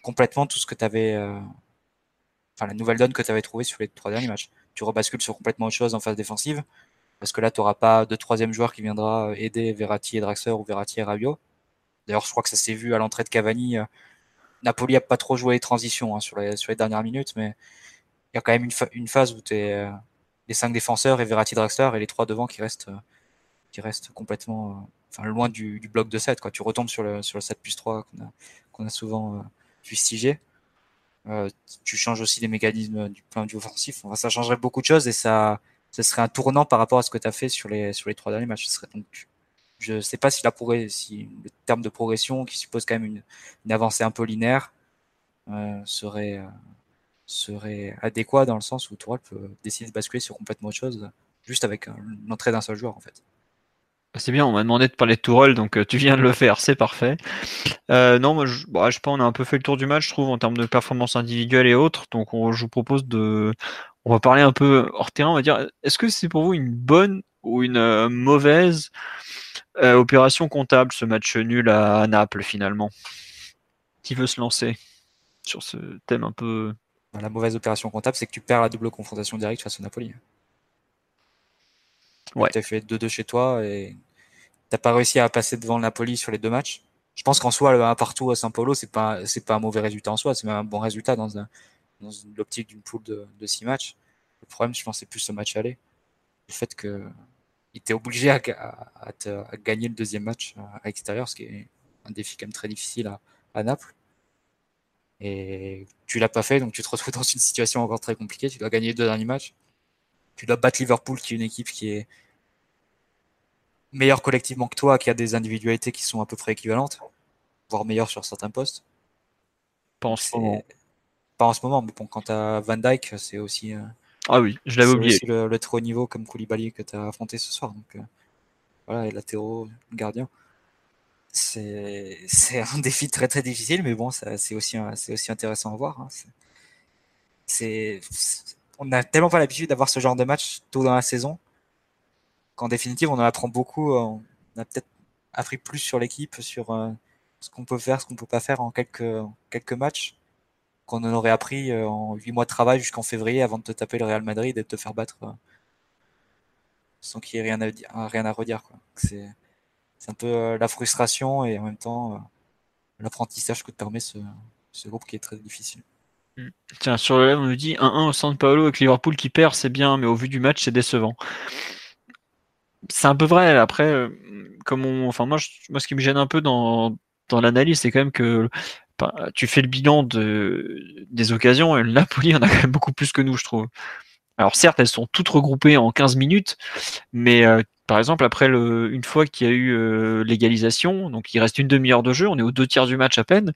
complètement tout ce que tu avais, euh, enfin, la nouvelle donne que tu avais trouvée sur les trois derniers matchs. Tu rebascules sur complètement autre chose en phase défensive, parce que là, tu n'auras pas de troisième joueur qui viendra aider Verratti et Draxler ou Verratti et Rabiot. D'ailleurs, je crois que ça s'est vu à l'entrée de Cavani. Napoli n'a pas trop joué les transitions hein, sur, les, sur les dernières minutes, mais il y a quand même une, fa- une phase où tu es euh, les cinq défenseurs et Verratti, Draxler et les trois devant qui restent, euh, qui restent complètement euh, loin du, du bloc de sept. Quoi. Tu retombes sur le, sur le sept plus trois qu'on a, qu'on a souvent euh, fustigé. Euh, tu changes aussi les mécanismes du point de vue offensif. Enfin, ça changerait beaucoup de choses et ça, ça serait un tournant par rapport à ce que tu as fait sur les, sur les trois derniers matchs. Ce serait donc, Je ne sais pas si, la progr- si le terme de progression, qui suppose quand même une, une avancée un peu linéaire, euh, serait, euh, serait adéquat, dans le sens où Tuchel peut décider de basculer sur complètement autre chose, juste avec euh, l'entrée d'un seul joueur en fait. C'est bien, on m'a demandé de parler de Tuchel, donc euh, tu viens de le faire, c'est parfait. Euh, non, moi, je, bah, je sais pas, on a un peu fait le tour du match, je trouve, en termes de performance individuelle et autres. Donc, on, je vous propose de, on va parler un peu hors terrain. On va dire, est-ce que c'est pour vous une bonne ou une euh, mauvaise euh, opération comptable, ce match nul à, à Naples finalement? Qui veut se lancer sur ce thème un peu? La mauvaise opération comptable, c'est que tu perds la double confrontation directe face au Napoli. Ouais. Tu as fait deux deux chez toi et t'as pas réussi à passer devant le Napoli sur les deux matchs. Je pense qu'en soi, le un partout à San Paolo, c'est pas, c'est pas un mauvais résultat en soi, c'est même un bon résultat dans, un, dans l'optique d'une poule de, de six matchs. Le problème, je pense, c'est plus ce match aller. Le fait que il était obligé à, à, à, te, à gagner le deuxième match à l'extérieur, ce qui est un défi quand même très difficile à, à Naples. Et tu l'as pas fait, donc tu te retrouves dans une situation encore très compliquée. Tu dois gagner les deux derniers matchs. Tu dois battre Liverpool, qui est une équipe qui est meilleure collectivement que toi, qui a des individualités qui sont à peu près équivalentes, voire meilleures sur certains postes. Pas en ce moment. Pas en ce moment, mais bon, quant à Van Dijk, c'est aussi. Ah oui, je l'avais c'est oublié. C'est aussi le, le très haut niveau comme Koulibaly que tu as affronté ce soir. Donc, euh, voilà, et latéraux, gardien. C'est, c'est un défi très très difficile, mais bon, ça, c'est, aussi un, c'est aussi intéressant à voir. Hein. C'est. c'est, c'est On n'a tellement pas l'habitude d'avoir ce genre de match tôt dans la saison, qu'en définitive, on en apprend beaucoup. On a peut-être appris plus sur l'équipe, sur euh, ce qu'on peut faire, ce qu'on ne peut pas faire en quelques, en quelques matchs, qu'on en aurait appris euh, en huit mois de travail jusqu'en février avant de te taper le Real Madrid et de te faire battre euh, sans qu'il y ait rien à, rien à redire. Quoi. C'est, c'est un peu euh, la frustration et en même temps euh, l'apprentissage que te permet ce, ce groupe qui est très difficile. Tiens, sur le live, on nous dit un un au San Paolo avec Liverpool qui perd, c'est bien, mais au vu du match, c'est décevant. C'est un peu vrai. Après, comme on, enfin moi, je, moi, ce qui me gêne un peu dans, dans l'analyse, c'est quand même que bah, tu fais le bilan de, des occasions, et le Napoli en a quand même beaucoup plus que nous, je trouve. Alors certes, elles sont toutes regroupées en quinze minutes, mais euh, par exemple, après le, une fois qu'il y a eu euh, l'égalisation, donc il reste une demi-heure de jeu, on est aux deux tiers du match à peine,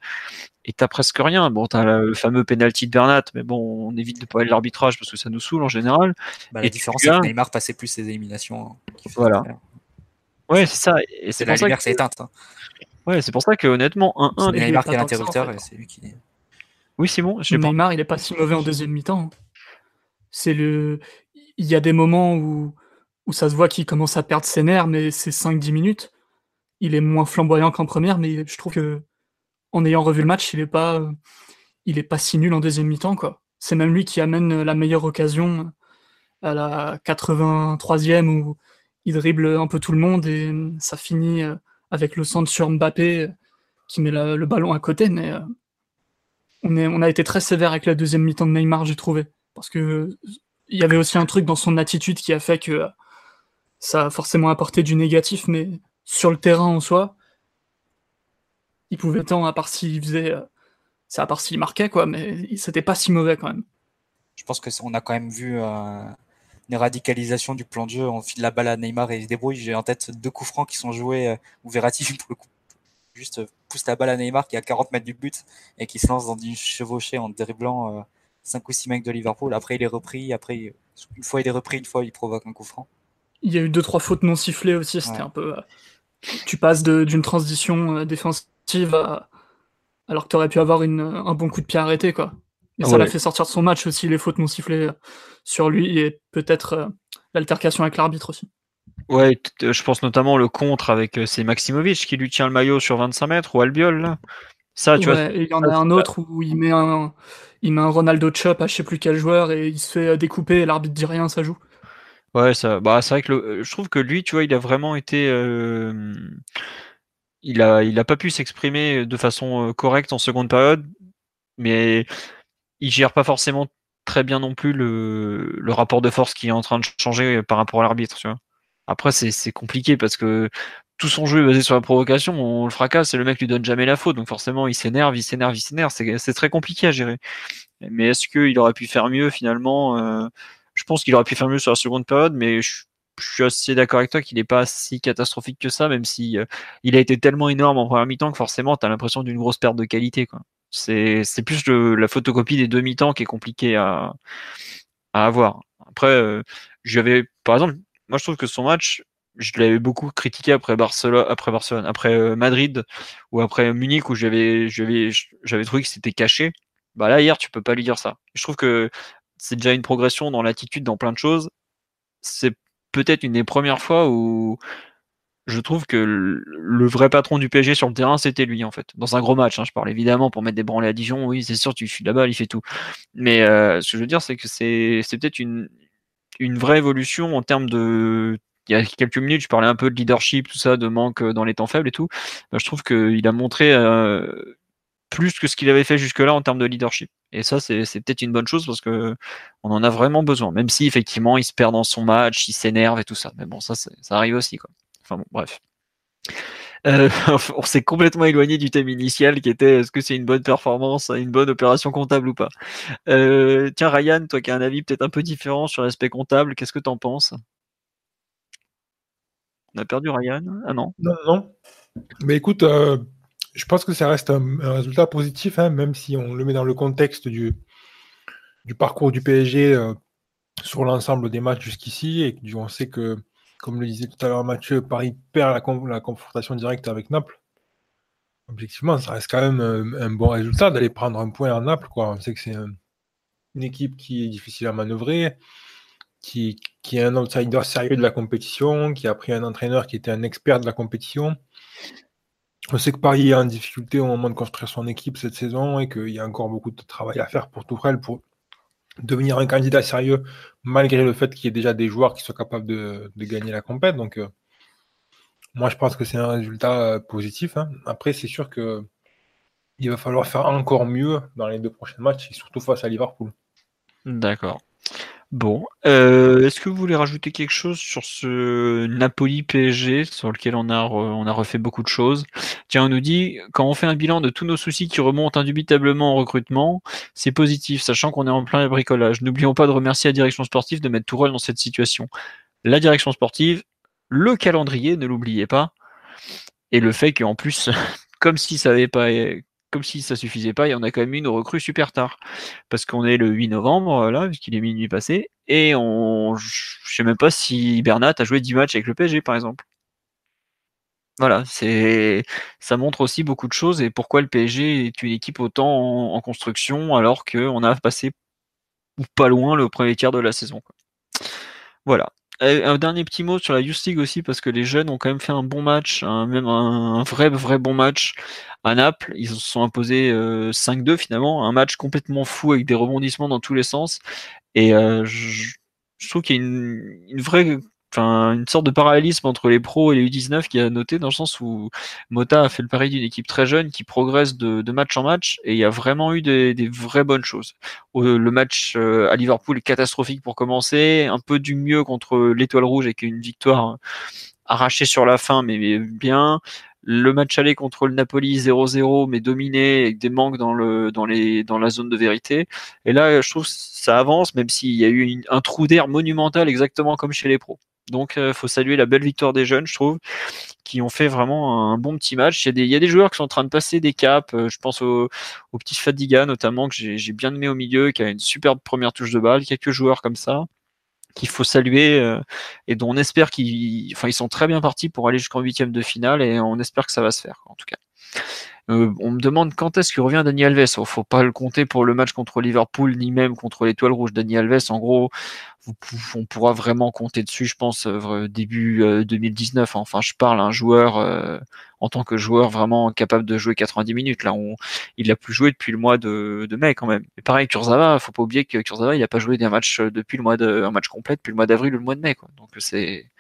et t'as presque rien. Bon, t'as le fameux penalty de Bernat, mais bon, on évite de parler de l'arbitrage parce que ça nous saoule en général. Bah, la et différence, c'est que Neymar passait plus ses éliminations. Hein, voilà. Ouais, c'est ça. Et c'est, c'est la lumière qui s'est éteinte. Hein. Ouais, c'est pour ça que honnêtement, un un. C'est Neymar qui est l'interrupteur, et c'est lui qui. Oui, c'est bon. Neymar, il est pas si mauvais en deuxième mi-temps. C'est le. Il y a des moments où. où ça se voit qu'il commence à perdre ses nerfs, mais c'est cinq dix minutes. Il est moins flamboyant qu'en première, mais je trouve que en ayant revu le match, il est pas, il est pas si nul en deuxième mi-temps, quoi. C'est même lui qui amène la meilleure occasion à la quatre-vingt-troisième, où il dribble un peu tout le monde, et ça finit avec le centre sur Mbappé, qui met la, le ballon à côté, mais on, est, on a été très sévère avec la deuxième mi-temps de Neymar, j'ai trouvé. Parce que il y avait aussi un truc dans son attitude qui a fait que ça a forcément apporté du négatif, mais sur le terrain en soi, il pouvait tant, à part s'il faisait, c'est à part s'il marquait, quoi, mais c'était pas si mauvais quand même. Je pense qu'on a quand même vu euh, une radicalisation du plan de jeu. On file la balle à Neymar et il se débrouille. J'ai en tête deux coups francs qui sont joués, où Verratti, pour le coup, juste pousse la balle à Neymar qui est à quarante mètres du but et qui se lance dans une chevauchée en dribblant euh, cinq ou six mecs de Liverpool. Après, il est repris, après, une fois il est repris, une fois il provoque un coup franc. Il y a eu deux trois fautes non sifflées aussi, c'était ouais. un peu... Euh, tu passes de, d'une transition défensive à, alors que tu aurais pu avoir une, un bon coup de pied arrêté, quoi. Et ah, ça ouais. l'a fait sortir de son match aussi, les fautes non sifflées sur lui, et peut-être euh, l'altercation avec l'arbitre aussi. Ouais, je pense notamment le contre avec c'est Maximovic qui lui tient le maillot sur vingt-cinq mètres, ou Albiol, là. Ça, tu ouais, vois, et il y en a un autre où il met un, il met un Ronaldo Chop à je sais plus quel joueur, et il se fait découper, et l'arbitre dit rien, ça joue. Ouais, ça, bah c'est vrai que le, je trouve que lui, tu vois, il a vraiment été, euh, il a, il a pas pu s'exprimer de façon euh, correcte en seconde période, mais il gère pas forcément très bien non plus le, le rapport de force qui est en train de changer par rapport à l'arbitre, tu vois. Après, c'est, c'est compliqué parce que tout son jeu est basé sur la provocation, on le fracasse et le mec lui donne jamais la faute, donc forcément il s'énerve, il s'énerve, il s'énerve, c'est, c'est très compliqué à gérer. Mais est-ce qu'il aurait pu faire mieux finalement? euh, Je pense qu'il aurait pu faire mieux sur la seconde période, mais je, je suis assez d'accord avec toi qu'il n'est pas si catastrophique que ça, même si euh, il a été tellement énorme en première mi-temps que forcément tu as l'impression d'une grosse perte de qualité, quoi. C'est, c'est plus de, la photocopie des deux mi-temps qui est compliquée à, à avoir. Après, euh, j'avais, par exemple, moi je trouve que son match, je l'avais beaucoup critiqué après Barcelone, après Barcelone, après euh, Madrid ou après Munich où j'avais, j'avais, j'avais trouvé que c'était caché. Bah là hier, tu peux pas lui dire ça. Je trouve que c'est déjà une progression dans l'attitude, dans plein de choses. C'est peut-être une des premières fois où je trouve que le vrai patron du P S G sur le terrain, c'était lui en fait. Dans un gros match, hein, je parle évidemment pour mettre des branlés à Dijon. Oui, c'est sûr, tu fuis la balle, il fait tout. Mais euh, ce que je veux dire, c'est que c'est, c'est peut-être une, une vraie évolution en termes de. Il y a quelques minutes, je parlais un peu de leadership, tout ça, de manque dans les temps faibles et tout. Ben, je trouve qu'il a montré euh, plus que ce qu'il avait fait jusque-là en termes de leadership. Et ça, c'est, c'est peut-être une bonne chose parce que on en a vraiment besoin. Même si effectivement, il se perd dans son match, il s'énerve et tout ça. Mais bon, ça, c'est, ça arrive aussi, quoi. Enfin bon, bref. Euh, on s'est complètement éloigné du thème initial qui était est-ce que c'est une bonne performance, une bonne opération comptable ou pas. Euh, tiens, Ryan, toi qui as un avis peut-être un peu différent sur l'aspect comptable, qu'est-ce que t'en penses? On a perdu Ryan. Ah non. Non, non. Mais écoute, euh, je pense que ça reste un, un résultat positif, hein, même si on le met dans le contexte du, du parcours du P S G euh, sur l'ensemble des matchs jusqu'ici. Et du, on sait que, comme le disait tout à l'heure Mathieu, Paris perd la, con- la confrontation directe avec Naples. Objectivement, ça reste quand même euh, un bon résultat d'aller prendre un point à Naples, quoi. On sait que c'est euh, une équipe qui est difficile à manœuvrer, qui, qui est un outsider sérieux de la compétition, qui a pris un entraîneur qui était un expert de la compétition. On sait que Paris est en difficulté au moment de construire son équipe cette saison et qu'il y a encore beaucoup de travail à faire pour Tuchel pour devenir un candidat sérieux, malgré le fait qu'il y ait déjà des joueurs qui soient capables de, de gagner la compète. Donc, euh, moi, je pense que c'est un résultat positif, hein. Après, c'est sûr qu'il va falloir faire encore mieux dans les deux prochains matchs, et surtout face à Liverpool. D'accord. Bon, euh, est-ce que vous voulez rajouter quelque chose sur ce Napoli-P S G sur lequel on a, re, on a refait beaucoup de choses? Tiens, on nous dit, quand on fait un bilan de tous nos soucis qui remontent indubitablement au recrutement, c'est positif, sachant qu'on est en plein bricolage. N'oublions pas de remercier la direction sportive de mettre Tuchel dans cette situation. La direction sportive, le calendrier, ne l'oubliez pas, et le fait qu'en plus, comme si ça avait pas... Comme si ça suffisait pas, il y en a quand même une recrue super tard. Parce qu'on est le huit novembre, là, puisqu'il est minuit passé, et on, je sais même pas si Bernat a joué dix matchs avec le P S G, par exemple. Voilà, c'est, ça montre aussi beaucoup de choses et pourquoi le P S G est une équipe autant en, en construction alors qu'on a passé ou pas loin le premier tiers de la saison, quoi. Voilà. Un dernier petit mot sur la Youth League aussi, parce que les jeunes ont quand même fait un bon match, hein, même un, un vrai vrai bon match à Naples. Ils se sont imposés euh, cinq deux finalement, un match complètement fou avec des rebondissements dans tous les sens. Et euh, je, je trouve qu'il y a une, une vraie, enfin une sorte de parallélisme entre les pros et les U dix-neuf qui a noté dans le sens où Mota a fait le pari d'une équipe très jeune qui progresse de, de match en match et il y a vraiment eu des, des vraies bonnes choses. Le match à Liverpool est catastrophique pour commencer, un peu du mieux contre l'Étoile Rouge avec une victoire arrachée sur la fin mais bien. Le match aller contre le Napoli zéro zéro mais dominé avec des manques dans le dans les dans la zone de vérité. Et là je trouve que ça avance même s'il y a eu une, un trou d'air monumental exactement comme chez les pros. Donc il euh, faut saluer la belle victoire des jeunes, je trouve, qui ont fait vraiment un bon petit match. Il y a des, il y a des joueurs qui sont en train de passer des caps. Euh, je pense au, au petit Fadiga notamment, que j'ai, j'ai bien aimé au milieu, qui a une superbe première touche de balle. Quelques joueurs comme ça qu'il faut saluer euh, et dont on espère qu'ils enfin, ils sont très bien partis pour aller jusqu'en huitième de finale et on espère que ça va se faire, en tout cas. Euh, on me demande quand est-ce qu'il revient Dani Alves. Il ne faut pas le compter pour le match contre Liverpool ni même contre l'Étoile Rouge. Dani Alves, en gros, vous, on pourra vraiment compter dessus, je pense, début euh, deux mille dix-neuf. Hein. Enfin, je parle à un joueur, euh, en tant que joueur vraiment capable de jouer quatre-vingt-dix minutes. Là, on, il n'a plus joué depuis le mois de, de mai quand même. Et pareil, Kurzawa, il ne faut pas oublier que Kurzawa, il n'a pas joué d'un match depuis le mois de, un match complet depuis le mois d'avril ou le mois de mai, quoi. Donc, c'est,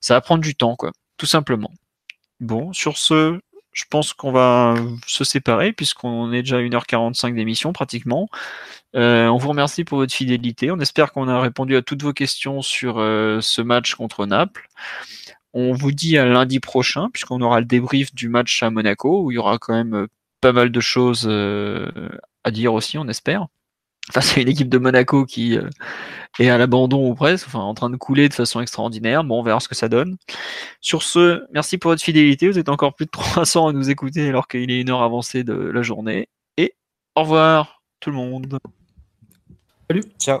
ça va prendre du temps, quoi, tout simplement. Bon, sur ce... Je pense qu'on va se séparer puisqu'on est déjà à une heure quarante-cinq d'émission pratiquement. Euh, on vous remercie pour votre fidélité. On espère qu'on a répondu à toutes vos questions sur euh, ce match contre Naples. On vous dit à lundi prochain puisqu'on aura le débrief du match à Monaco où il y aura quand même euh, pas mal de choses euh, à dire aussi, on espère. Face à une équipe de Monaco qui euh, est à l'abandon ou presque, enfin en train de couler de façon extraordinaire. Bon, on verra ce que ça donne. Sur ce, merci pour votre fidélité. Vous êtes encore plus de trois cents à nous écouter alors qu'il est une heure avancée de la journée. Et au revoir tout le monde. Salut, ciao.